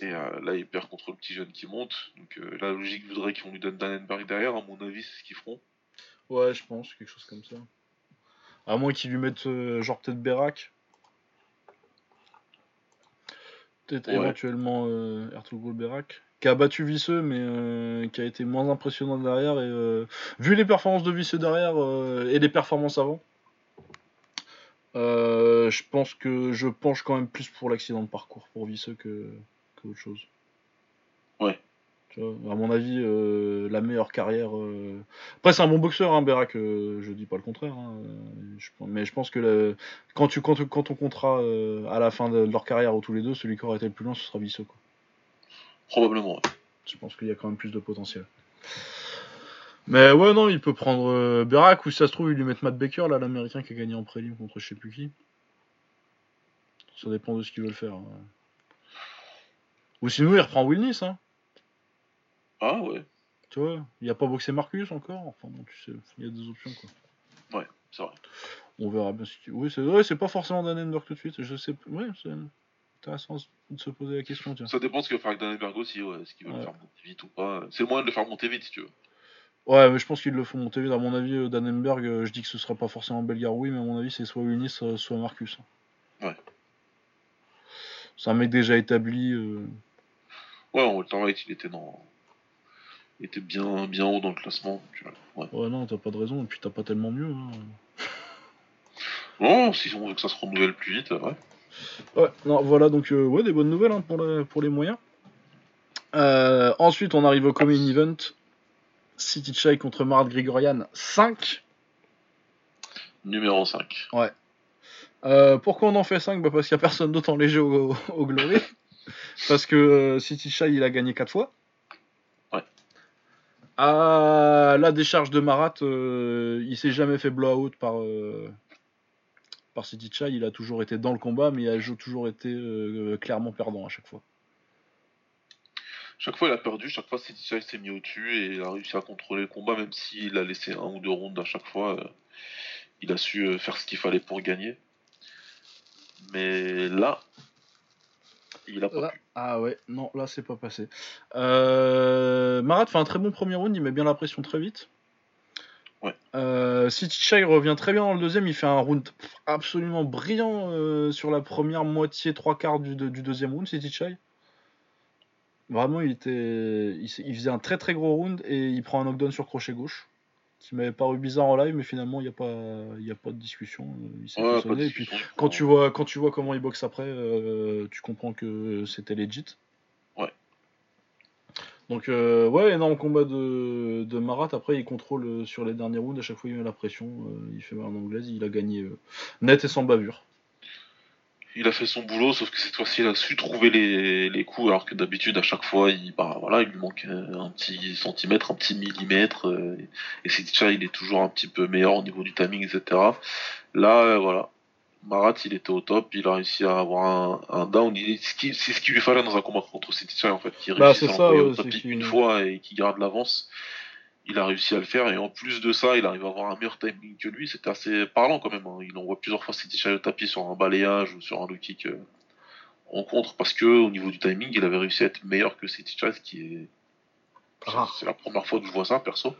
Et là, il perd contre le petit jeune qui monte. Donc la logique voudrait qu'on lui donne Dannenberg derrière. À mon avis, c'est ce qu'ils feront. Ouais, je pense, quelque chose comme ça. À moins qu'ils lui mettent, genre, peut-être Berak. Peut-être éventuellement Ertugrul Berak. Qui a battu Visseux, mais qui a été moins impressionnant derrière. Et, vu les performances de Visseux derrière et les performances avant, je pense que je penche quand même plus pour l'accident de parcours pour Visseux que autre chose. Ouais. Tu vois, à mon avis, la meilleure carrière. Après, c'est un bon boxeur, hein, Berak. Je dis pas le contraire. Hein, mais je pense que quand on comptera à la fin de leur carrière ou tous les deux, celui qui aura été le plus long, ce sera Visseux, quoi. Probablement. Ouais. Je pense qu'il y a quand même plus de potentiel. Mais ouais, non, il peut prendre Berak ou si ça se trouve, ils lui mettent Matt Baker, là, l'américain qui a gagné en prélim contre je sais plus qui. Ça dépend de ce qu'ils veulent faire. Hein. Ou sinon, il reprend Will Nice, hein. Ah ouais. Tu vois, il n'y a pas boxé Marcus encore. Enfin, bon, tu sais, il y a des options, quoi. Ouais. C'est vrai. On verra bien si tu... Oui, c'est vrai, c'est pas forcément Dannenberg tout de suite. Je sais... Oui, c'est intéressant de se poser la question. Tiens. Ça dépend ce que va faire avec Dannenberg aussi, ouais. Est-ce qu'il veut le faire monter vite ou pas. C'est le moyen de le faire monter vite, si tu veux. Ouais, mais je pense qu'ils le font monter vite. À mon avis, Dannenberg, je dis que ce sera pas forcément Belgaroui, mais à mon avis, c'est soit Wilnis, soit Marcus. Ouais. C'est un mec déjà établi. Ouais, on le temps, il était dans... Il était bien haut dans le classement. Ouais. Ouais, non, t'as pas de raison, et puis t'as pas tellement mieux. Hein. Non, si on veut que ça se renouvelle plus vite, ouais. Ouais, non, voilà, donc, ouais, des bonnes nouvelles hein, pour les moyens. Ensuite, on arrive au Common Event. City Chai contre Marat Grigorian 5. Numéro 5. Ouais. Pourquoi on en fait 5 ? Bah parce qu'il n'y a personne d'autre en léger au Glory. Parce que City Chai, il a gagné 4 fois. Ouais. À la décharge de Marat, il s'est jamais fait blowout par City Chai. Il a toujours été dans le combat, mais il a toujours été clairement perdant à chaque fois. Chaque fois, il a perdu. Chaque fois, City Chai s'est mis au-dessus et il a réussi à contrôler le combat, même s'il a laissé un ou deux rondes à chaque fois. Il a su faire ce qu'il fallait pour gagner. Mais là, il a pas pu. Ah ouais, non, là, c'est pas passé. Marat fait un très bon premier round. Il met bien la pression très vite. Ouais. City Chai revient très bien dans le deuxième. Il fait un round absolument brillant sur la première moitié, trois quarts du deuxième round, City Chai. Vraiment, il faisait un très très gros round et il prend un knockdown sur crochet gauche, qui m'avait paru bizarre en live, mais finalement il y a pas de discussion. Il s'est fait sonner. Et puis quand tu vois comment il boxe après, tu comprends que c'était legit. Ouais. Donc ouais, énorme combat de Marat. Après, il contrôle sur les derniers rounds. À chaque fois, il met la pression. Il fait mal en anglaise. Il a gagné net et sans bavure. Il a fait son boulot, sauf que cette fois-ci, il a su trouver les coups, alors que d'habitude, à chaque fois, il lui manque un petit centimètre, un petit millimètre, et City Chai, il est toujours un petit peu meilleur au niveau du timing, etc. Là, voilà, Marat, il était au top, il a réussi à avoir un down, c'est ce qu'il lui fallait dans un combat contre City Chai, en fait, qui réussit à l'envoyer au tapis une fois et qui garde l'avance. Il a réussi à le faire, et en plus de ça, il arrive à avoir un meilleur timing que lui, c'était assez parlant quand même, hein. Il envoie plusieurs fois City Chai au tapis sur un balayage ou sur un low kick en contre, parce que au niveau du timing, il avait réussi à être meilleur que City Chai, ce qui est... Rare. C'est la première fois que je vois ça, perso.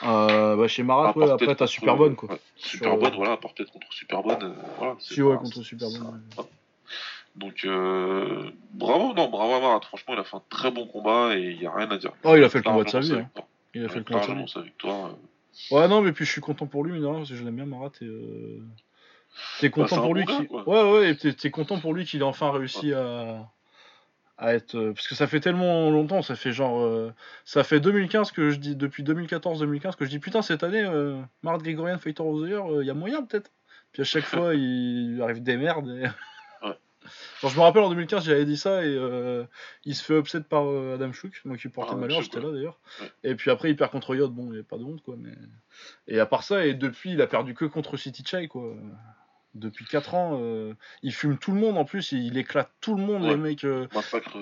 Chez Marat, ouais, après t'as Superbonne, quoi. Ouais, Superbonne, voilà, à part peut-être contre Superbonne, voilà. Si, ouais, contre Superbonne. Ouais. Donc, bravo à Marat, franchement, il a fait un très bon combat, et il n'y a rien à dire. Oh, il a fait le combat de sa vie, hein. Il a fait le contraire. Sa victoire. Ouais, non, mais puis je suis content pour lui, mais non, parce que je l'aime bien, Marat. T'es content pour lui qu'il... Ouais, et t'es content pour lui qu'il ait enfin réussi à être... Parce que ça fait tellement longtemps, ça fait genre... Ça fait 2015 que je dis... Depuis 2014-2015 que je dis, putain, cette année, Marat Grigorian Fighter of the Year, y a moyen, peut-être. Puis à chaque fois, il arrive des merdes. Et... ouais. Genre, je me rappelle en 2015 j'avais dit ça et il se fait upset par Adam Chouk, donc il portait malheur, j'étais là d'ailleurs. Ouais. Et puis après il perd contre Yod, bon il n'y avait pas de honte quoi, mais... Et à part ça, et depuis il a perdu que contre City Chai quoi. Depuis 4 ans, il fume tout le monde en plus, il éclate tout le monde, ouais. Les mecs... Il massacre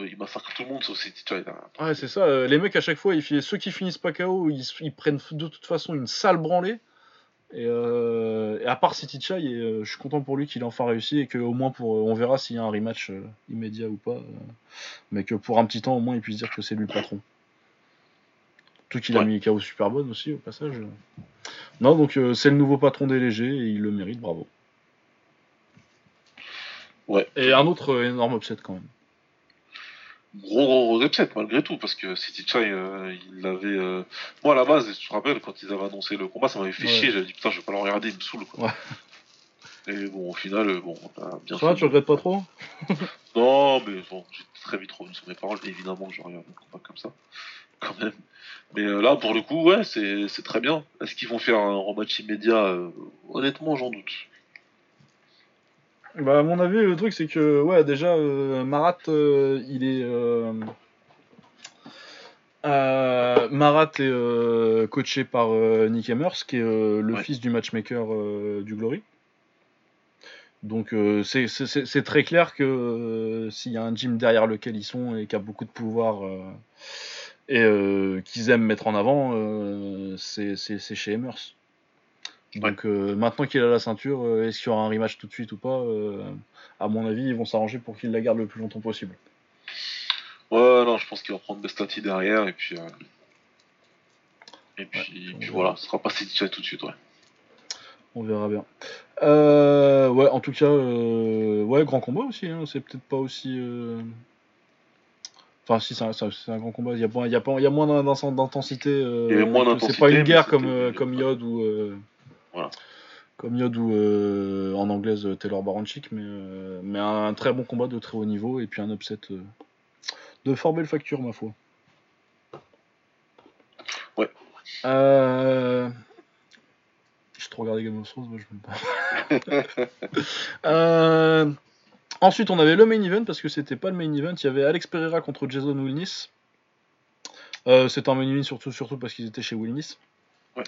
tout le monde sauf City Chai. Là. Ouais c'est ça, les mecs à chaque fois, ceux qui finissent pas KO, ils prennent de toute façon une sale branlée. Et à part City Chai, je suis content pour lui qu'il ait enfin réussi et qu'au moins on verra s'il y a un rematch immédiat ou pas, mais que pour un petit temps au moins il puisse dire que c'est lui le patron. Tout qu'il a mis KO Superbonne aussi au passage. Non donc c'est le nouveau patron des légers et il le mérite, bravo. Ouais. Et un autre énorme upset quand même. Gros upset malgré tout, parce que City Chai il avait moi à la base, je te rappelle, quand ils avaient annoncé le combat, ça m'avait fait chier, j'avais dit putain je vais pas le regarder, il me saoule quoi. Ouais. Et bon au final bien sûr. Tu regrettes pas trop? Non mais bon, j'ai très vite revenu sur mes paroles, évidemment que je regarde un combat comme ça quand même, mais là pour le coup ouais c'est très bien. Est-ce qu'ils vont faire un rematch immédiat? Honnêtement j'en doute. Bah à mon avis le truc c'est que ouais déjà Marat Marat est coaché par Nick Emmers qui est le fils du matchmaker du Glory. Donc c'est très clair que s'il y a un gym derrière lequel ils sont et qui a beaucoup de pouvoir et qu'ils aiment mettre en avant, c'est chez Emmers. Donc maintenant qu'il a la ceinture, est-ce qu'il y aura un rematch tout de suite ou pas, à mon avis, ils vont s'arranger pour qu'il la garde le plus longtemps possible. Ouais, non, je pense qu'ils vont prendre Bestati derrière, et puis voilà, ce sera pas si tout de suite, ouais. On verra bien. Ouais, en tout cas, ouais, grand combat aussi, hein, c'est peut-être pas aussi... Enfin, si, c'est un grand combat, il y a moins d'intensité, c'est pas une guerre comme Yod ou... Voilà. Comme Yod ou en anglaise Taylor Baranchik, mais un très bon combat de très haut niveau, et puis un upset... de fort belle facture, ma foi. Ouais. J'ai trop regardé Game of Thrones, moi je ne veux pas. Ensuite, on avait le main event, parce que c'était pas le main event. Il y avait Alex Pereira contre Jason Wilnis. C'était un main event surtout parce qu'ils étaient chez Wilnis. Ouais.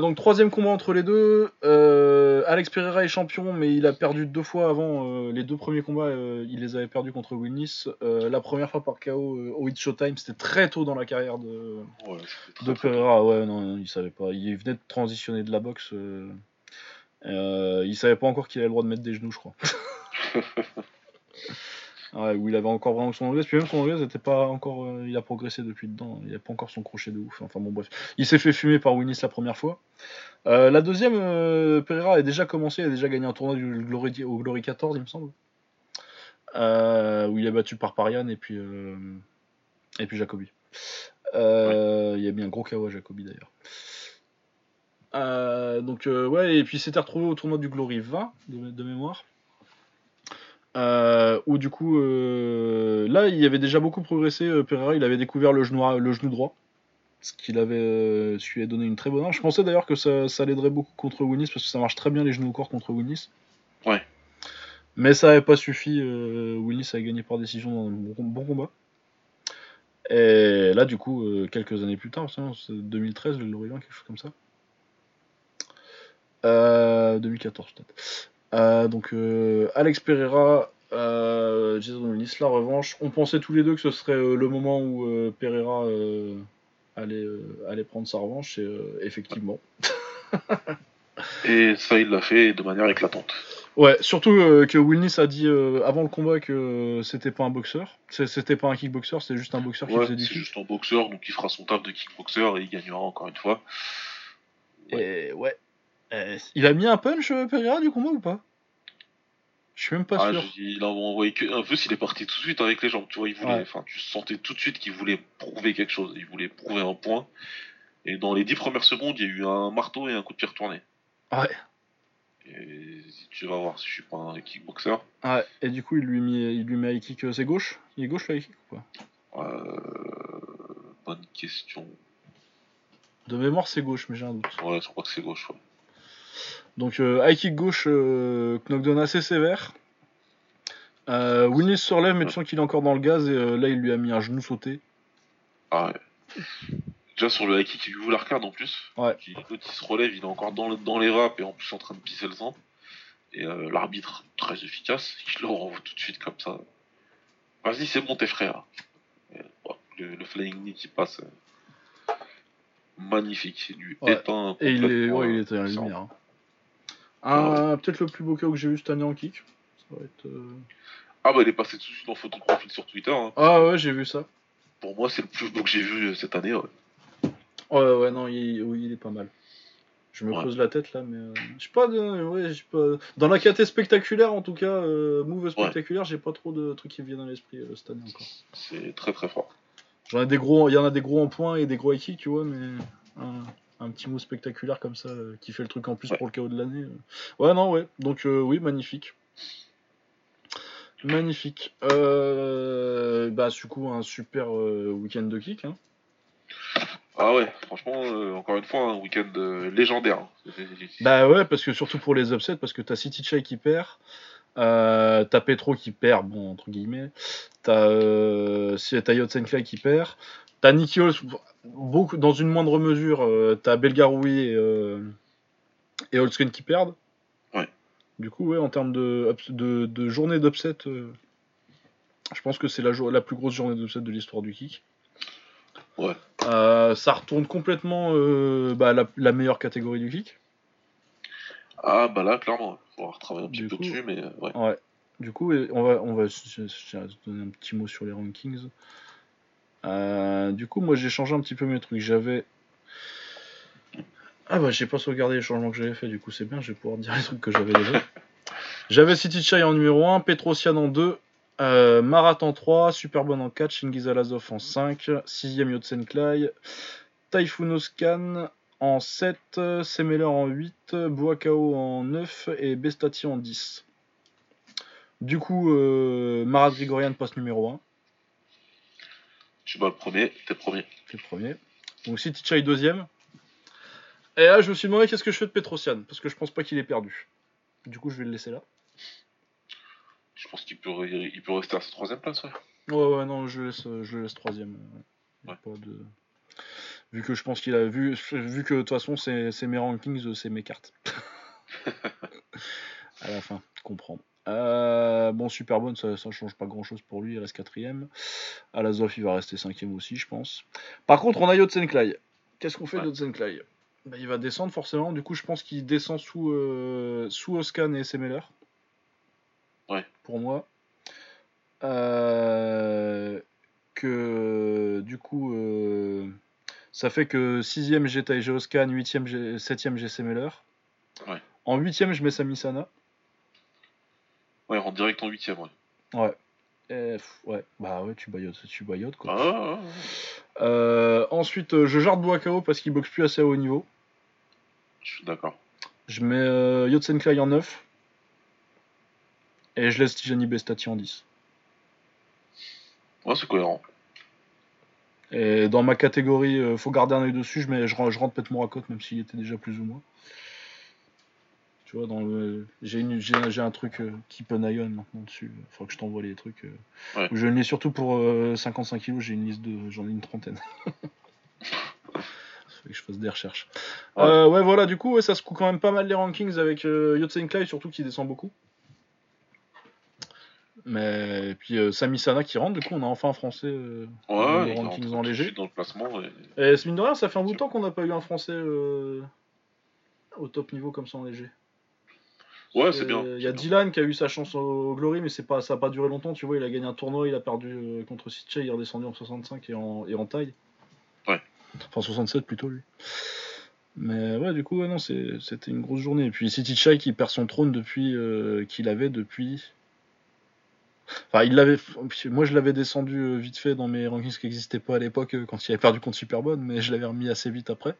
Donc, troisième combat entre les deux. Alex Pereira est champion, mais il a perdu 2 fois avant. Les 2 premiers combats, il les avait perdus contre Wilnis. La première fois par KO au It's Showtime, c'était très tôt dans la carrière de Pereira. Ouais, non, il savait pas. Il venait de transitionner de la boxe. Il savait pas encore qu'il avait le droit de mettre des genoux, je crois. Ouais, où il avait encore vraiment son anglaise, puis même son anglaise n'était pas encore. Il a progressé depuis dedans, il n'a pas encore son crochet de ouf. Enfin bon, bref. Il s'est fait fumer par Wilnis la première fois. La deuxième, Pereira a déjà commencé, a déjà gagné un tournoi au Glory 14, il me semble. Où il est battu par Parian et puis Jacobi. Ouais. Il y a mis un gros KO à Jacobi d'ailleurs. Donc, ouais, et puis il s'était retrouvé au tournoi du Glory 20 de mémoire. Où du coup là il avait déjà beaucoup progressé. Pereira, il avait découvert le genou droit, ce qu'il avait lui a donné une très bonne arme. Je pensais d'ailleurs que ça l'aiderait beaucoup contre Wilnis, parce que ça marche très bien les genoux au corps contre Wilnis. Ouais. Mais ça n'avait pas suffi. Wilnis a gagné par décision dans un bon combat. Et là du coup quelques années plus tard, c'est 2013 le Lorient, quelque chose comme ça, 2014 peut-être. Donc, Alex Pereira, Jason Wilnis, la revanche. On pensait tous les deux que ce serait le moment où Pereira allait prendre sa revanche, et effectivement. Et ça, il l'a fait de manière éclatante. Ouais, surtout que Wilnis a dit avant le combat que c'était pas un boxeur, c'était pas un kickboxer, c'était juste un boxeur qui faisait du kick. C'est juste un boxeur, donc il fera son taf de kickboxer et il gagnera encore une fois. Ouais. Et ouais. Il a mis un punch Pereira du combat ou pas? Je suis même pas sûr. Il a envoyé un peu, s'il est parti tout de suite avec les jambes. Tu vois, il voulait, tu sentais tout de suite qu'il voulait prouver quelque chose. Il voulait prouver un point. Et dans les 10 premières secondes, il y a eu un marteau et un coup de pied retourné. Ouais. Et tu vas voir si je suis pas un kickboxer. Ouais. Et du coup, il lui met high kick. C'est gauche? Il est gauche le high kick ou pas? Bonne question. De mémoire, c'est gauche, mais j'ai un doute. Ouais, je crois que c'est gauche. Ouais. Donc high kick gauche, knockdown assez sévère. Wilnis se relève, mais tu sens qu'il est encore dans le gaz, et là il lui a mis un genou sauté. Ah ouais. Déjà sur le high kick, il lui ouvre l'arcade en plus. Ouais. L'autre il se relève, il est encore dans les wraps, et en plus en train de pisser le sang. Et l'arbitre, très efficace, il le renvoie tout de suite comme ça. Vas-y, c'est bon, t'es frère. Et, le flying knee qui passe. Magnifique, il lui éteint. Et il était à la lumière. Hein. Peut-être le plus beau KO que j'ai vu cette année en kick. Ça va être, il est passé tout de suite en photo de profil sur Twitter. Hein. Ah ouais, j'ai vu ça. Pour moi, c'est le plus beau que j'ai vu cette année. Ouais, ouais non, il est pas mal. Je me pose la tête là, mais je sais pas. Dans la KT spectaculaire, en tout cas, move spectaculaire, j'ai pas trop de trucs qui me viennent à l'esprit cette année encore. C'est très très fort. Il y en a des gros en points et des gros high kick, tu vois, mais un petit move spectaculaire comme ça qui fait le truc en plus pour le KO de l'année. Donc oui, magnifique. Magnifique. Du coup, un super week-end de kick. Hein. Ah ouais, franchement, encore une fois, un week-end légendaire. Hein. Bah ouais, parce que surtout pour les upsets, parce que t'as City Chai qui perd. T'as Petro qui perd, bon, entre guillemets. T'as Yod Senklai qui perd. T'as Nikios, beaucoup, dans une moindre mesure. T'as Belgaroui et Holtzken qui perdent. Ouais. Du coup, en termes de journée d'upset, je pense que c'est la plus grosse journée d'upset de l'histoire du kick. Ouais. Ça retourne complètement la meilleure catégorie du kick. Ah bah là, clairement, il faudra retravailler un petit peu dessus, mais ouais. Ouais. Du coup, on va je donner un petit mot sur les rankings. Du coup, moi j'ai changé un petit peu mes trucs. J'avais... Ah bah j'ai pas sauvegardé les changements que j'avais fait, du coup c'est bien, je vais pouvoir dire les trucs que j'avais déjà. J'avais City Chai en numéro 1, Petrosyan en 2, Marat en 3, Superbonne en 4, Chingiz Alazov en 5, 6ème Yotsen Klai, Typhoon Oskan en 7, Semeler en 8, Buakao en 9 et Bestati en 10. Du coup, Marat Grigorian passe numéro 1. Tu vas le premier, t'es premier. Donc City Chai deuxième. Et là, je me suis demandé qu'est-ce que je fais de Petrosyan, parce que je pense pas qu'il est perdu. Du coup, je vais le laisser là. Je pense qu'il peut rester à sa troisième place, ouais. Ouais, non, je le laisse troisième. Ouais. Pas de... Vu que je pense qu'il a vu que de toute façon, c'est mes rankings, c'est mes cartes. À la fin, comprends. Bon, Superbonne, ça change pas grand-chose pour lui, il reste quatrième. Alazov, il va rester cinquième aussi, je pense. Par contre, on a Yotsen Klai. Qu'est-ce qu'on fait de Yotsen Klai? Bah, il va descendre forcément, du coup je pense qu'il descend sous Oskan et Semeler. Ouais. Pour moi. Que du coup ça fait que 6ème j'ai Taiji Oskan, 7ème j'ai Semeler. Ouais. En 8ème je mets Sami Sana. Ouais, rentre direct en 8ème, ouais. Ouais, bah ouais, tu baillotes quoi. Ah. Ensuite, je jarde Boakao parce qu'il boxe plus assez haut niveau. Je suis d'accord. Je mets Yotsen Klai en 9. Et je laisse Tijani Bestati en 10. Ouais, c'est cohérent. Et dans ma catégorie, faut garder un œil dessus, je rentre Pet Morakot même s'il était déjà plus ou moins. Tu vois, j'ai un truc Keep an Eye On maintenant dessus. Il faut que je t'envoie les trucs. Ouais. Je ne l'ai surtout pour 55 kilos, j'en ai une trentaine. Faut que je fasse des recherches. Ouais, ouais voilà, du coup, ouais, ça se coupe quand même pas mal les rankings avec Yotsen Klai, surtout qui descend beaucoup. Mais et puis Sami Sana qui rentre, du coup, on a enfin un Français ouais, rankings en léger. Dans le classement. Et mine de rien, ça fait un bout de temps qu'on n'a pas eu un Français au top niveau comme ça en léger. Ouais, c'est bien. Il y a Dylan qui a eu sa chance au Glory, mais ça n'a pas duré longtemps. Tu vois, il a gagné un tournoi, il a perdu contre Sitche, il est redescendu en 65 et en taille. Ouais. Enfin, 67 plutôt, lui. Mais ouais, du coup, ouais, non, c'était une grosse journée. Et puis Sitche qui perd son trône depuis qu'il avait depuis. Enfin, il l'avait. Moi, je l'avais descendu vite fait dans mes rankings qui n'existaient pas à l'époque quand il avait perdu contre Superbonne, mais je l'avais remis assez vite après.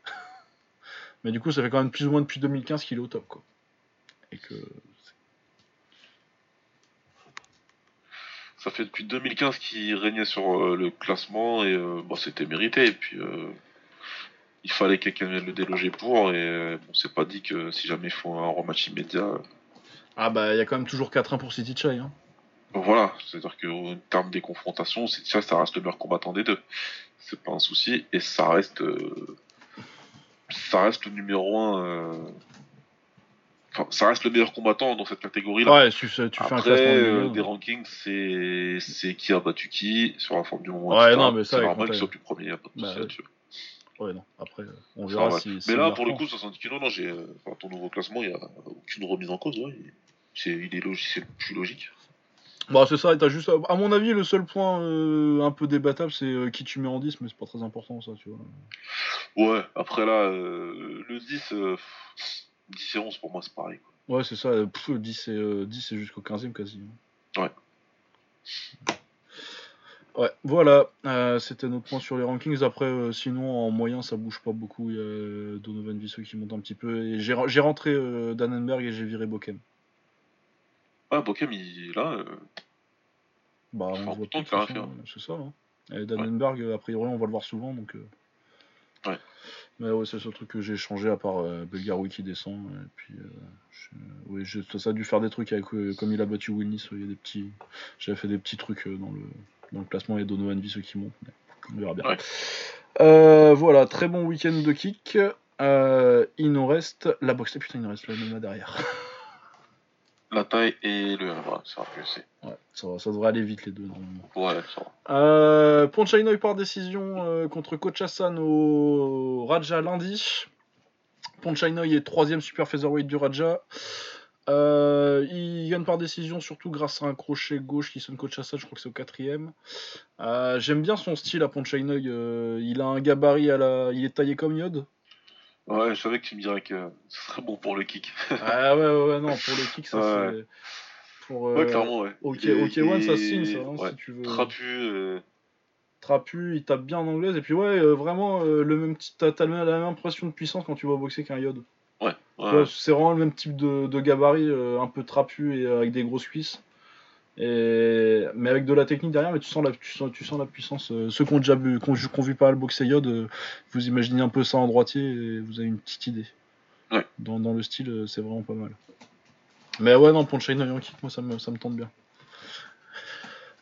Mais du coup, ça fait quand même plus ou moins depuis 2015 qu'il est au top, quoi. Que... Ça fait depuis 2015 qu'il régnait sur le classement et bon, c'était mérité. Et puis il fallait que quelqu'un vienne le déloger pour. Et on s'est pas dit que si jamais il faut un rematch immédiat. Ah, bah il y a quand même toujours 4-1 pour City Chai. Hein. Voilà, c'est-à-dire qu'au terme des confrontations, City Chai ça reste le meilleur combattant des deux. C'est pas un souci et ça reste le numéro 1. Enfin, ça reste le meilleur combattant dans cette catégorie-là. Ouais, tu après, fais un classement des rankings, c'est qui a battu qui sur la forme du moment. Ouais, non, mais ça, c'est normal qu'il soit plus premier. À bah, ouais, non. Après, on verra si. Mais là, pour le coup, 70 kilos, non, j'ai. Enfin, ton nouveau classement, il n'y a aucune remise en cause. Ouais. C'est le plus logique. Bah, c'est ça. T'as juste, à mon avis, le seul point un peu débattable, c'est qui tu mets en 10, mais c'est pas très important, ça, tu vois. Ouais. Après là, le 10. 10 et 11 pour moi c'est pareil quoi. Ouais c'est ça, 10 et jusqu'au 15ème quasi. Ouais voilà, c'était notre point sur les rankings. Après sinon en moyen ça bouge pas beaucoup. Il y a Donovan Visseux qui monte un petit peu et j'ai rentré Dannenberg et j'ai viré Bokem. Ah Bokem il là bah on voit tout le temps, c'est ça hein. Et Dannenberg a priori on va le voir souvent donc ouais. Mais ouais, c'est le seul truc que j'ai changé à part Belgaroui qui descend. Et puis, oui, ça a dû faire des trucs avec comme il a battu Wilnis. Il y a des petits, j'avais fait des petits trucs dans le classement et Donovan Visseux qui monte. On verra bien. Ouais. Voilà, très bon week-end de kick. Il nous reste la boxe. Putain, il nous reste le MMA derrière. La taille et le MMA, ça va plus. Ouais, ça devrait aller vite les deux normalement. Ouais, ça va. Ponchainoy par décision contre Kochasan au Raja lundi. Ponchainoy est 3ème super featherweight du Raja. Il gagne par décision surtout grâce à un crochet gauche qui sonne Kochasa, je crois que c'est au 4ème. J'aime bien son style à Ponchainoy, il a un gabarit à la... il est taillé comme Yod. Ouais, je savais que tu me dirais que ce serait bon pour le kick. Ah ouais, non, pour le kick, ça c'est... Pour, ouais, clairement, ouais. Ok, et... One, ça signe, ça, hein, ouais. Si tu veux. Trapu, il tape bien en anglaise, et puis ouais, vraiment, le même t'as la même impression de puissance quand tu vois boxer qu'un Yod. Ouais. C'est vraiment le même type de gabarit, un peu trapu et avec des grosses cuisses. Et... mais avec de la technique derrière, mais tu sens la puissance. Ceux qui ont déjà vu pas le boxer Yod, vous imaginez un peu ça en droitier et vous avez une petite idée. Ouais. Dans le style, c'est vraiment pas mal. Mais ouais, non, Ponchainoy en kick, moi ça me tente bien.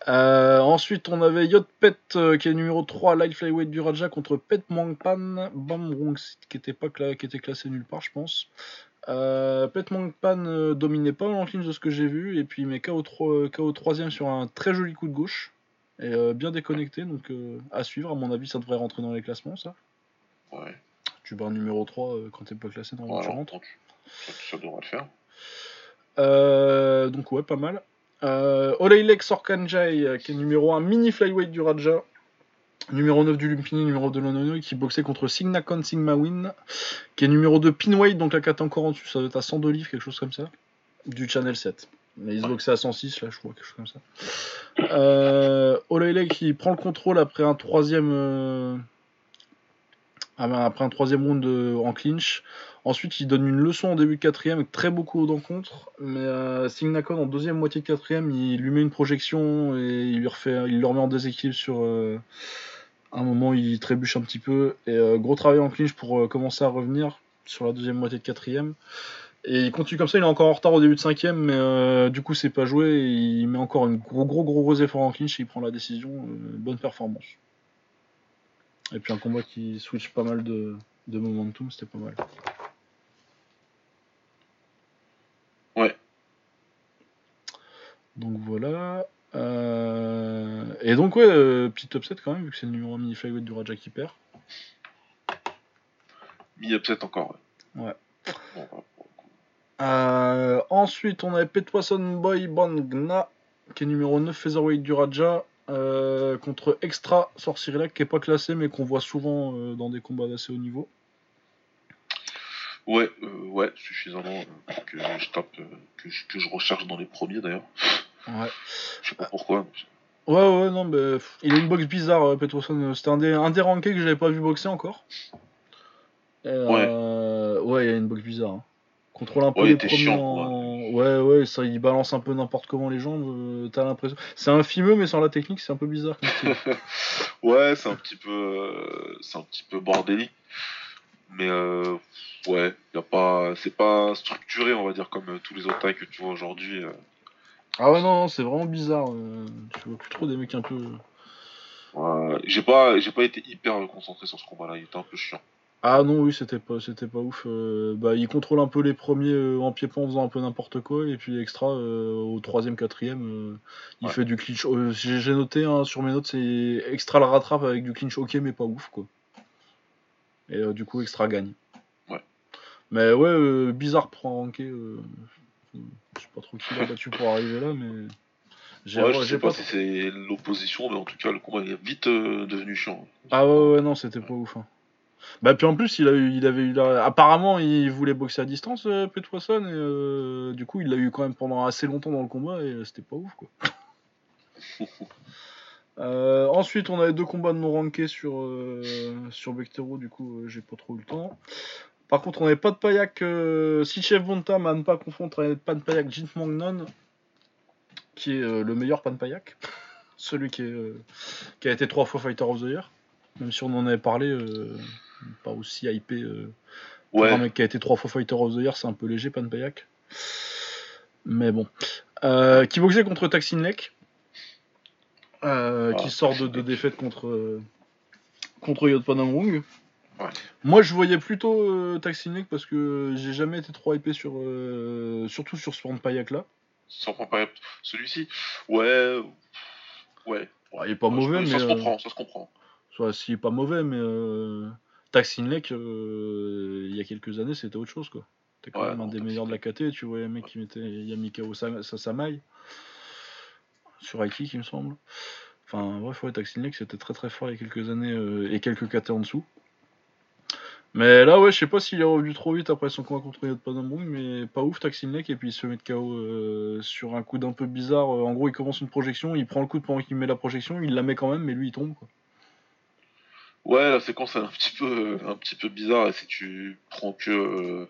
Ensuite, on avait Yod Pet qui est numéro 3 light flyweight du Raja contre Pet Mangpan Bamrongsit qui était classé nulle part, je pense. Pet Mangpan dominait pas en clinch de ce que j'ai vu, et puis il met KO 3ème sur un très joli coup de gauche, et bien déconnecté, donc à suivre, à mon avis ça devrait rentrer dans les classements, ça. Ouais. Tu bats numéro 3 quand t'es pas classé, normalement tu rentres. Ça devrait le faire. Donc ouais, pas mal. Oleilek Sorkanjay qui est numéro 1 mini flyweight du Raja, numéro 9 du Lumpini, numéro 2 de l'Onono, qui boxait contre Singnakon Singmawin qui est numéro 2 pinweight, donc la carte encore en dessous, ça doit être à 102 livres, quelque chose comme ça, du Channel 7, mais ils se boxaient à 106 là, je crois, quelque chose comme ça. Oleilek qui prend le contrôle après un 3ème round en clinch. Ensuite, il donne une leçon en début de 4ème avec très beaucoup d'en contre. Mais Singnakon, en deuxième moitié de 4ème, il lui met une projection et il le remet en déséquilibre sur... un moment, il trébuche un petit peu. Et gros travail en clinch pour commencer à revenir sur la deuxième moitié de 4ème. Et il continue comme ça, il est encore en retard au début de 5ème, mais du coup, c'est pas joué. Et il met encore un gros effort en clinch et il prend la décision. Bonne performance. Et puis un combat qui switch pas mal de momentum, c'était pas mal. Ouais. Donc voilà. Et donc ouais, petit upset quand même, vu que c'est le numéro 1 mini flyweight du Raja qui perd. Mini upset encore, ouais. Ouais. Ensuite, on avait Petwason Boy Bangna, qui est numéro 9 featherweight du Raja, contre Extra Sorcirilak, qui est pas classé, mais qu'on voit souvent dans des combats d'assez haut niveau. Ouais, suffisamment que je recherche dans les premiers d'ailleurs. Ouais. Je sais pas pourquoi. Mais... Ouais, non, mais il a une boxe bizarre, Petwason. C'était un des rankés que j'avais pas vu boxer encore. Et, ouais, il a une boxe bizarre. Hein. Contrôle un peu les premiers. Ouais, ça, il balance un peu n'importe comment les jambes. T'as l'impression. C'est infimeux, mais sans la technique, c'est un peu bizarre. Ouais, c'est un petit peu bordélique. Mais ouais, c'est pas structuré, on va dire, comme tous les autres tailles que tu vois aujourd'hui. Ah ouais, non, c'est vraiment bizarre. Tu vois plus trop des mecs un peu... Ouais, j'ai pas été hyper concentré sur ce combat-là, il était un peu chiant. Ah non, oui, c'était pas ouf. Il contrôle un peu les premiers en pied-point en faisant un peu n'importe quoi, et puis Extra, au 3ème, 4ème, il fait du clinch. J'ai noté, sur mes notes, c'est Extra le rattrape avec du clinch ok, mais pas ouf, quoi. Et du coup, Extra gagne. Ouais. Mais ouais, bizarre pour un ranké. Je sais pas trop qui l'a battu pour arriver là, mais... Je sais pas si c'est l'opposition, mais en tout cas, le combat est vite devenu chiant. Ah ouais, non, c'était pas ouf. Hein. Puis en plus, il avait eu apparemment, il voulait boxer à distance, Petwason, et du coup, il l'a eu quand même pendant assez longtemps dans le combat, et c'était pas ouf, quoi. Ensuite, on avait 2 combats de non-rankés sur Bectero, du coup, j'ai pas trop eu le temps. Par contre, on n'avait pas de Payak, Sichev Bontam, à ne pas confondre avec Pan Payak Jitmangnon, qui est le meilleur Pan Payak, celui qui a été 3 fois Fighter of the Year, même si on en avait parlé, pas aussi hypé. Un mec qui a été 3 fois Fighter of the Year, c'est un peu léger, Pan Payak. Mais bon. Qui boxait contre Taksinlek. Qui sort de défaite contre Yod Panamrung. Ouais. Moi je voyais plutôt Taksinlek parce que j'ai jamais été trop hypé sur surtout sur ce Payak là. Celui-ci. Ouais. Il est pas mauvais, mais ça se comprend. Soit s'il est pas mauvais, mais Tax Inlake, il y a quelques années, c'était autre chose, quoi. T'es quand même un des meilleurs de la KT. Tu vois, il y a un mec qui mettait Yamikao Sasamai sur Aikik, il me semble. Enfin, bref, ouais, Tax Inlake, c'était très très fort il y a quelques années et quelques KT en dessous. Mais là, ouais, je sais pas s'il est revenu trop vite après son combat contre Yod Panambrung, mais pas ouf, Tax Inlake, et puis il se met de KO sur un coup d'un peu bizarre. En gros, il commence une projection, il prend le coup pendant qu'il met la projection, il la met quand même, mais lui, il tombe, quoi. Ouais, la séquence est un petit peu bizarre, et si tu prends que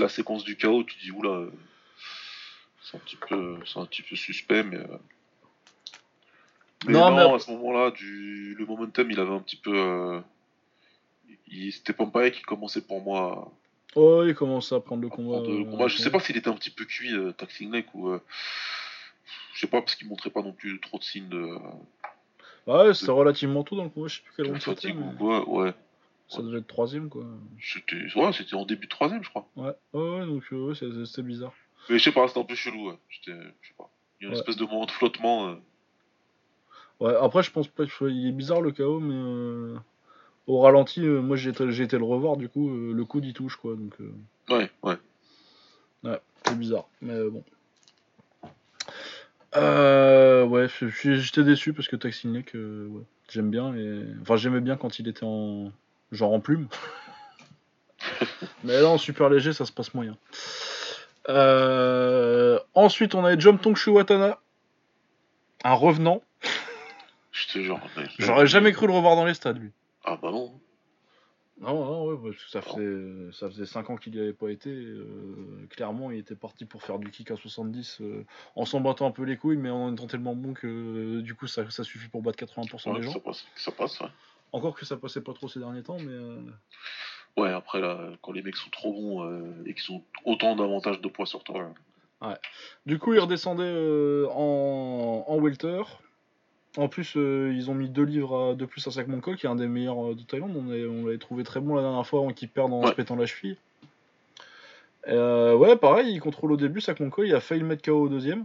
la séquence du KO, tu te dis oula, c'est un petit peu suspect, mais non, à ce moment-là, le momentum, il avait un petit peu c'était Pompae qui commençait pour moi. Oh, il commençait à prendre le combat. Je sais pas s'il était un petit peu cuit, Tax Inlake, ou je sais pas, parce qu'il montrait pas non plus trop de signes de ouais, c'était relativement tôt dans le combat, je sais plus quel round c'était. Ouais. Ça devait être 3ème, quoi. C'était en début de 3ème, je crois. Ouais, donc c'était bizarre. Mais je sais pas, c'était un peu chelou, ouais. Je sais pas. Il y a une espèce de moment de flottement. Ouais, après, je pense pas. Il est bizarre le KO, mais au ralenti, moi j'ai été le revoir, du coup, le coude il touche, quoi. Donc, Ouais, c'est bizarre, mais bon. Ouais, j'étais déçu parce que Tax Inlake, j'aime bien. Enfin, j'aimais bien quand il était en plume. Mais là, en super léger, ça se passe moyen. Ensuite, on avait Jom Tongshu Watana. Un revenant. Je te jure. J'aurais jamais cru le revoir dans les stades, lui. Ah bah non. Non, ouais, parce que ça faisait 5 ans qu'il n'y avait pas été. Clairement, il était parti pour faire du kick à 70 en s'en battant un peu les couilles, mais en étant tellement bon que du coup ça suffit pour battre 80% des gens. Ça passe, ouais. Encore que ça passait pas trop ces derniers temps, mais. Ouais, après là, quand les mecs sont trop bons et qu'ils ont autant d'avantages de poids sur toi. Là. Ouais. Du coup, ils redescendaient en welter. En plus, ils ont mis 2 livres de plus à Sakmonko, qui est un des meilleurs de Thaïlande. On l'avait trouvé très bon la dernière fois avant qu'il perde en se pétant la cheville. Ouais, pareil, il contrôle au début Sakmonko. Il a failli le mettre KO au 2ème.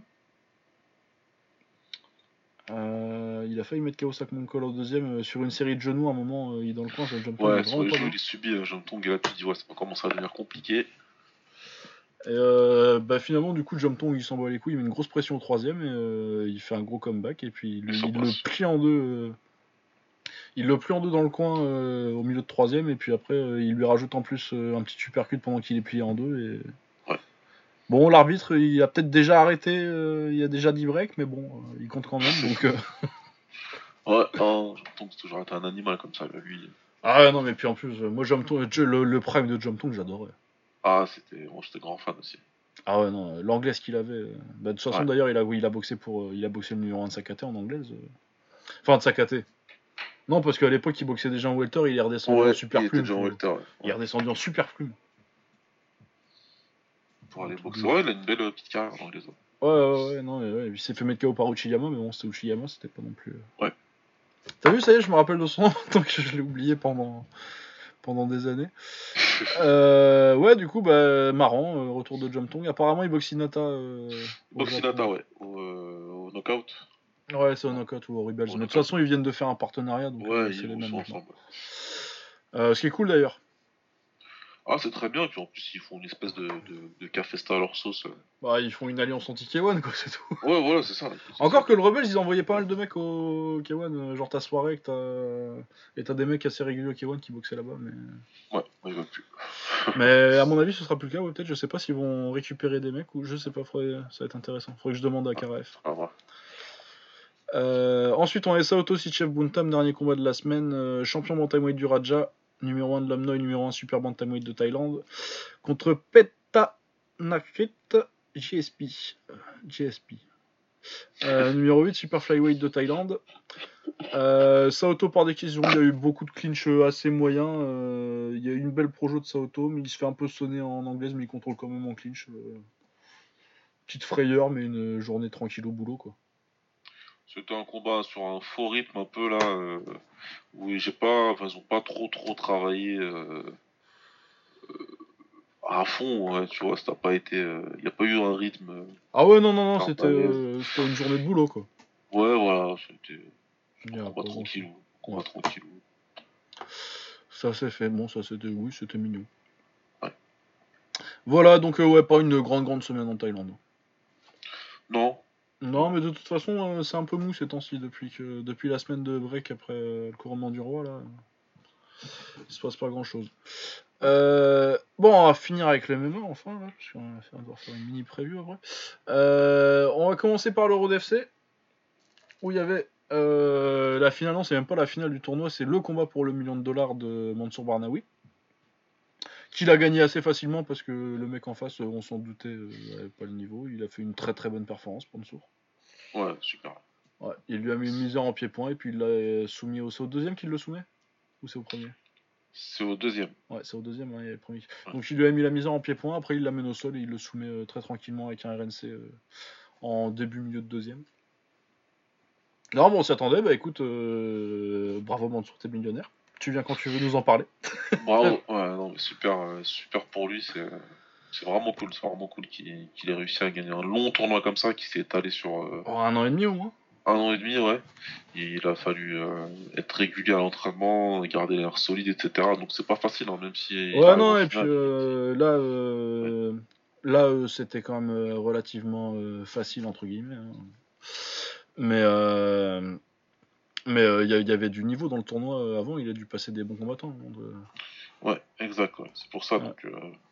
Il a failli mettre KO Sakmonko au 2ème sur une série de genoux. À un moment, il est dans le coin. Ouais, sur les genoux, il est subi. Jom Tong, et là, tu te dis, ouais, ça commence à devenir compliqué. Et finalement, du coup, Jom Tong il s'en bat les couilles, il met une grosse pression au 3ème et il fait un gros comeback. Et puis il le plie en 2. Il le plie en 2 dans le coin au milieu de 3ème. Et puis après, il lui rajoute en plus un petit supercute pendant qu'il est plié en 2. Et... Ouais. Bon, l'arbitre il a peut-être déjà arrêté, il a déjà dit break, mais bon, il compte quand même. Donc, ouais, Jom Tong c'est toujours un animal comme ça, lui. Ah non, mais puis en plus, moi, Jom Tong, le prime de Jom Tong j'adorais. Ah, j'étais grand fan aussi. Ah ouais, non, l'anglaise qu'il avait... de toute façon, d'ailleurs, il a boxé le numéro 1 de sa KT en anglaise. Enfin, de sa KT. Non, parce qu'à l'époque, il boxait déjà en welter, il est redescendu en super plume. Il est redescendu en super plume. Pour aller boxer. Ouais, il a une belle petite carrière en anglaise. Ouais, non, mais, il s'est fait mettre KO par Uchiyama, mais bon, c'était Uchiyama, c'était pas non plus... Ouais. T'as vu, ça y est, je me rappelle de son nom, tant que je l'ai oublié pendant des années. Ouais, du coup, marrant, retour de Jom Tong. Apparemment, il boxe Hinata. Ouais, au knockout. Ouais, c'est au knockout ou au Rebels. Mais de toute façon, ils viennent de faire un partenariat, donc ouais, c'est les mêmes ensemble. Ce qui est cool d'ailleurs. Ah, c'est très bien, et puis en plus, ils font une espèce de cafesta à leur sauce. Bah, ils font une alliance anti-K1, quoi, c'est tout. Ouais, voilà, c'est ça. Encore que le Rebels, ils envoyaient pas mal de mecs au K1, genre ta soirée, et t'as des mecs assez réguliers au K1 qui boxaient là-bas, mais... Ouais, ils veulent plus. Mais à mon avis, ce sera plus le cas, ouais, peut-être, je sais pas s'ils vont récupérer des mecs, ou je sais pas, ça va être intéressant. Faudrait que je demande à KRF. Ah, ouais. Ensuite, on a Saoto Sichev Buntam, dernier combat de la semaine, champion bantamweight du Raja. Numéro 1 de l'Amnoy, numéro 1 super bantamweight de Thaïlande, contre Petta Nakrit GSP. Numéro 8 super flyweight de Thaïlande. Saoto par décision, il y a eu beaucoup de clinch assez moyens. Il y a eu une belle projo de Saoto, mais il se fait un peu sonner en anglaise, mais il contrôle quand même en clinch. Petite frayeur, mais une journée tranquille au boulot, quoi. C'était un combat sur un faux rythme un peu là, où ils ont pas trop travaillé à fond, ouais, tu vois, ça n'a pas été, y a pas eu un rythme. Ah ouais, non, c'était une journée de boulot, quoi. Ouais, voilà, c'était un combat tranquille. Ça c'est fait, bon ça c'était, oui c'était mignon. Ouais. Voilà, donc ouais, pas une grande semaine en Thaïlande. Non. Non, mais de toute façon, c'est un peu mou ces temps-ci, depuis la semaine de break après le couronnement du roi, là, il se passe pas grand-chose. Bon, on va finir avec les MMA, enfin, là, parce qu'on va devoir faire une mini-preview après. On va commencer par l'Euro d'FC, où il y avait la finale, non, c'est même pas la finale du tournoi, c'est le combat pour le $1 000 000 de Mansour Barnaoui, qu'il a gagné assez facilement parce que le mec en face, on s'en doutait, n'avait pas le niveau. Il a fait une très bonne performance, Mansour. Ouais, super. Ouais, il lui a mis une misère en pied-point et puis il l'a soumis au... C'est au deuxième qu'il le soumet ? Ou c'est au premier ? C'est au deuxième. Ouais, c'est au deuxième, hein, il y a le premier. Ouais. Donc il lui a mis la misère en pied-point, après il l'amène au sol et il le soumet très tranquillement avec un RNC en début-milieu de deuxième. Non, bon, on s'attendait, bah écoute, bravo Mansour, t'es millionnaire. Tu viens quand tu veux nous en parler. Bravo, ouais, non, mais super pour lui, c'est vraiment cool, qu'il ait réussi à gagner un long tournoi comme ça, qui s'est étalé sur... un an et demi au moins. Un an et demi, ouais. Il a fallu être régulier à l'entraînement, garder l'air solide, etc. Donc c'est pas facile, hein, même si... Ouais, non, et puis là, c'était quand même relativement facile, entre guillemets. Hein. Mais y avait du niveau dans le tournoi avant, il a dû passer des bons combattants. Ouais, exact. Ouais. C'est pour ça. Ouais. Donc,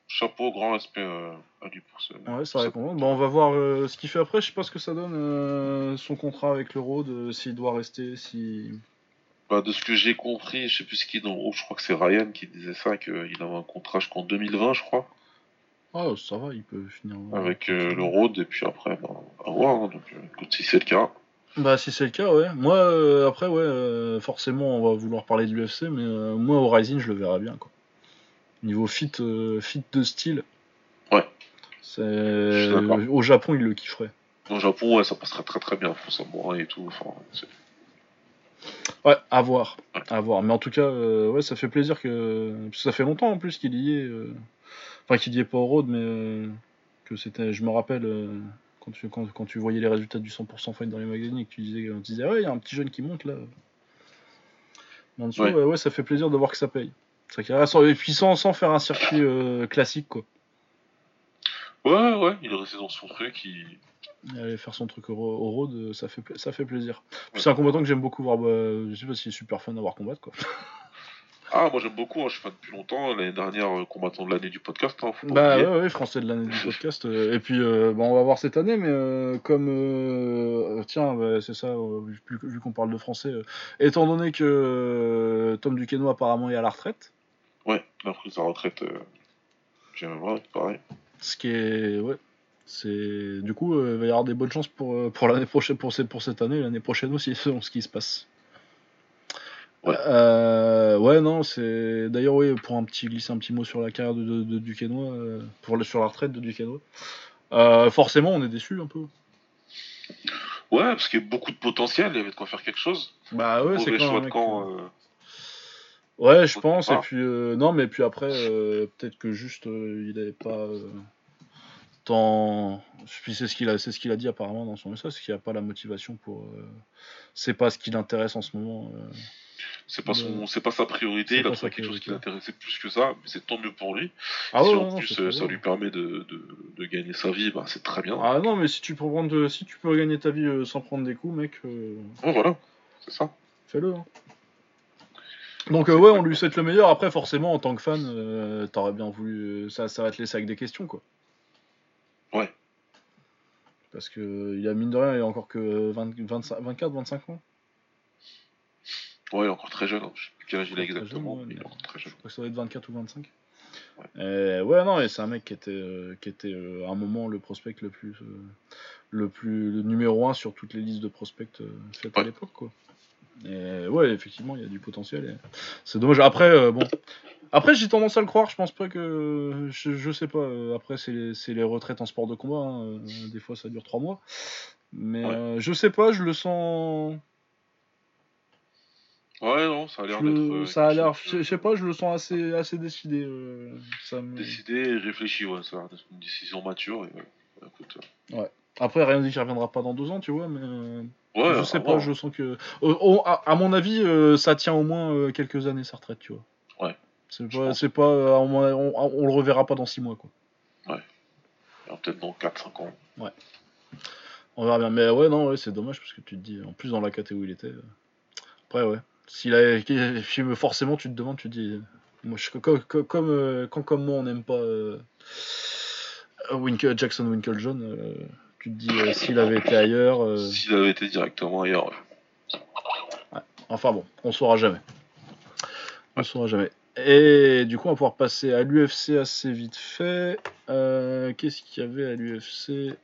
chapeau, grand respect à lui pour ce. Ouais, ça répond. Bon, on va voir ce qu'il fait après. Je sais pas ce que ça donne son contrat avec l'Euro, s'il doit rester, si. Bah, de ce que j'ai compris, je sais plus ce qui dans le haut, je crois que c'est Ryan qui disait ça, qu'il avait un contrat jusqu'en 2020, je crois. Ah, ça va, il peut finir. Avec l'Euro, et puis après, à voir. Hein, donc, écoute, si c'est le cas. Bah si c'est le cas, ouais. Moi, après, ouais, forcément, on va vouloir parler de l'UFC, mais moi, au Rising, je le verrai bien, quoi. Niveau fit de style. Ouais. C'est... Au Japon, il le kifferait. Au Japon, ouais, ça passerait très bien, François Morin et tout, enfin... C'est... Ouais, à voir, Mais en tout cas, ouais, ça fait plaisir que... Parce que ça fait longtemps, en plus, qu'il y est... Enfin, qu'il y est pas au road, mais... que c'était... Je me rappelle... Quand tu voyais les résultats du 100% fight dans les magazines et que tu disais ouais, il y a un petit jeune qui monte là. Mansour, ouais. Ouais, ça fait plaisir de voir que ça paye. Et puis sans faire un circuit classique, quoi. Ouais, il est resté dans son truc. Il allait faire son truc au road, ça fait plaisir. Puis c'est un combattant que j'aime beaucoup voir. Bah, je sais pas si c'est super fun à voir combattre, quoi. Ah, moi j'aime beaucoup, hein, je suis fan depuis longtemps, l'année dernière, combattant de l'année du podcast. Hein, ouais, français de l'année du podcast. Et puis, on va voir cette année, mais comme... c'est ça, vu qu'on parle de français. Étant donné que Tom Duquesnoy apparemment est à la retraite. Ouais, il a pris sa retraite, j'aimerais, pareil. Ce qui est... Ouais. C'est... Du coup, il va y avoir des bonnes chances pour l'année prochaine, pour cette année, l'année prochaine aussi, selon ce qui se passe. Ouais. Non, c'est d'ailleurs, oui, pour glisser un petit mot sur la carrière de Duquesnoy, sur la retraite de Duquesnoy, forcément on est déçu un peu. Ouais, parce qu'il y a beaucoup de potentiel, il y avait de quoi faire quelque chose. Bah ouais, c'est quand même. Ouais, je pense. Et puis non, mais puis après, peut-être que juste il avait pas tant. Puis c'est ce qu'il a dit apparemment dans son message, c'est qu'il n'y a pas la motivation pour. C'est pas ce qui l'intéresse en ce moment. C'est pas sa priorité, il a trouvé quelque chose qui l'intéressait plus que ça, mais c'est tant mieux pour lui. Ah si ça lui permet de gagner sa vie, bah, c'est très bien. Ah non, mais si tu peux gagner ta vie sans prendre des coups, mec... Bon, voilà, c'est ça. Fais-le. Hein. Donc ouais, on lui souhaite le meilleur. Après, forcément, en tant que fan, t'aurais bien voulu... Ça va te laisser avec des questions, quoi. Ouais. Parce que il a mine de rien, il a encore que 25 ans. Ouais, il est encore très jeune, hein. Je sais plus quel âge il a exactement, jeune, ouais, il est encore très jeune. Je crois que ça doit être 24 ou 25. Ouais, et c'est un mec qui était à un moment le prospect le numéro 1 sur toutes les listes de prospects faites à l'époque, quoi. Et ouais, effectivement, il y a du potentiel. C'est dommage. Après, Après, j'ai tendance à le croire, je pense pas que... Je sais pas, après, c'est les retraites en sport de combat, hein. Des fois, ça dure 3 mois. Mais je sais pas, je le sens... Ouais, non, ça a l'air d'être... je sais pas, je le sens assez décidé. Décidé et réfléchi, ouais, ça a l'air d'être une décision mature. Et, écoute, ouais. Après, rien ne dit qu'il reviendra pas dans 2 ans, tu vois, mais... Ouais, je sais pas, je sens que... à mon avis, ça tient au moins quelques années, sa retraite, tu vois. Ouais. C'est pas on le reverra pas dans 6 mois, quoi. Ouais. Alors, peut-être dans 4-5 ans. Ouais. On verra bien. Mais ouais, non, ouais, c'est dommage parce que tu te dis, en plus dans la catégorie où il était. Après, ouais. S'il a, forcément, tu te demandes, tu te dis, moi, comme moi, on n'aime pas Jackson Winklejohn. Tu te dis, s'il avait été ailleurs. S'il avait été directement ailleurs. Ouais. Enfin bon, on saura jamais. On saura jamais. Et du coup, on va pouvoir passer à l'UFC assez vite fait. Qu'est-ce qu'il y avait à l'UFC ?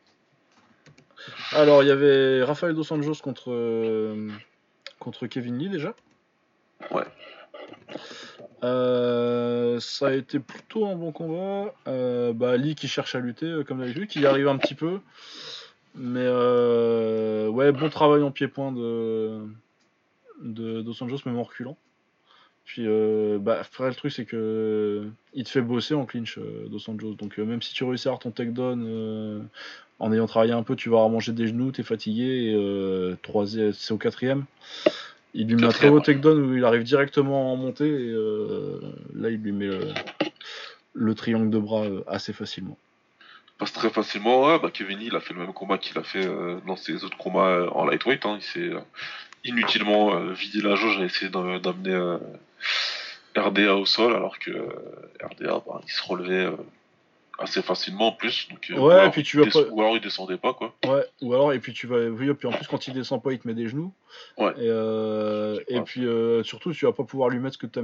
Alors, il y avait Rafael Dos Anjos contre Kevin Lee, déjà. Ouais. Ça a été plutôt un bon combat. Lee qui cherche à lutter, comme d'habitude, qui y arrive un petit peu. Mais ouais, bon travail en pied-point de Dos Anjos, même en reculant. Puis après, le truc, c'est que il te fait bosser en clinch, Dos Anjos. Donc, même si tu réussis à avoir ton takedown, en ayant travaillé un peu, tu vas manger des genoux, t'es fatigué. Et, c'est au quatrième. Il lui met un très beau takedown où il arrive directement en montée. Et, là, il lui met le triangle de bras assez facilement. Passe très facilement. Ouais, Kevin Lee, il a fait le même combat qu'il a fait dans ses autres combats en lightweight. Hein, il s'est inutilement vidé la jauge et essayé d'amener RDA au sol, alors que RDA, il se relevait assez facilement en plus. Donc, ouais, puis tu vas pas... Ou alors il descendait pas, quoi. Ouais, ou alors, et puis tu vas. Oui, puis en plus, quand il descend pas, il te met des genoux. Ouais. Et puis surtout, tu vas pas pouvoir lui mettre ce que t'as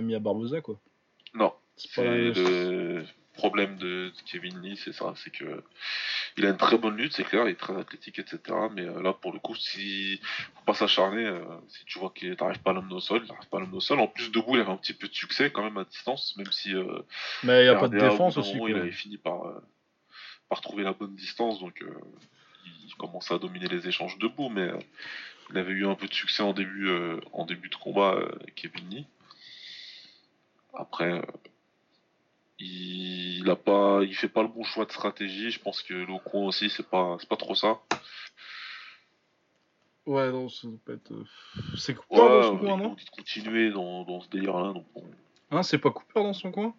mis à Barboza, quoi. Non. C'est le problème de Kevin Lee, c'est ça. C'est que il a une très bonne lutte, c'est clair, il est très athlétique, etc. Mais là, pour le coup, si faut pas s'acharner, si tu vois qu'il t'arrive pas à l'homme au sol, En plus, debout, il avait un petit peu de succès quand même à distance, même si. Mais il y a pas de défense aussi. Il avait fini par trouver la bonne distance, donc il commençait à dominer les échanges debout, mais il avait eu un peu de succès en début de combat, Kevin Lee. Après. Il fait pas le bon choix de stratégie. Je pense que le coin aussi, c'est pas trop ça. Ouais, non, ça peut être. C'est Cooper dans son coin, non ? Il continuait dans ce délire-là, donc. Hein, c'est pas Cooper dans son coin ?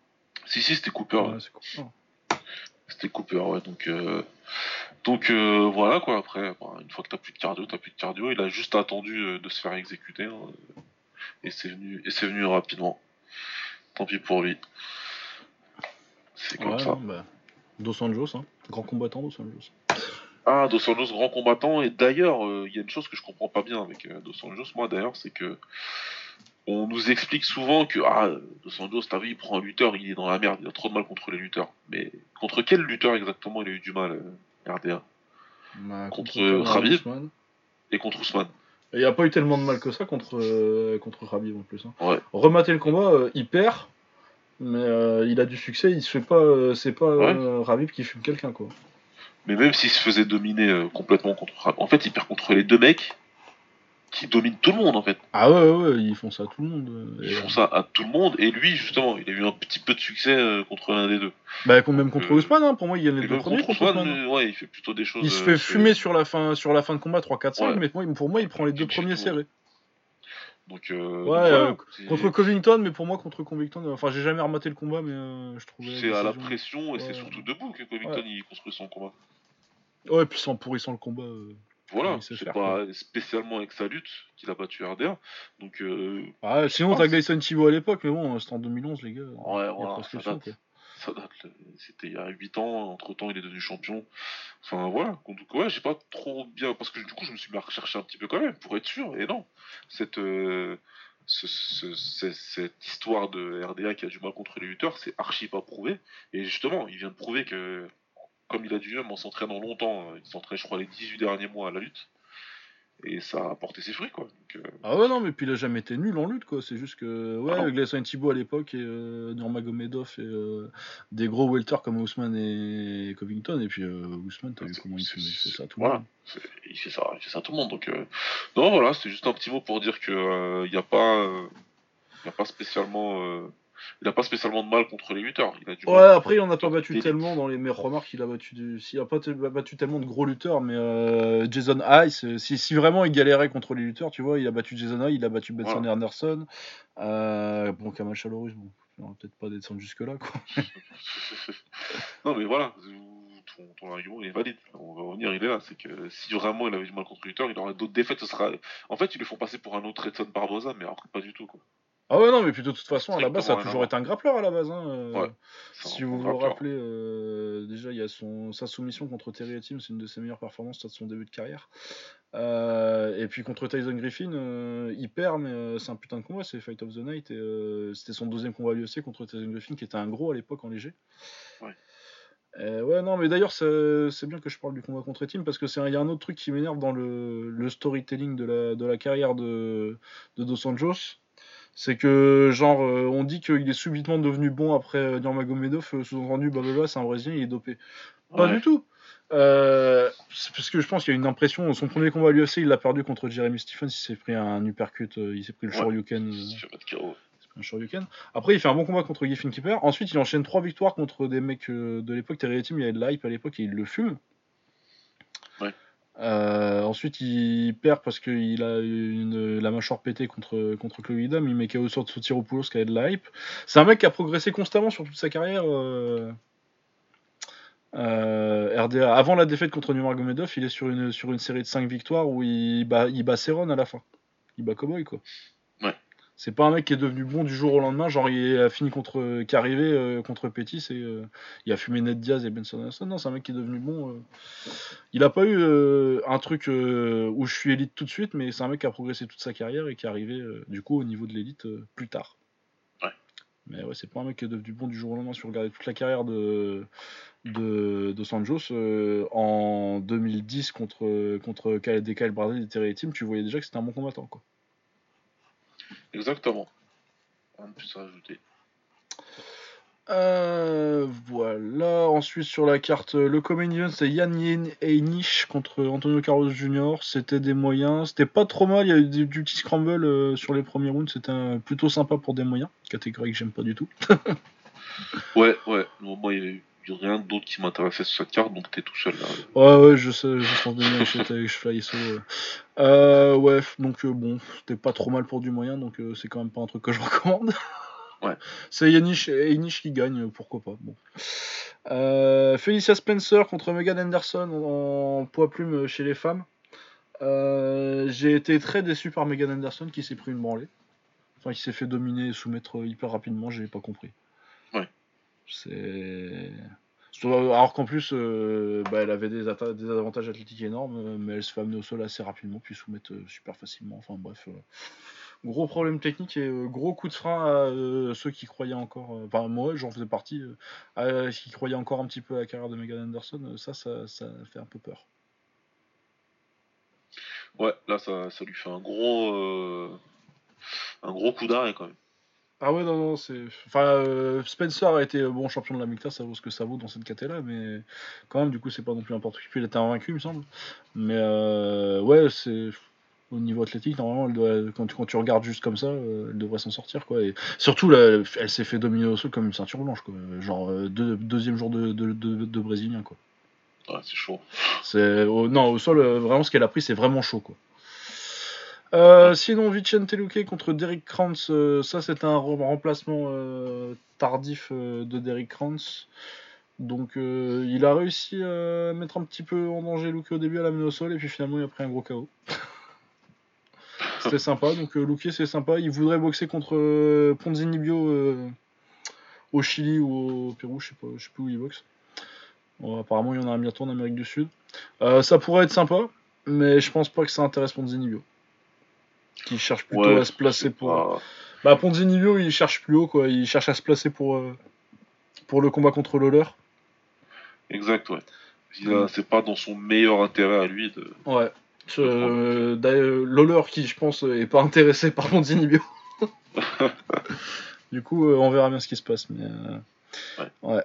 Si, c'était Cooper. Ouais, c'est Cooper. C'était Cooper, ouais. Donc, voilà, quoi. Après, une fois que t'as plus de cardio. Il a juste attendu de se faire exécuter, hein, et c'est venu rapidement. Tant pis pour lui. C'est comme ça. Dos Anjos, hein. Grand combattant, Dos Anjos. Ah, Dos Anjos, grand combattant. Et d'ailleurs, il y a une chose que je comprends pas bien avec Dos Anjos, moi d'ailleurs, c'est que on nous explique souvent que Dos Anjos, t'as vu, il prend un lutteur, il est dans la merde, il a trop de mal contre les lutteurs. Mais contre quel lutteur exactement il a eu du mal, RDA ? Contre Khabib et contre Ousmane. Il n'y a pas eu tellement de mal que ça contre Khabib en plus. Hein. Ouais. Remater le combat, il perd. Mais il a du succès, il se fait pas. C'est pas Khabib qui fume quelqu'un, quoi. Mais même s'il se faisait dominer complètement contre Khabib, en fait, il perd contre les deux mecs qui dominent tout le monde, en fait. Ah ouais, ils font ça à tout le monde. Et lui, justement, il a eu un petit peu de succès contre l'un des deux. Même contre Ousmane, hein, pour moi, il gagne les deux premiers. Contre Ousmane, ouais, il fait plutôt des choses. Il se fait fumer sur la fin de combat 3-4-5, ouais. Mais pour moi, il prend les deux premiers serrés. Donc, contre Covington, mais pour moi, contre Covington, j'ai jamais rematé le combat, mais je trouvais. C'est à la pression, et c'est surtout debout que Covington il construit son combat. Ouais, et puis c'est en pourrissant le combat. Voilà, c'est pas spécialement avec sa lutte qu'il a battu RDA. Donc, sinon, t'as Gleison Tibau à l'époque, mais bon, c'était en 2011, les gars. Ouais, voilà, ça date. C'était il y a 8 ans, entre temps, il est devenu champion. Enfin, voilà. Donc, ouais, j'ai pas trop bien. Parce que du coup, je me suis mis à rechercher un petit peu quand même, pour être sûr. Et non. Cette histoire de RDA qui a du mal contre les lutteurs, c'est archi pas prouvé. Et justement, il vient de prouver que, comme il a dû même en s'entraînant longtemps, il s'entraînait, je crois, les 18 derniers mois à la lutte. Et ça a porté ses fruits, quoi. Donc, Ah ouais, non, mais puis il a jamais été nul en lutte, quoi. C'est juste que, Gleison Tibau à l'époque, et Nurmagomedov, et des gros welters comme Ousmane et Covington, et puis Ousmane, t'as vu comment il fait ça à tout le monde. Donc, non, voilà, c'est juste un petit mot pour dire que il n'y a pas spécialement il a pas spécialement de mal contre les lutteurs. Il a du ouais, après, on n'a pas battu tellement dans les meilleures remarques. Il a battu, il a pas battu tellement de gros lutteurs, mais Jason Hayes, si vraiment il galérait contre les lutteurs, tu vois, il a battu Jason Hayes, il a battu Benson voilà. Henderson. Bon, Kamaru Usman, bon, on va peut-être pas descendre jusque là, quoi. Non, mais voilà. Ton argument il est valide, on va revenir, il est là, c'est que si vraiment il avait du mal contre Luthor, il aurait d'autres défaites, ce sera... En fait, ils le font passer pour un autre Edson Barboza, mais alors pas du tout, quoi. Ah ouais, non, mais puis de toute façon, à la base, ça a toujours été un grappleur, à la base, hein. Ouais, si vous vous rappelez, déjà, il y a sa soumission contre Terry Hatim, c'est une de ses meilleures performances de son début de carrière. Et puis contre Tyson Griffin, il perd, mais c'est un putain de combat, c'est Fight of the Night, et c'était son deuxième combat à l'UFC contre Tyson Griffin, qui était un gros à l'époque en léger. Ouais. Ouais, non, mais d'ailleurs, c'est bien que je parle du combat contre Team, parce que il y a un autre truc qui m'énerve dans le storytelling de la carrière de Dos Santos, c'est que, genre, on dit qu'il est subitement devenu bon après Nurmagomedov, sous-entendu, blablabla, c'est un Brésilien, il est dopé. Ouais. Pas du tout. C'est parce que je pense qu'il y a une impression, son premier combat à l'UFC, il l'a perdu contre Jeremy Stephens, il s'est pris un uppercut, il s'est pris le shoryuken. Après, il fait un bon combat contre Giffen Keeper. Ensuite, il enchaîne 3 victoires contre des mecs de l'époque. Terry Hatim, il y avait de l'hype à l'époque et il le fume. Ouais. Ensuite, il perd parce qu'il a la mâchoire pétée contre Chloé Dam. Il met KO sur Sotiropoulos qui avait de l'hype. C'est un mec qui a progressé constamment sur toute sa carrière. RDA. Avant la défaite contre Nurmagomedov, il est sur une série de 5 victoires où il bat Cerrone à la fin. Il bat Cowboy, quoi. Ouais. C'est pas un mec qui est devenu bon du jour au lendemain, genre il a fini qui est arrivé contre Pettis et il a fumé Ned Diaz et Benson Henderson. Non, c'est un mec qui est devenu bon. Il a pas eu un truc où je suis élite tout de suite, mais c'est un mec qui a progressé toute sa carrière et qui est arrivé du coup au niveau de l'élite plus tard. Ouais. Mais ouais, c'est pas un mec qui est devenu bon du jour au lendemain. Si vous regardez toute la carrière de Santos en 2010 contre Kyle Bradley et Terry Hatim, tu voyais déjà que c'était un bon combattant, quoi. Exactement. On peut se rajouter. Voilà. Ensuite, sur la carte, le comedian, c'est Yan Yen Heinisch contre Antonio Carlos Jr. C'était des moyens. C'était pas trop mal. Il y a eu du petit scramble sur les premiers rounds. C'était plutôt sympa pour des moyens. Catégorie que j'aime pas du tout. Ouais. Bon, moi, il y a eu rien d'autre qui m'intéressait sur cette carte, donc t'es tout seul là. Ouais, je sens bien que j'étais avec Fly Solo. Ouais, donc bon, c'était pas trop mal pour du moyen, donc c'est quand même pas un truc que je recommande. Ouais. C'est Heinisch qui gagne, pourquoi pas. Bon. Felicia Spencer contre Megan Anderson en poids plume chez les femmes. J'ai été très déçu par Megan Anderson qui s'est pris une branlée. Enfin, qui s'est fait dominer et soumettre hyper rapidement, j'ai pas compris. Ouais. Alors qu'en plus, elle avait des avantages athlétiques énormes, mais elle se fait amener au sol assez rapidement, puis soumettre super facilement. Enfin bref, gros problème technique et gros coup de frein à ceux qui croyaient encore. Enfin moi, j'en faisais partie, à ceux qui croyaient encore un petit peu à la carrière de Megan Anderson. Ça fait un peu peur. Ouais, là ça lui fait un gros coup d'arrêt quand même. Ah ouais, non, c'est... Enfin, Spencer a été bon champion de la Mikta, ça vaut ce que ça vaut dans cette catégorie là, mais quand même, du coup, c'est pas non plus n'importe qui. Il était invaincu, il me semble. Mais ouais, c'est... Au niveau athlétique, normalement, elle doit... quand tu regardes juste comme ça, elle devrait s'en sortir, quoi. Et surtout, là, elle s'est fait dominer au sol comme une ceinture blanche, quoi. Genre, deuxième jour de Brésilien, quoi. Ouais, c'est chaud. Non, au sol, vraiment, ce qu'elle a pris, c'est vraiment chaud, quoi. Sinon, Vicente Luque contre Derrick Krantz, ça c'était un remplacement tardif de Derrick Krantz, donc il a réussi à mettre un petit peu en danger Luque au début, à l'amener au sol et puis finalement il a pris un gros KO. C'était sympa, donc Luque c'est sympa, il voudrait boxer contre Ponzinibbio au Chili ou au Pérou, je sais plus où il boxe. Bon, apparemment il y en a un bientôt en Amérique du Sud, ça pourrait être sympa, mais je pense pas que ça intéresse Ponzinibbio. Qui cherche plutôt à se placer pour... Bah, Ponzinibbio, il cherche plus haut, quoi. Il cherche à se placer pour le combat contre Lawler. Exact, ouais. Là, c'est pas dans son meilleur intérêt à lui de... Ouais. Lawler, qui, je pense, est pas intéressé par Ponzinibbio. Du coup, on verra bien ce qui se passe, mais... Ouais.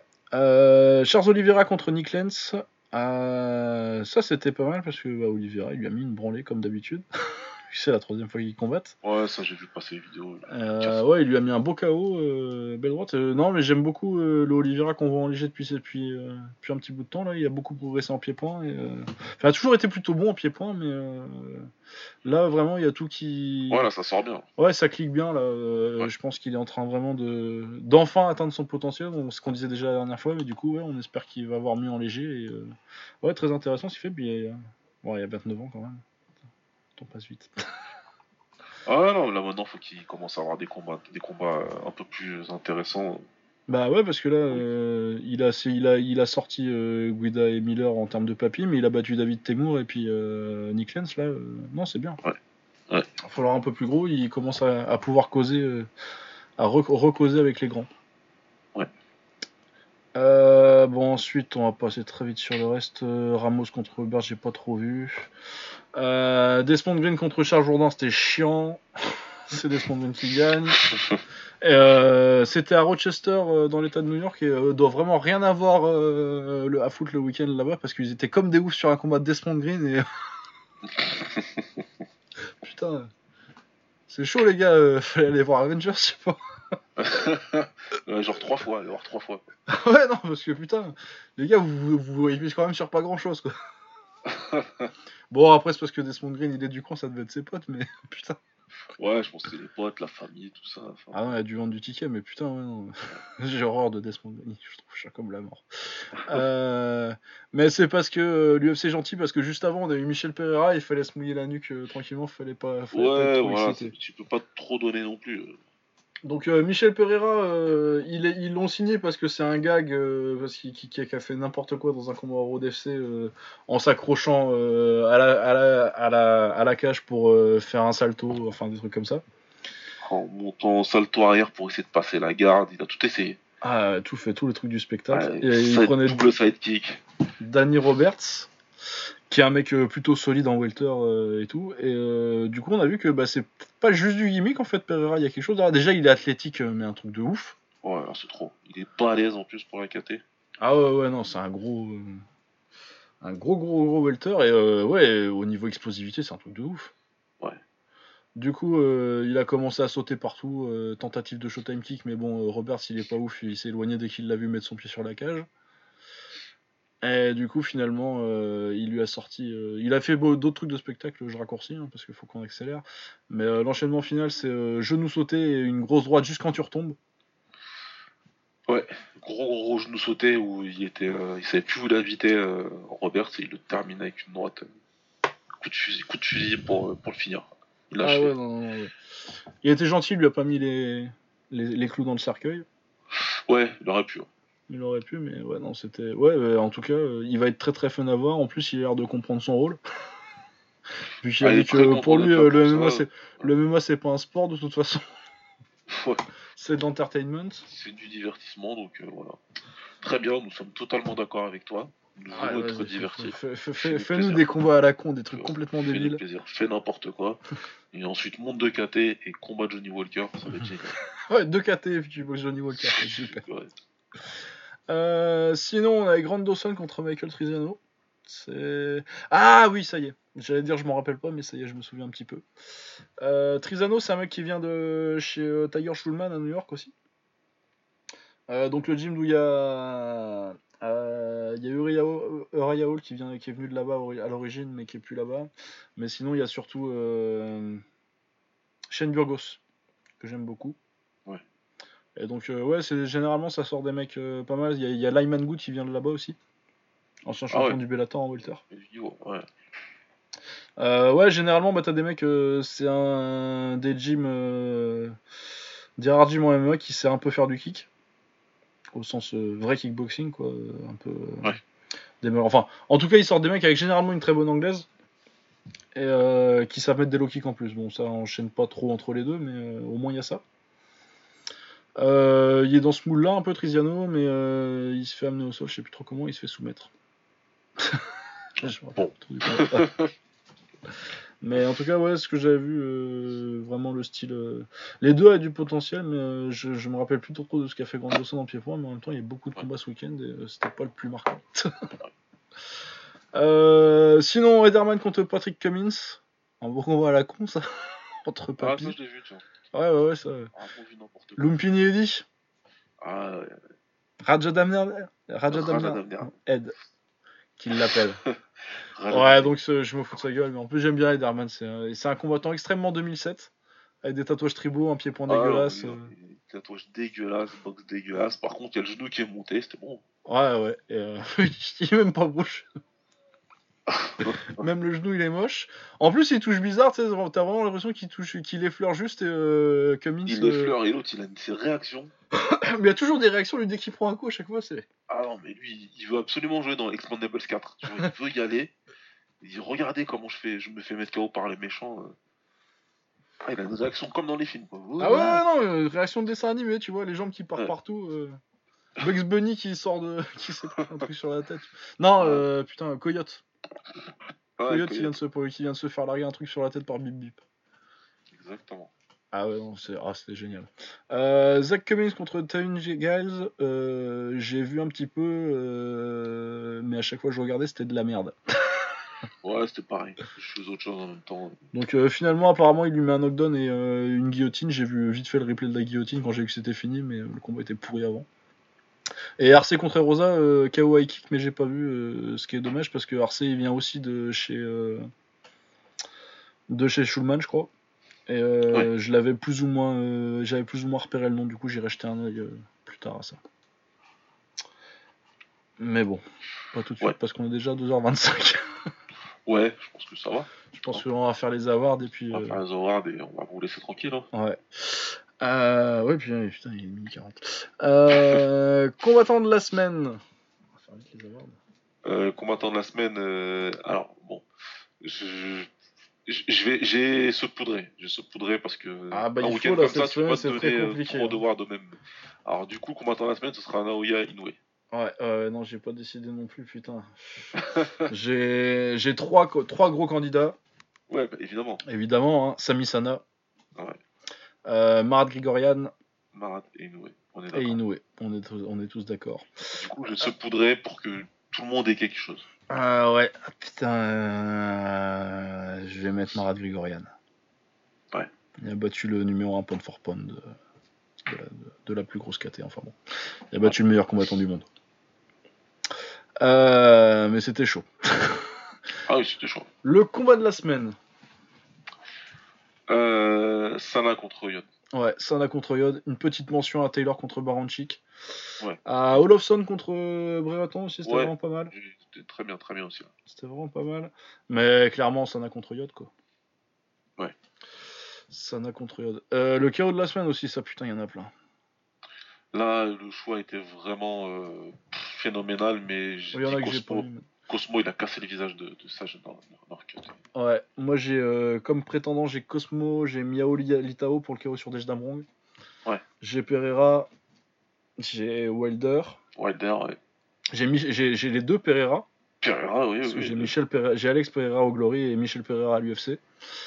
Charles Oliveira contre Nick Lentz. Ça, c'était pas mal, parce que Oliveira, il lui a mis une branlée, comme d'habitude. c'est la troisième fois qu'ils combattent. Ouais, ça j'ai vu passer les vidéos. Ouais, il lui a mis un beau KO, belle droite. Non, mais j'aime beaucoup le Oliveira qu'on voit en léger depuis un petit bout de temps. Là, il a beaucoup progressé en pied-point. Il a toujours été plutôt bon en pied-point, mais là vraiment il y a tout qui. Ouais, là ça sort bien. Ouais, ça clique bien là. Ouais. Je pense qu'il est en train vraiment d'enfin atteindre son potentiel, ce qu'on disait déjà la dernière fois, mais du coup, ouais, on espère qu'il va avoir mieux en léger. Et, ouais, très intéressant ce qu'il fait. Puis, bon, il y a 29 ans quand même. On passe vite. Ah non, là maintenant faut qu'il commence à avoir des combats un peu plus intéressants. Bah ouais, parce que là il a sorti Guida et Miller en termes de papy, mais il a battu David Temur et puis Nick Lenz là. Non, c'est bien. Ouais. Il va falloir un peu plus gros. Il commence à pouvoir causer, à recauser avec les grands. Ouais. Bon, ensuite on va passer très vite sur le reste. Ramos contre Hubbard, j'ai pas trop vu. Desmond Green contre Charles Jourdain, c'était chiant. C'est Desmond Green qui gagne. C'était à Rochester, dans l'état de New York, et doit vraiment rien avoir à foutre le week-end là-bas, parce qu'ils étaient comme des oufs sur un combat de Desmond Green et... Putain, c'est chaud les gars, fallait aller voir Avengers, je sais pas. Genre 3 fois, alors 3 fois. Ouais, non, parce que putain, les gars, vous voyez quand même sur pas grand-chose quoi. Bon, après, c'est parce que Desmond Green, il est du coin, ça devait être ses potes, mais putain. Ouais, je pense que c'est les potes, la famille, tout ça. Enfin... Ah non, il a dû vendre du ticket, mais putain, ouais, non. J'ai horreur de Desmond Green, je trouve ça comme la mort. Mais c'est parce que l'UFC est gentil, parce que juste avant, on a eu Michel Pereira, il fallait se mouiller la nuque tranquillement, fallait pas. Ouais, voilà, tu peux pas trop donner non plus. Donc Michel Pereira, ils l'ont signé parce que c'est un gag, parce qu'il a fait n'importe quoi dans un combat au Road FC en s'accrochant à la cage pour faire un salto, enfin des trucs comme ça. En montant en salto arrière pour essayer de passer la garde, il a tout essayé. Ah, tout fait, tous les trucs du spectacle. Ouais, et il prenait double sidekick. Danny Roberts, qui est un mec plutôt solide en welter et tout, et du coup on a vu que bah, c'est pas juste du gimmick en fait. Pereira, il y a quelque chose. Alors, déjà il est athlétique, mais un truc de ouf. Ouais, c'est trop, il est pas à l'aise en plus pour la KT. Ah ouais, non, c'est un gros welter, et ouais, au niveau explosivité c'est un truc de ouf. Ouais. Du coup, il a commencé à sauter partout, tentative de showtime kick, mais bon, Roberts il est pas ouf, il s'est éloigné dès qu'il l'a vu mettre son pied sur la cage. Et du coup, finalement, il lui a sorti... il a fait d'autres trucs de spectacle, je raccourcis, hein, parce qu'il faut qu'on accélère. Mais l'enchaînement final, c'est genou sauté et une grosse droite juste quand tu retombes. Ouais, gros genou sauté où il savait plus où l'inviter, Roberts, et il le termine avec une droite. Coup de fusil pour le finir. Ah ouais, non. Il était gentil, il lui a pas mis les clous dans le cercueil. Ouais, il aurait pu, hein. Il aurait pu, mais ouais, non, c'était... Ouais, bah, en tout cas, il va être très très fun à voir. En plus, il a l'air de comprendre son rôle. Vu qu'il a dit que pour lui, le MMA, c'est pas un sport, de toute façon. Ouais. C'est de l'entertainment. C'est du divertissement, donc voilà. Très bien, nous sommes totalement d'accord avec toi. Nous voulons être divertis. Fais-nous des combats à la con, des trucs complètement débiles. Fais n'importe quoi. Et ensuite, monte 2 KT et combat Johnny Walker. Ça va être génial. Ouais, 2 KT et puis Johnny Walker, c'est super. Ouais. Sinon, on a Grant Dawson contre Michael Trisiano. Ah oui, ça y est. J'allais dire, je m'en rappelle pas, mais ça y est, je me souviens un petit peu. Trisiano, c'est un mec qui vient de chez Tiger Schulman à New York aussi. Donc le gym d'où il y a Uriah Hall qui est venu de là-bas à l'origine, mais qui est plus là-bas. Mais sinon, il y a surtout Shane Burgos, que j'aime beaucoup. Et donc, ouais, généralement, ça sort des mecs pas mal. Il y a Lyman Good qui vient de là-bas aussi. Ancien champion du Bellator en welter. Ouais. Ouais, généralement, bah, t'as des mecs... c'est des gyms... des rares gyms en MMA qui sait un peu faire du kick. Au sens vrai kickboxing, quoi. Un peu... Ouais. Enfin, en tout cas, ils sortent des mecs avec généralement une très bonne anglaise. Et qui savent mettre des low kicks en plus. Bon, ça enchaîne pas trop entre les deux, mais au moins, il y a ça. Il est dans ce moule là un peu Trisiano, mais il se fait amener au sol, je sais plus trop comment, il se fait soumettre. Mais en tout cas, ouais, ce que j'avais vu, vraiment le style, les deux a du potentiel, mais je me rappelle plus trop de ce qu'a fait Grant Dawson en pied-point, mais en même temps il y a beaucoup de combats ce week-end et c'était pas le plus marquant. Sinon, Ederman contre Patrick Cummins. Un bon combat à la con, ça. Entre papy. Ah, ça, je l'ai vu, tu vois. Ouais, ça. Ah, bon, vu n'importe quoi. Lumpini Edich. Ah, ouais. Raja Damner. Ed. Qu'il l'appelle. Ouais, donc je me fous de sa gueule, mais en plus j'aime bien Ederman. C'est un combattant extrêmement 2007, avec des tatouages tribaux, un pied-point dégueulasse. Des tatouages dégueulasses, boxe dégueulasse. Par contre, il y a le genou qui est monté, c'était bon. Ouais. Il est même pas beau. Même le genou, il est moche. En plus, il touche bizarre, tu sais, t'as vraiment l'impression qu'il effleure juste et Cummins. Il effleure et l'autre, il a ses réactions. Mais il y a toujours des réactions, lui, dès qu'il prend un coup à chaque fois, c'est... Ah non, mais lui, il veut absolument jouer dans Expandables 4. Tu vois, il veut y aller. Il dit, regardez comment je me fais mettre KO par les méchants. Ah, il a des réactions comme dans les films, quoi. Ouais, réaction de dessin animé, tu vois, les jambes qui partent partout. Bugs Bunny qui sort de... qui s'est pris un truc sur la tête. Non, putain, Coyote. Ouais, Coyote qui vient de se faire larguer un truc sur la tête par Bip Bip. Exactement. Ah ouais, non, c'était génial. Zach Cummins contre Taven Giles, j'ai vu un petit peu, mais à chaque fois que je regardais, c'était de la merde. Ouais, c'était pareil. Je faisais autre chose en même temps. Donc finalement, apparemment, il lui met un knockdown et une guillotine. J'ai vu vite fait le replay de la guillotine quand j'ai vu que c'était fini, mais le combat était pourri avant. Et RC contre Rosa, KO high kick, mais j'ai pas vu, ce qui est dommage parce que RC il vient aussi de chez Schulman, je crois. Et ouais. J'avais plus ou moins repéré le nom, du coup j'irai jeter un œil plus tard à ça. Mais bon, pas tout de suite parce qu'on est déjà à 2h25. Ouais, je pense que ça va. Je pense qu'on va faire les awards et puis... On va faire les awards et on va vous laisser tranquille. Hein. Ouais. Ouais, putain, il est minuit 40. Combattant de la semaine. On va faire vite les awards. Combattant de la semaine... alors, bon... J'ai saupoudré. J'ai saupoudré parce que... Ah bah un week-end comme ça, tu peux pas te donner trop de devoirs de même. Alors du coup, combattant de la semaine, ce sera Naoya Inoue. Ouais, non, j'ai pas décidé non plus, putain. J'ai trois gros candidats. Ouais, bah, évidemment. Évidemment, hein. Sami Sana. Ouais. Marat Grigorian. Marat et Inoue. On est d'accord. Et Inoue. On est tous d'accord. Du coup, je saupoudré pour que tout le monde ait quelque chose. Ah ouais, putain, je vais mettre Marat Grigorian. Ouais. Il a battu le numéro 1 pound for pound de la plus grosse KT, enfin bon. Il a battu le meilleur combattant du monde. Mais c'était chaud. Ah oui, c'était chaud. Le combat de la semaine. Sana contre Yod. Ouais, Sana contre Yod. Une petite mention à Taylor contre Baranchik. Ouais. À Olofsson contre Brereton aussi, c'était vraiment pas mal. C'était très bien aussi. Là. C'était vraiment pas mal. Mais clairement, Sana contre Yod, quoi. Ouais. Sana contre Yod. Le KO de la semaine aussi, ça, putain, il y en a plein. Là, le choix était vraiment phénoménal, mais j'ai dit Cosmo, il a cassé le visage de Sage dans le KO. Ouais, moi, j'ai comme prétendant, j'ai Cosmo, j'ai Miao Litao pour le KO sur Deshdamrong. Ouais. J'ai Pereira... J'ai Wilder, ouais. J'ai les deux Pereira, oui. Parce que j'ai Michel Pereira, j'ai Alex Pereira au Glory et Michel Pereira à l'UFC.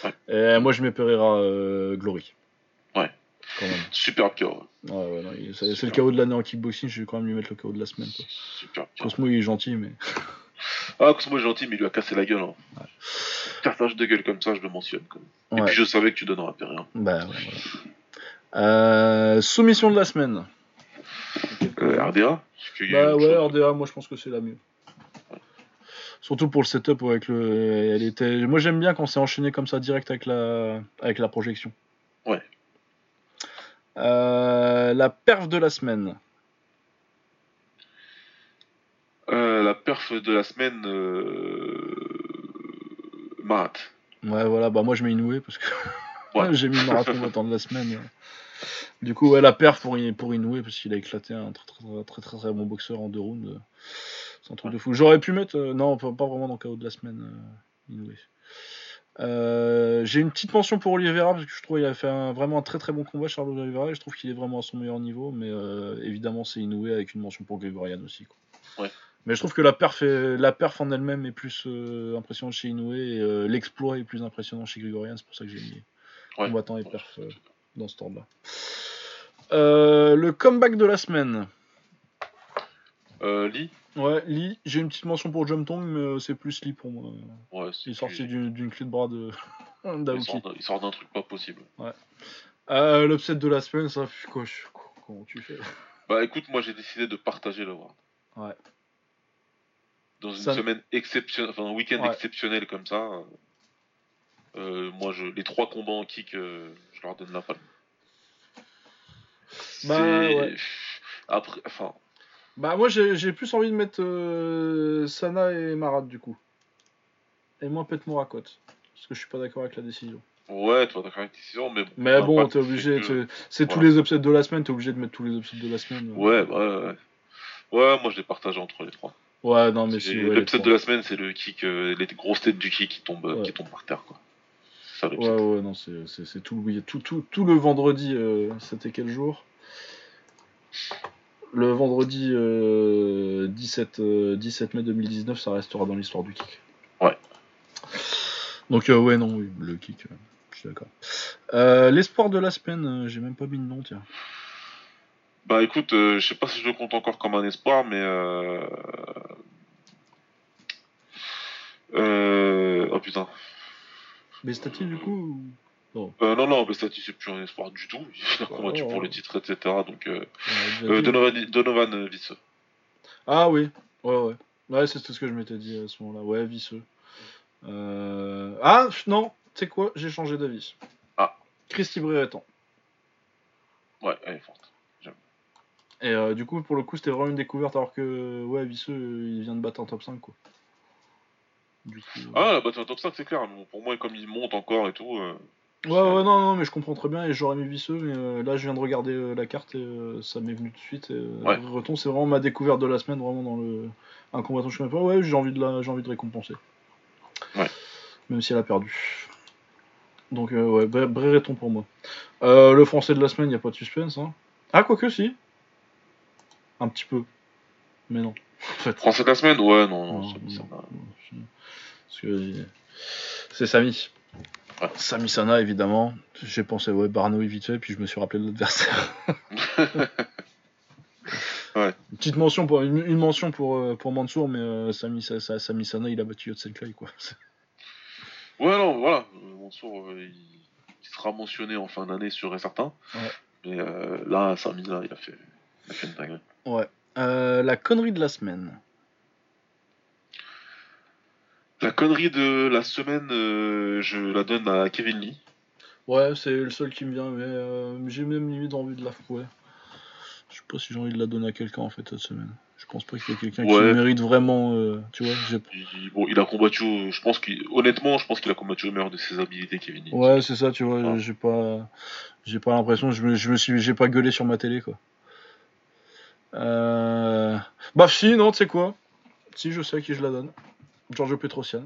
Ouais. Et moi, je mets Pereira Glory. Ouais. Quand même. Super KO. Ouais, non, c'est le KO de l'année en kickboxing. Je vais quand même lui mettre le KO de la semaine. Quoi. Super KO. Cosmo, il est gentil, mais. Ah, Cosmo est gentil, mais il lui a cassé la gueule. Hein. Ouais. Cartage de gueule comme ça, je le mentionne. Quand même. Ouais. Et puis, je savais que tu donneras à Pereira. Bah, ouais. Soumission de la semaine. RDA RDA, moi je pense que c'est la mieux. Surtout pour le setup avec moi j'aime bien quand c'est enchaîné comme ça direct avec la projection. Ouais. La perf de la semaine. La perf de la semaine Marat. Ouais voilà, bah moi je mets Inoue parce que ouais. J'ai mis Marat combattant de la semaine. Ouais. Du coup, ouais, la perf pour Inoue, parce qu'il a éclaté un très bon boxeur en 2 rounds. C'est un truc de fou. J'aurais pu mettre... non, pas vraiment dans le KO de la semaine, Inoue. J'ai une petite mention pour Oliveira, parce que je trouve qu'il a fait vraiment un très bon combat, Charles Oliveira, et je trouve qu'il est vraiment à son meilleur niveau, mais évidemment, c'est Inoue avec une mention pour Grigorian aussi. Quoi. Ouais. Mais je trouve que la perf en elle-même est plus impressionnante chez Inoue, et l'exploit est plus impressionnant chez Grigorian, c'est pour ça que j'ai mis combattant et perf... dans ce temps-là. Le comeback de la semaine. Lee. Ouais, Lee. J'ai une petite mention pour Jump Tong, mais c'est plus Lee pour moi. Ouais, il est sorti d'une clé de bras Ils sortent d'un truc pas possible. Ouais. L'upset de la semaine, ça, quoi, comment tu fais? Bah écoute, moi j'ai décidé de partager le World. Ouais. Dans une semaine exceptionnelle, enfin un week-end exceptionnel comme ça, moi les trois combats en kick, je leur donne la palme. Bah ouais. Après, enfin. Bah moi j'ai plus envie de mettre Sana et Marat du coup. Et moins Petmo Racotte. Parce que je suis pas d'accord avec la décision. Ouais, toi d'accord avec la décision, mais bon. Mais bon, t'es obligé. C'est tous les upsets de la semaine, t'es obligé de mettre tous les upsets de la semaine. Ouais, bah ouais. Ouais, moi je les partage entre les trois. Ouais, non, mais si. L'upset de la semaine, c'est le kick, les grosses têtes du kick qui tombent par terre, quoi. C'est ça l'upset. Ouais, non, c'est tout le vendredi. C'était quel jour ? Le vendredi 17 mai 2019, ça restera dans l'histoire du kick. Ouais. Donc, le kick, je suis d'accord. L'espoir de la semaine, j'ai même pas mis de nom, tiens. Bah écoute, je sais pas si je le compte encore comme un espoir, mais. Oh putain. Bestati, du coup ou... Non, Bestati, c'est plus un espoir du tout. Il a combattu pour le titre, etc. Donc, Donovan Visseux. Ah oui, ouais. Ouais, c'est tout ce que je m'étais dit à ce moment-là. Ouais, Visseux. Ah, non, tu sais quoi, j'ai changé d'avis. Ah. Christy Brereton. Ouais, elle est forte. J'aime. Et du coup, pour le coup, c'était vraiment une découverte, alors que, Visseux, il vient de battre en top 5, quoi. Du coup, Ah, battre en top 5, c'est clair. Pour moi, comme il monte encore et tout... non, mais je comprends très bien, et j'aurais mis Visseux, mais là, je viens de regarder la carte, et ça m'est venu tout de suite. Brereton, c'est vraiment ma découverte de la semaine, vraiment dans le... Un combattant que je connais pas, j'ai envie de récompenser. Ouais. Même si elle a perdu. Donc Brereton pour moi. Le français de la semaine, il n'y a pas de suspense. Hein. Ah, quoique si. Un petit peu. Mais non. En fait. Français de la semaine, non. C'est Sami. Ouais. Sami Sana, évidemment. J'ai pensé Barnaoui vite fait, puis je me suis rappelé de l'adversaire. Ouais. Une petite mention pour une mention pour Mansour, mais Sami Sana il a battu Yotsen Clay, quoi. Ouais, non, voilà, Mansour il sera mentionné en fin d'année sûr et certain. Ouais. Mais là Sami là il a fait une dinguerie. Ouais. La connerie de la semaine. La connerie de la semaine, je la donne à Kevin Lee. Ouais, c'est le seul qui me vient, mais j'ai même limite envie de la fouer. Je sais pas si j'ai envie de la donner à quelqu'un en fait cette semaine. Je pense pas qu'il y ait quelqu'un qui le mérite vraiment. Tu vois, il a combattu. Je pense qu'il a combattu au meilleur de ses habilités, Kevin. Ouais, c'est ça. Tu vois, j'ai pas l'impression. J'ai pas gueulé sur ma télé, quoi. Bah si, non, tu sais quoi. Si, je sais à qui je la donne. Giorgio Petrosyan.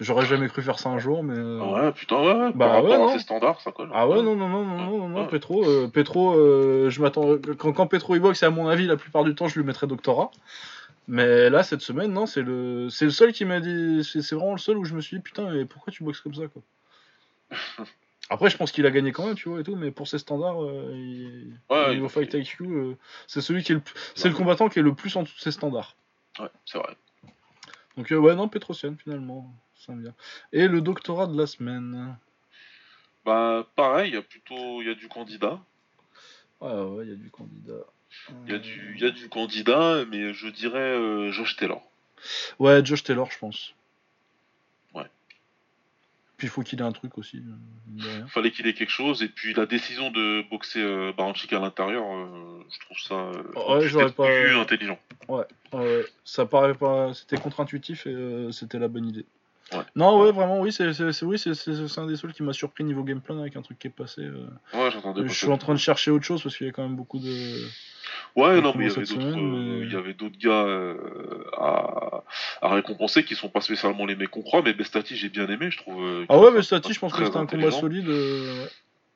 J'aurais jamais cru faire ça un jour, mais... Ouais, putain, ouais. C'est standard, ça colle. Ah ouais, non. Petro, je m'attends... Quand Petro e-boxe, c'est à mon avis, la plupart du temps, je lui mettrais doctorat. Mais là, cette semaine, non, c'est le seul qui m'a dit... C'est vraiment le seul où je me suis dit, putain, mais pourquoi tu boxes comme ça, quoi. Après, je pense qu'il a gagné quand même, tu vois, et tout, mais pour ses standards, niveau Fight IQ, c'est celui qui est le combattant qui est le plus en dessous de ses standards. Ouais, c'est vrai. Donc, Petrosyan, finalement... Et le doctorat de la semaine. Bah pareil, il y a du candidat. Ouais, il y a du candidat. Il y a du candidat, mais je dirais Josh Taylor. Ouais, Josh Taylor, je pense. Ouais. Puis il faut qu'il ait un truc aussi. Fallait qu'il ait quelque chose, et puis la décision de boxer Baranchik à l'intérieur, je trouve ça plus intelligent. Ouais, ça paraît pas, c'était contre-intuitif et c'était la bonne idée. Ouais. Non, vraiment, oui, c'est un des seuls qui m'a surpris niveau game plan avec un truc qui est passé. Ouais, j'entendais. Je suis en train de chercher autre chose parce qu'il y a quand même beaucoup de. Ouais, non, mais il y avait d'autres gars à récompenser qui sont pas spécialement les mecs qu'on croit, mais Bestati, j'ai bien aimé, je trouve. Bestati, je pense que c'était un combat solide.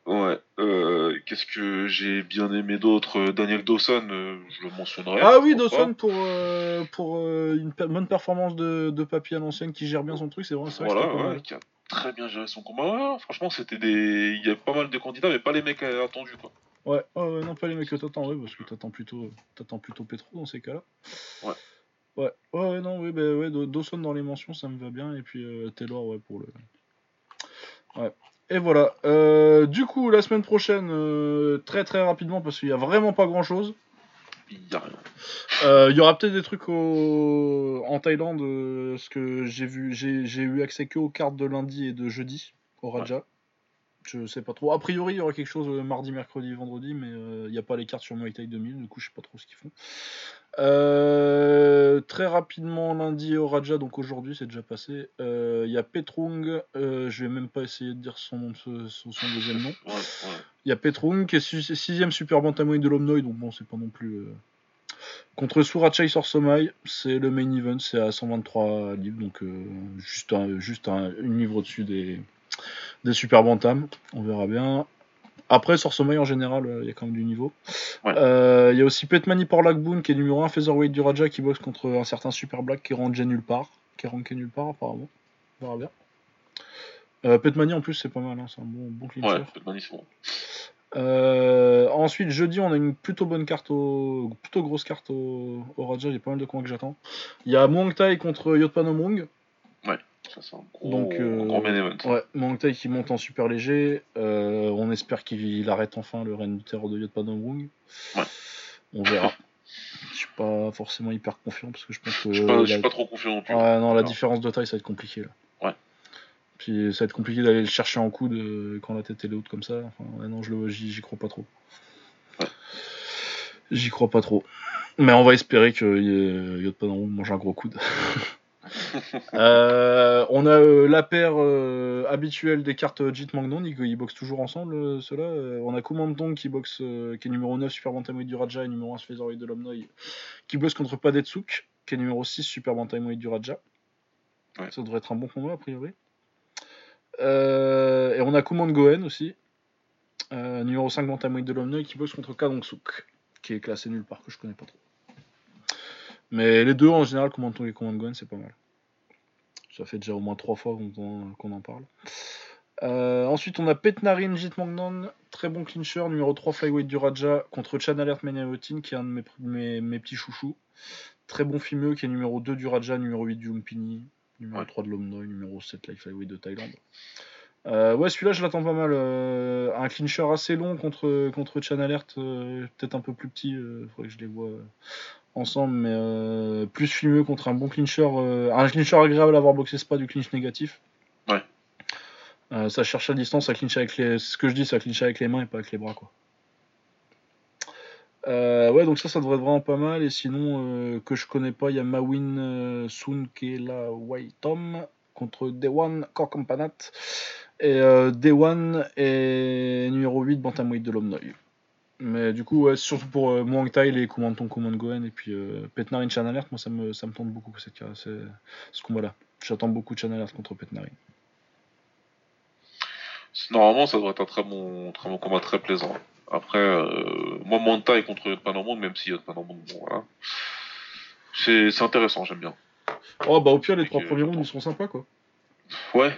Ouais. Qu'est-ce que j'ai bien aimé d'autre ? Daniel Dawson, je le mentionnerai. Ah oui, Dawson pour une bonne performance de Papy à l'ancienne qui gère bien son truc, c'est vrai. C'est voilà, vrai qui a très bien géré son combat. Ouais, franchement, il y a pas mal de candidats, mais pas les mecs attendus, quoi. Ouais, non, pas les mecs que t'attends, parce que t'attends plutôt Petro dans ces cas-là. Ouais. Ouais, Dawson dans les mentions, ça me va bien, et puis Taylor, ouais, pour le. Ouais. Et voilà. Du coup, la semaine prochaine, très très rapidement, parce qu'il n'y a vraiment pas grand chose. Il y aura peut-être des trucs en Thaïlande, ce que j'ai vu, j'ai eu accès que aux cartes de lundi et de jeudi au Raja. Ouais. Je sais pas trop. A priori, il y aura quelque chose mardi, mercredi, vendredi, mais il n'y a pas les cartes sur Muay Thai 2000, du coup, je sais pas trop ce qu'ils font. Très rapidement, lundi au Raja, donc aujourd'hui, c'est déjà passé. Il y a Petrung, je vais même pas essayer de dire son deuxième nom. Il y a Petrung, qui est 6ème Super Bantamweight de l'Omnoï, donc bon, c'est pas non plus. Contre Surachai Sorsomai, c'est le main event, c'est à 123 livres, donc juste une livre au-dessus des super bantams, on verra bien. Après, sur Sommeil en général, il y a quand même du niveau. Il y a aussi Petmani Porlakboon qui est numéro 1 featherweight du Raja, qui boxe contre un certain Super Black qui est ranké nulle part apparemment. On verra bien. Petmani en plus, c'est pas mal, hein, c'est un bon clincher. Ouais, Petmani c'est bon. Ensuite, jeudi, on a une plutôt bonne carte, plutôt grosse carte au Raja, il y a pas mal de coins que j'attends. Il y a Muang Thai contre Yotpan Omrung. Ouais. Ça, c'est un gros main event. Ouais, Muang Thai qui monte en super léger. On espère qu'il arrête enfin le règne du terror de Yotpan Omrung. Ouais. On verra. Je suis pas forcément hyper confiant parce que je pense que. Je suis pas trop confiant non plus. Ah non, la différence de taille, ça va être compliqué là. Ouais. Puis ça va être compliqué d'aller le chercher en coude quand la tête est haute comme ça. Enfin, ouais, non, j'y crois pas trop. Ouais. J'y crois pas trop. Mais on va espérer que Yotpan Omrung mange un gros coude. On a la paire habituelle des cartes Jeet Mangnon, ils boxent toujours ensemble ceux-là. On a Kumandong qui boxe, qui est numéro 9 Super Bantamweight du Raja et numéro 1 Featherweight de l'Omnoï, qui bosse contre Padetsuk qui est numéro 6 Super Bantamweight du Raja. Ouais. Ça devrait être un bon combat a priori. Et on a Kumand Goen aussi, numéro 5 Bantamweight de l'Omnoï, qui boxe contre Kadong Suk qui est classé nulle part, que je connais pas trop. Mais les deux en général, Kumandong et Kumand Goen, c'est pas mal. Ça fait déjà au moins 3 fois qu'on en parle. Ensuite, on a Petnarin Jitmangnan, très bon clincher, numéro 3 flyweight du Raja, contre Chan Alert Maniaotin, qui est un de mes petits chouchous. Très bon fimeux, qui est numéro 2 du Raja, numéro 8 du Lumpini, numéro 3 de l'Omnoï, numéro 7 light flyweight de Thaïlande. Ouais, celui-là, je l'attends pas mal. Un clincher assez long contre Chan Alert, peut-être un peu plus petit, faudrait que je les vois... ensemble, mais plus fumeux contre un bon clincher, un clincher agréable à avoir boxé, c'est pas du clinch négatif. Ouais. Ça cherche à distance, ça clinche avec les... Ce que je dis, ça clinche avec les mains et pas avec les bras, quoi. Ouais, donc ça devrait être vraiment pas mal, et sinon, que je connais pas, il y a Mawin Soon Kela Waitom contre Dewan Korkampanat, et Dewan est numéro 8 Bantamweight de l'Omnoï. Mais du coup, ouais, surtout pour Muang Thai, les Kumand Goen et puis Petnarin Chan Alert, moi ça me tente beaucoup ce combat-là. J'attends beaucoup Chan Alert contre Petnarin. Normalement, ça devrait être un très bon combat, très plaisant. Après, moi, Muang Thai contre Yotpan Omrung, même si Yotpan Omrung, bon voilà. C'est intéressant, j'aime bien. Oh, bah au pire, les 3 premiers rounds, ils seront sympas, quoi. Ouais.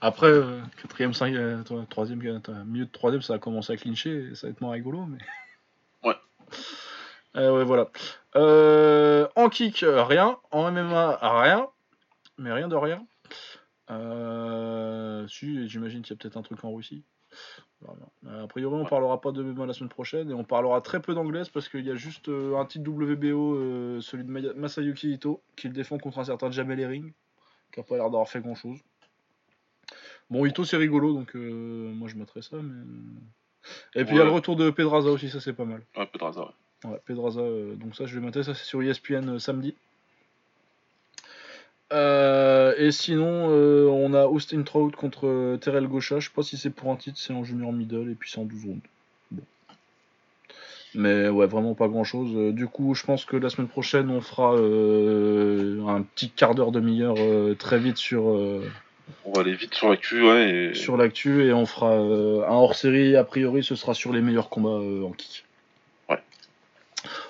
Après, 4ème, 5ème, 3ème, milieu de 3ème, ça a commencé à clincher, ça va être moins rigolo, mais... Ouais. Ouais, voilà. En kick, rien. En MMA, rien. Mais rien de rien. Si, j'imagine qu'il y a peut-être un truc en Russie. A priori, on parlera pas de MMA la semaine prochaine, et on parlera très peu d'anglaise, parce qu'il y a juste un titre WBO, celui de Masayuki Ito, qui le défend contre un certain Jamel Herring, qui a pas l'air d'avoir fait grand-chose. Bon, Ito c'est rigolo, donc moi je mettrais ça, mais... Et puis il y a le retour de Pedraza aussi, ça c'est pas mal. Ouais, Pedraza, ouais. Ouais, Pedraza, donc ça je vais mater, ça c'est sur ESPN samedi. Et sinon, on a Austin Trout contre Terrell Gaucha, je sais pas si c'est pour un titre, c'est en junior middle, et puis c'est en 12 rounds. Bon. Mais ouais, vraiment pas grand chose. Du coup, je pense que la semaine prochaine, on fera un petit quart d'heure, demi-heure, très vite sur... On va aller vite sur l'actu, ouais. Sur l'actu, et on fera un hors-série, a priori, ce sera sur les meilleurs combats en kick. Ouais.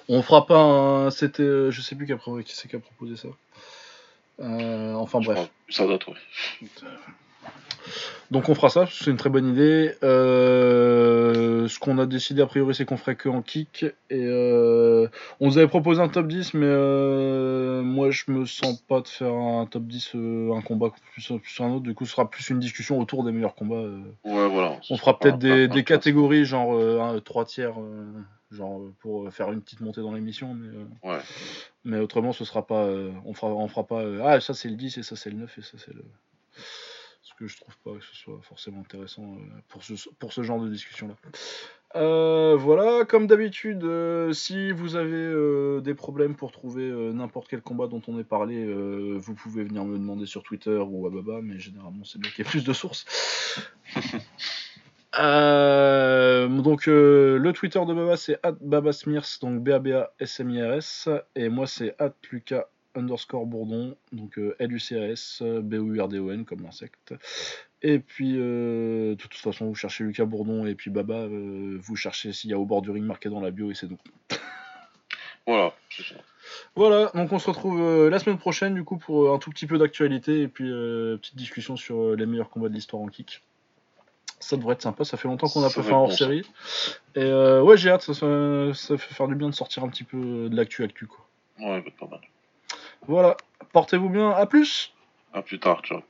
On fera pas un... C'était... je sais plus qui c'est qui a proposé ça. Enfin, bref. Ça doit, ouais. Donc on fera ça, c'est une très bonne idée. Ce qu'on a décidé a priori, c'est qu'on ferait que en kick. Et on vous avait proposé un top 10, mais moi je me sens pas de faire un top 10, un combat plus un autre. Du coup, ce sera plus une discussion autour des meilleurs combats. Ouais, voilà. On fera peut-être des catégories, genre 3 tiers, genre pour faire une petite montée dans l'émission. Mais, ouais. Mais autrement, ce sera pas. On fera pas. Ah, ça c'est le 10 et ça c'est le 9 et ça c'est le. Que je trouve pas que ce soit forcément intéressant pour ce genre de discussion là. Voilà, comme d'habitude, si vous avez des problèmes pour trouver n'importe quel combat dont on est parlé, vous pouvez venir me demander sur Twitter ou à Baba, mais généralement c'est moi qui ai plus de sources. Donc le Twitter de Baba c'est @babasmirs, donc BABASMIRS, et moi c'est @lucas_bourdon, donc LUCAS BOURDON comme l'insecte. Et puis de toute façon vous cherchez Lucas Bourdon et puis Baba, vous cherchez s'il y a au bord du ring marqué dans la bio et c'est donc voilà, c'est ça. Voilà, donc on se retrouve la semaine prochaine du coup pour un tout petit peu d'actualité et puis petite discussion sur les meilleurs combats de l'histoire en kick. Ça devrait être sympa, ça fait longtemps qu'on n'a pas fait un hors-série. Et ouais, j'ai hâte, ça fait faire du bien de sortir un petit peu de l'actu quoi. Ouais, pas mal. Voilà, portez-vous bien, à plus tard, ciao.